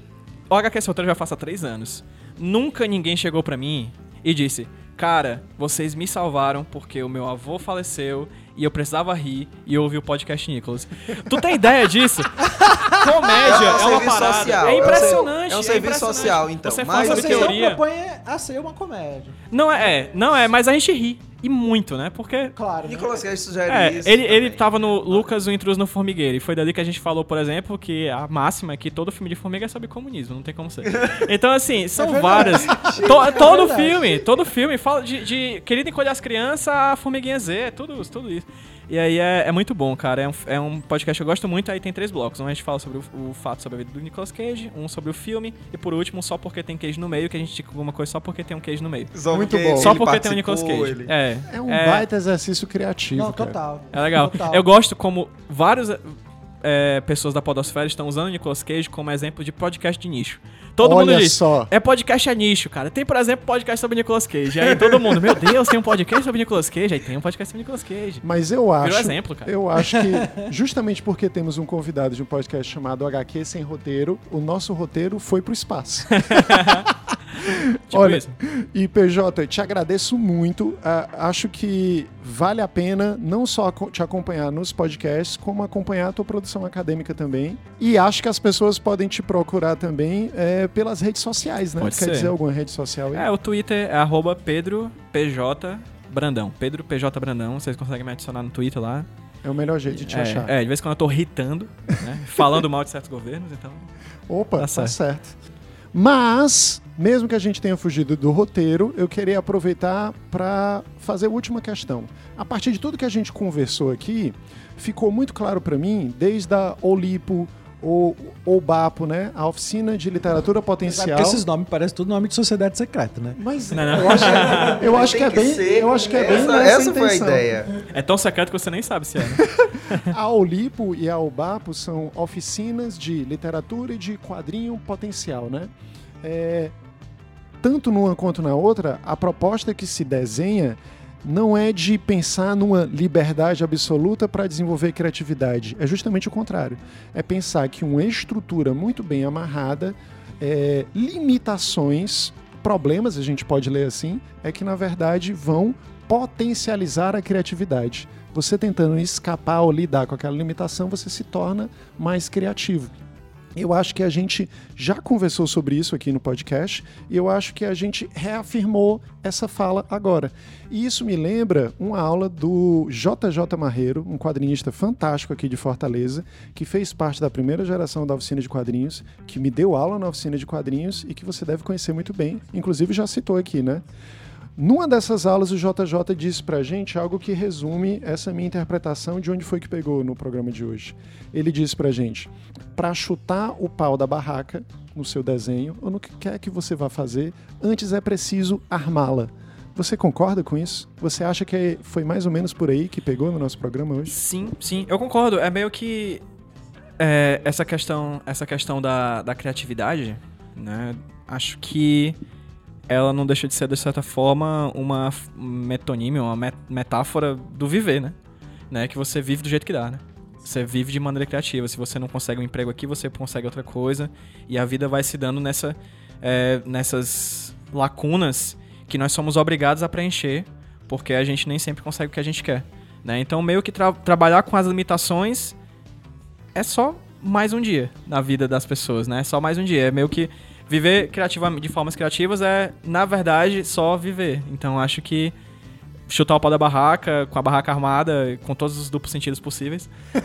o H Q S Roteiro já faz há três anos. Nunca ninguém chegou pra mim e disse: cara, vocês me salvaram porque o meu avô faleceu e eu precisava rir e eu ouvi o podcast Nicolas. Tu tem ideia disso? Comédia é, um é uma parada. Social. É impressionante. É um serviço é social, então. Você mas você teoria. Não propõe a ser uma comédia. Não é, é, não é, mas a gente ri. E muito, né? Porque... Claro. Né? Nicolas Cage sugere é, isso. Ele, ele tava no Lucas, o Intruso no Formigueiro. E foi dali que a gente falou, por exemplo, que a máxima é que todo filme de formiga é sobre comunismo. Não tem como ser. Então, assim, são é várias. To, todo é filme, todo filme fala de, de Querido Encolher as Crianças, a Formiguinha Z, tudo, tudo isso. E aí é, é muito bom, cara. É um, é um podcast que eu gosto muito. Aí tem três blocos. Um a gente fala sobre o, o fato sobre a vida do Nicolas Cage, um sobre o filme e, por último, um só porque tem Cage no meio, que a gente diz alguma coisa só porque tem um Cage no meio. Só muito bom. Só porque tem o Nicolas Cage. Ele... É. É um é... baita exercício criativo. Não, total. Cara. É legal. Total. Eu gosto como várias é, pessoas da podosfera estão usando o Nicolas Cage como exemplo de podcast de nicho. Todo Olha mundo diz, só. é podcast é nicho, cara. Tem, por exemplo, podcast sobre Nicolas Cage. Aí todo mundo, meu Deus, tem um podcast sobre Nicolas Cage? Aí tem um podcast sobre Nicolas Cage. Mas eu acho... Virou exemplo, cara. Eu acho que, justamente porque temos um convidado de um podcast chamado H Q Sem Roteiro, o nosso roteiro foi pro espaço. Tipo Olha, isso. E P J, eu te agradeço muito. Uh, acho que vale a pena não só te acompanhar nos podcasts, como acompanhar a tua produção acadêmica também. E acho que as pessoas podem te procurar também é, pelas redes sociais, né? Pode Quer ser. dizer alguma rede social aí? É, o Twitter é arroba pedro p j brandão. Pedro P J Brandão, vocês conseguem me adicionar no Twitter lá. É o melhor jeito de te é, achar. É, de vez em quando eu tô irritando, né? Falando mal de certos governos, então... Opa, tá certo. Tá certo. Mas... mesmo que a gente tenha fugido do roteiro, eu queria aproveitar para fazer a última questão. A partir de tudo que a gente conversou aqui, ficou muito claro para mim, desde a Olipo, o Obapo, né? A Oficina de Literatura Potencial. Porque esses nomes parecem tudo nome de sociedade secreta, né? Mas não, não. eu acho, eu acho que é bem, ser, eu acho que é essa, bem nessa essa foi a ideia. É tão secreto que você nem sabe se é. Né? A Olipo e a Obapo são oficinas de literatura e de quadrinho potencial, né? É, tanto numa quanto na outra, a proposta que se desenha não é de pensar numa liberdade absoluta para desenvolver criatividade. É justamente o contrário. É pensar que uma estrutura muito bem amarrada, é, limitações, problemas, a gente pode ler assim, é que, na verdade, vão potencializar a criatividade. Você tentando escapar ou lidar com aquela limitação, você se torna mais criativo. Eu acho que a gente já conversou sobre isso aqui no podcast e eu acho que a gente reafirmou essa fala agora. E isso me lembra uma aula do J J Marreiro, um quadrinista fantástico aqui de Fortaleza, que fez parte da primeira geração da Oficina de Quadrinhos, que me deu aula na Oficina de Quadrinhos e que você deve conhecer muito bem, inclusive já citou aqui, né? Numa dessas aulas, o J J disse pra gente algo que resume essa minha interpretação de onde foi que pegou no programa de hoje. Ele disse pra gente, pra chutar o pau da barraca no seu desenho, ou no que quer que você vá fazer, antes é preciso armá-la. Você concorda com isso? Você acha que foi mais ou menos por aí que pegou no nosso programa hoje? Sim, sim, eu concordo. É meio que é, essa questão, essa questão da, da criatividade, né? Acho que ela não deixa de ser, de certa forma, uma metonímia, uma met- metáfora do viver, né? né? Que você vive do jeito que dá, né? Você vive de maneira criativa. Se você não consegue um emprego aqui, você consegue outra coisa. E a vida vai se dando nessa, é, nessas lacunas que nós somos obrigados a preencher, porque a gente nem sempre consegue o que a gente quer, né? Então, meio que tra- trabalhar com as limitações é só mais um dia na vida das pessoas, né? É só mais um dia. É meio que viver criativamente, de formas criativas é, na verdade, só viver. Então, acho que chutar o pau da barraca, com a barraca armada, com todos os duplos sentidos possíveis, né?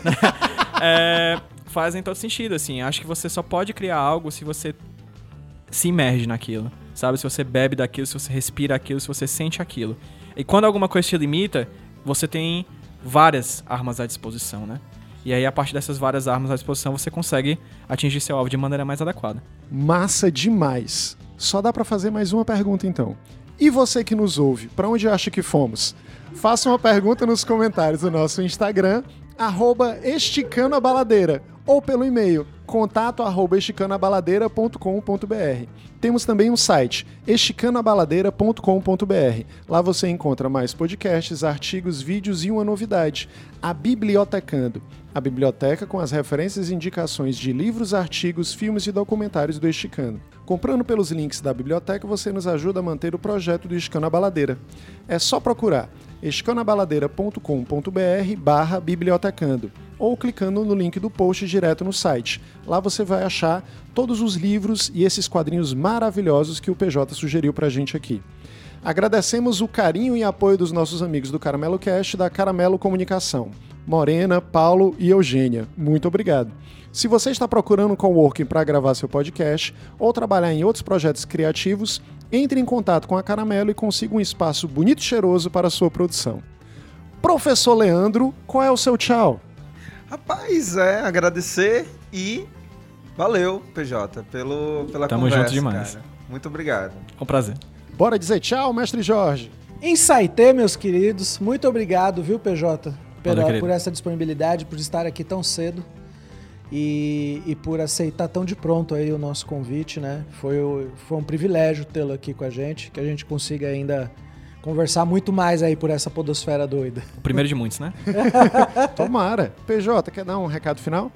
é, fazem todo sentido, assim. Acho que você só pode criar algo se você se imerge naquilo, sabe? Se você bebe daquilo, se você respira aquilo, se você sente aquilo. E quando alguma coisa te limita, você tem várias armas à disposição, né? E aí, a partir dessas várias armas à disposição, você consegue atingir seu alvo de maneira mais adequada. Massa demais! Só dá pra fazer mais uma pergunta, então. E você que nos ouve, pra onde acha que fomos? Faça uma pergunta nos comentários do nosso Instagram, arroba esticandoabaladeira, ou pelo e-mail, contato arroba esticando a baladeira ponto com ponto b r. Temos também um site, esticando a baladeira ponto com ponto b r. Lá você encontra mais podcasts, artigos, vídeos e uma novidade, a Bibliotecando. A biblioteca com as referências e indicações de livros, artigos, filmes e documentários do Esticando. Comprando pelos links da biblioteca, você nos ajuda a manter o projeto do Esticando a Baladeira. É só procurar esticando a baladeira ponto com ponto b r barra bibliotecando ou clicando no link do post direto no site. Lá você vai achar todos os livros e esses quadrinhos maravilhosos que o P J sugeriu pra gente aqui. Agradecemos o carinho e apoio dos nossos amigos do Caramelo Cast, da Caramelo Comunicação. Morena, Paulo e Eugênia, muito obrigado. Se você está procurando um coworking para gravar seu podcast ou trabalhar em outros projetos criativos, entre em contato com a Caramelo e consiga um espaço bonito e cheiroso para a sua produção. Professor Leandro, qual é o seu tchau? Rapaz, é agradecer e valeu, P J, pelo, pela Tamo conversa, junto demais. Cara. Muito obrigado. Com prazer. Bora dizer tchau, mestre Jorge. Insaitê, meus queridos. Muito obrigado, viu, P J, pela, Olha, por essa disponibilidade, por estar aqui tão cedo e, e por aceitar tão de pronto aí o nosso convite, né? Foi, foi um privilégio tê-lo aqui com a gente, que a gente consiga ainda conversar muito mais aí por essa podosfera doida. O primeiro de muitos, né? Tomara. P J, quer dar um recado final?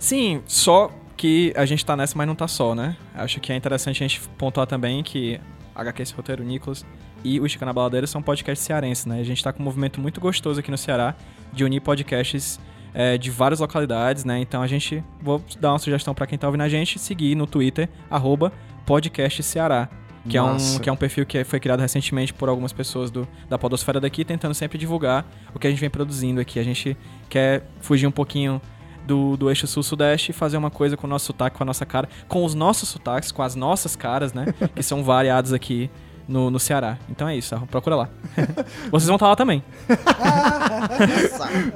Sim, só que a gente tá nessa, mas não tá só, né? Acho que é interessante a gente pontuar também que H Q Esse Roteiro, Nicolas e o Esticando a Baladeira são podcasts cearenses, né? A gente tá com um movimento muito gostoso aqui no Ceará de unir podcasts é, de várias localidades, né? Então a gente... Vou dar uma sugestão pra quem tá ouvindo a gente, seguir no Twitter, arroba podcastceará. Que é, um, que é um perfil que foi criado recentemente por algumas pessoas do, da podosfera daqui, tentando sempre divulgar o que a gente vem produzindo aqui. A gente quer fugir um pouquinho do do, do eixo sul-sudeste e fazer uma coisa com o nosso sotaque, com a nossa cara, com os nossos sotaques, com as nossas caras, né? Que são variados aqui no, no Ceará. Então é isso, procura lá. Vocês vão estar lá também.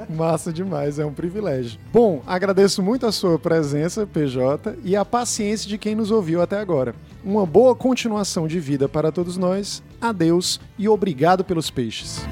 Massa demais, é um privilégio. Bom, agradeço muito a sua presença, P J, e a paciência de quem nos ouviu até agora. Uma boa continuação de vida para todos nós. Adeus e obrigado pelos peixes.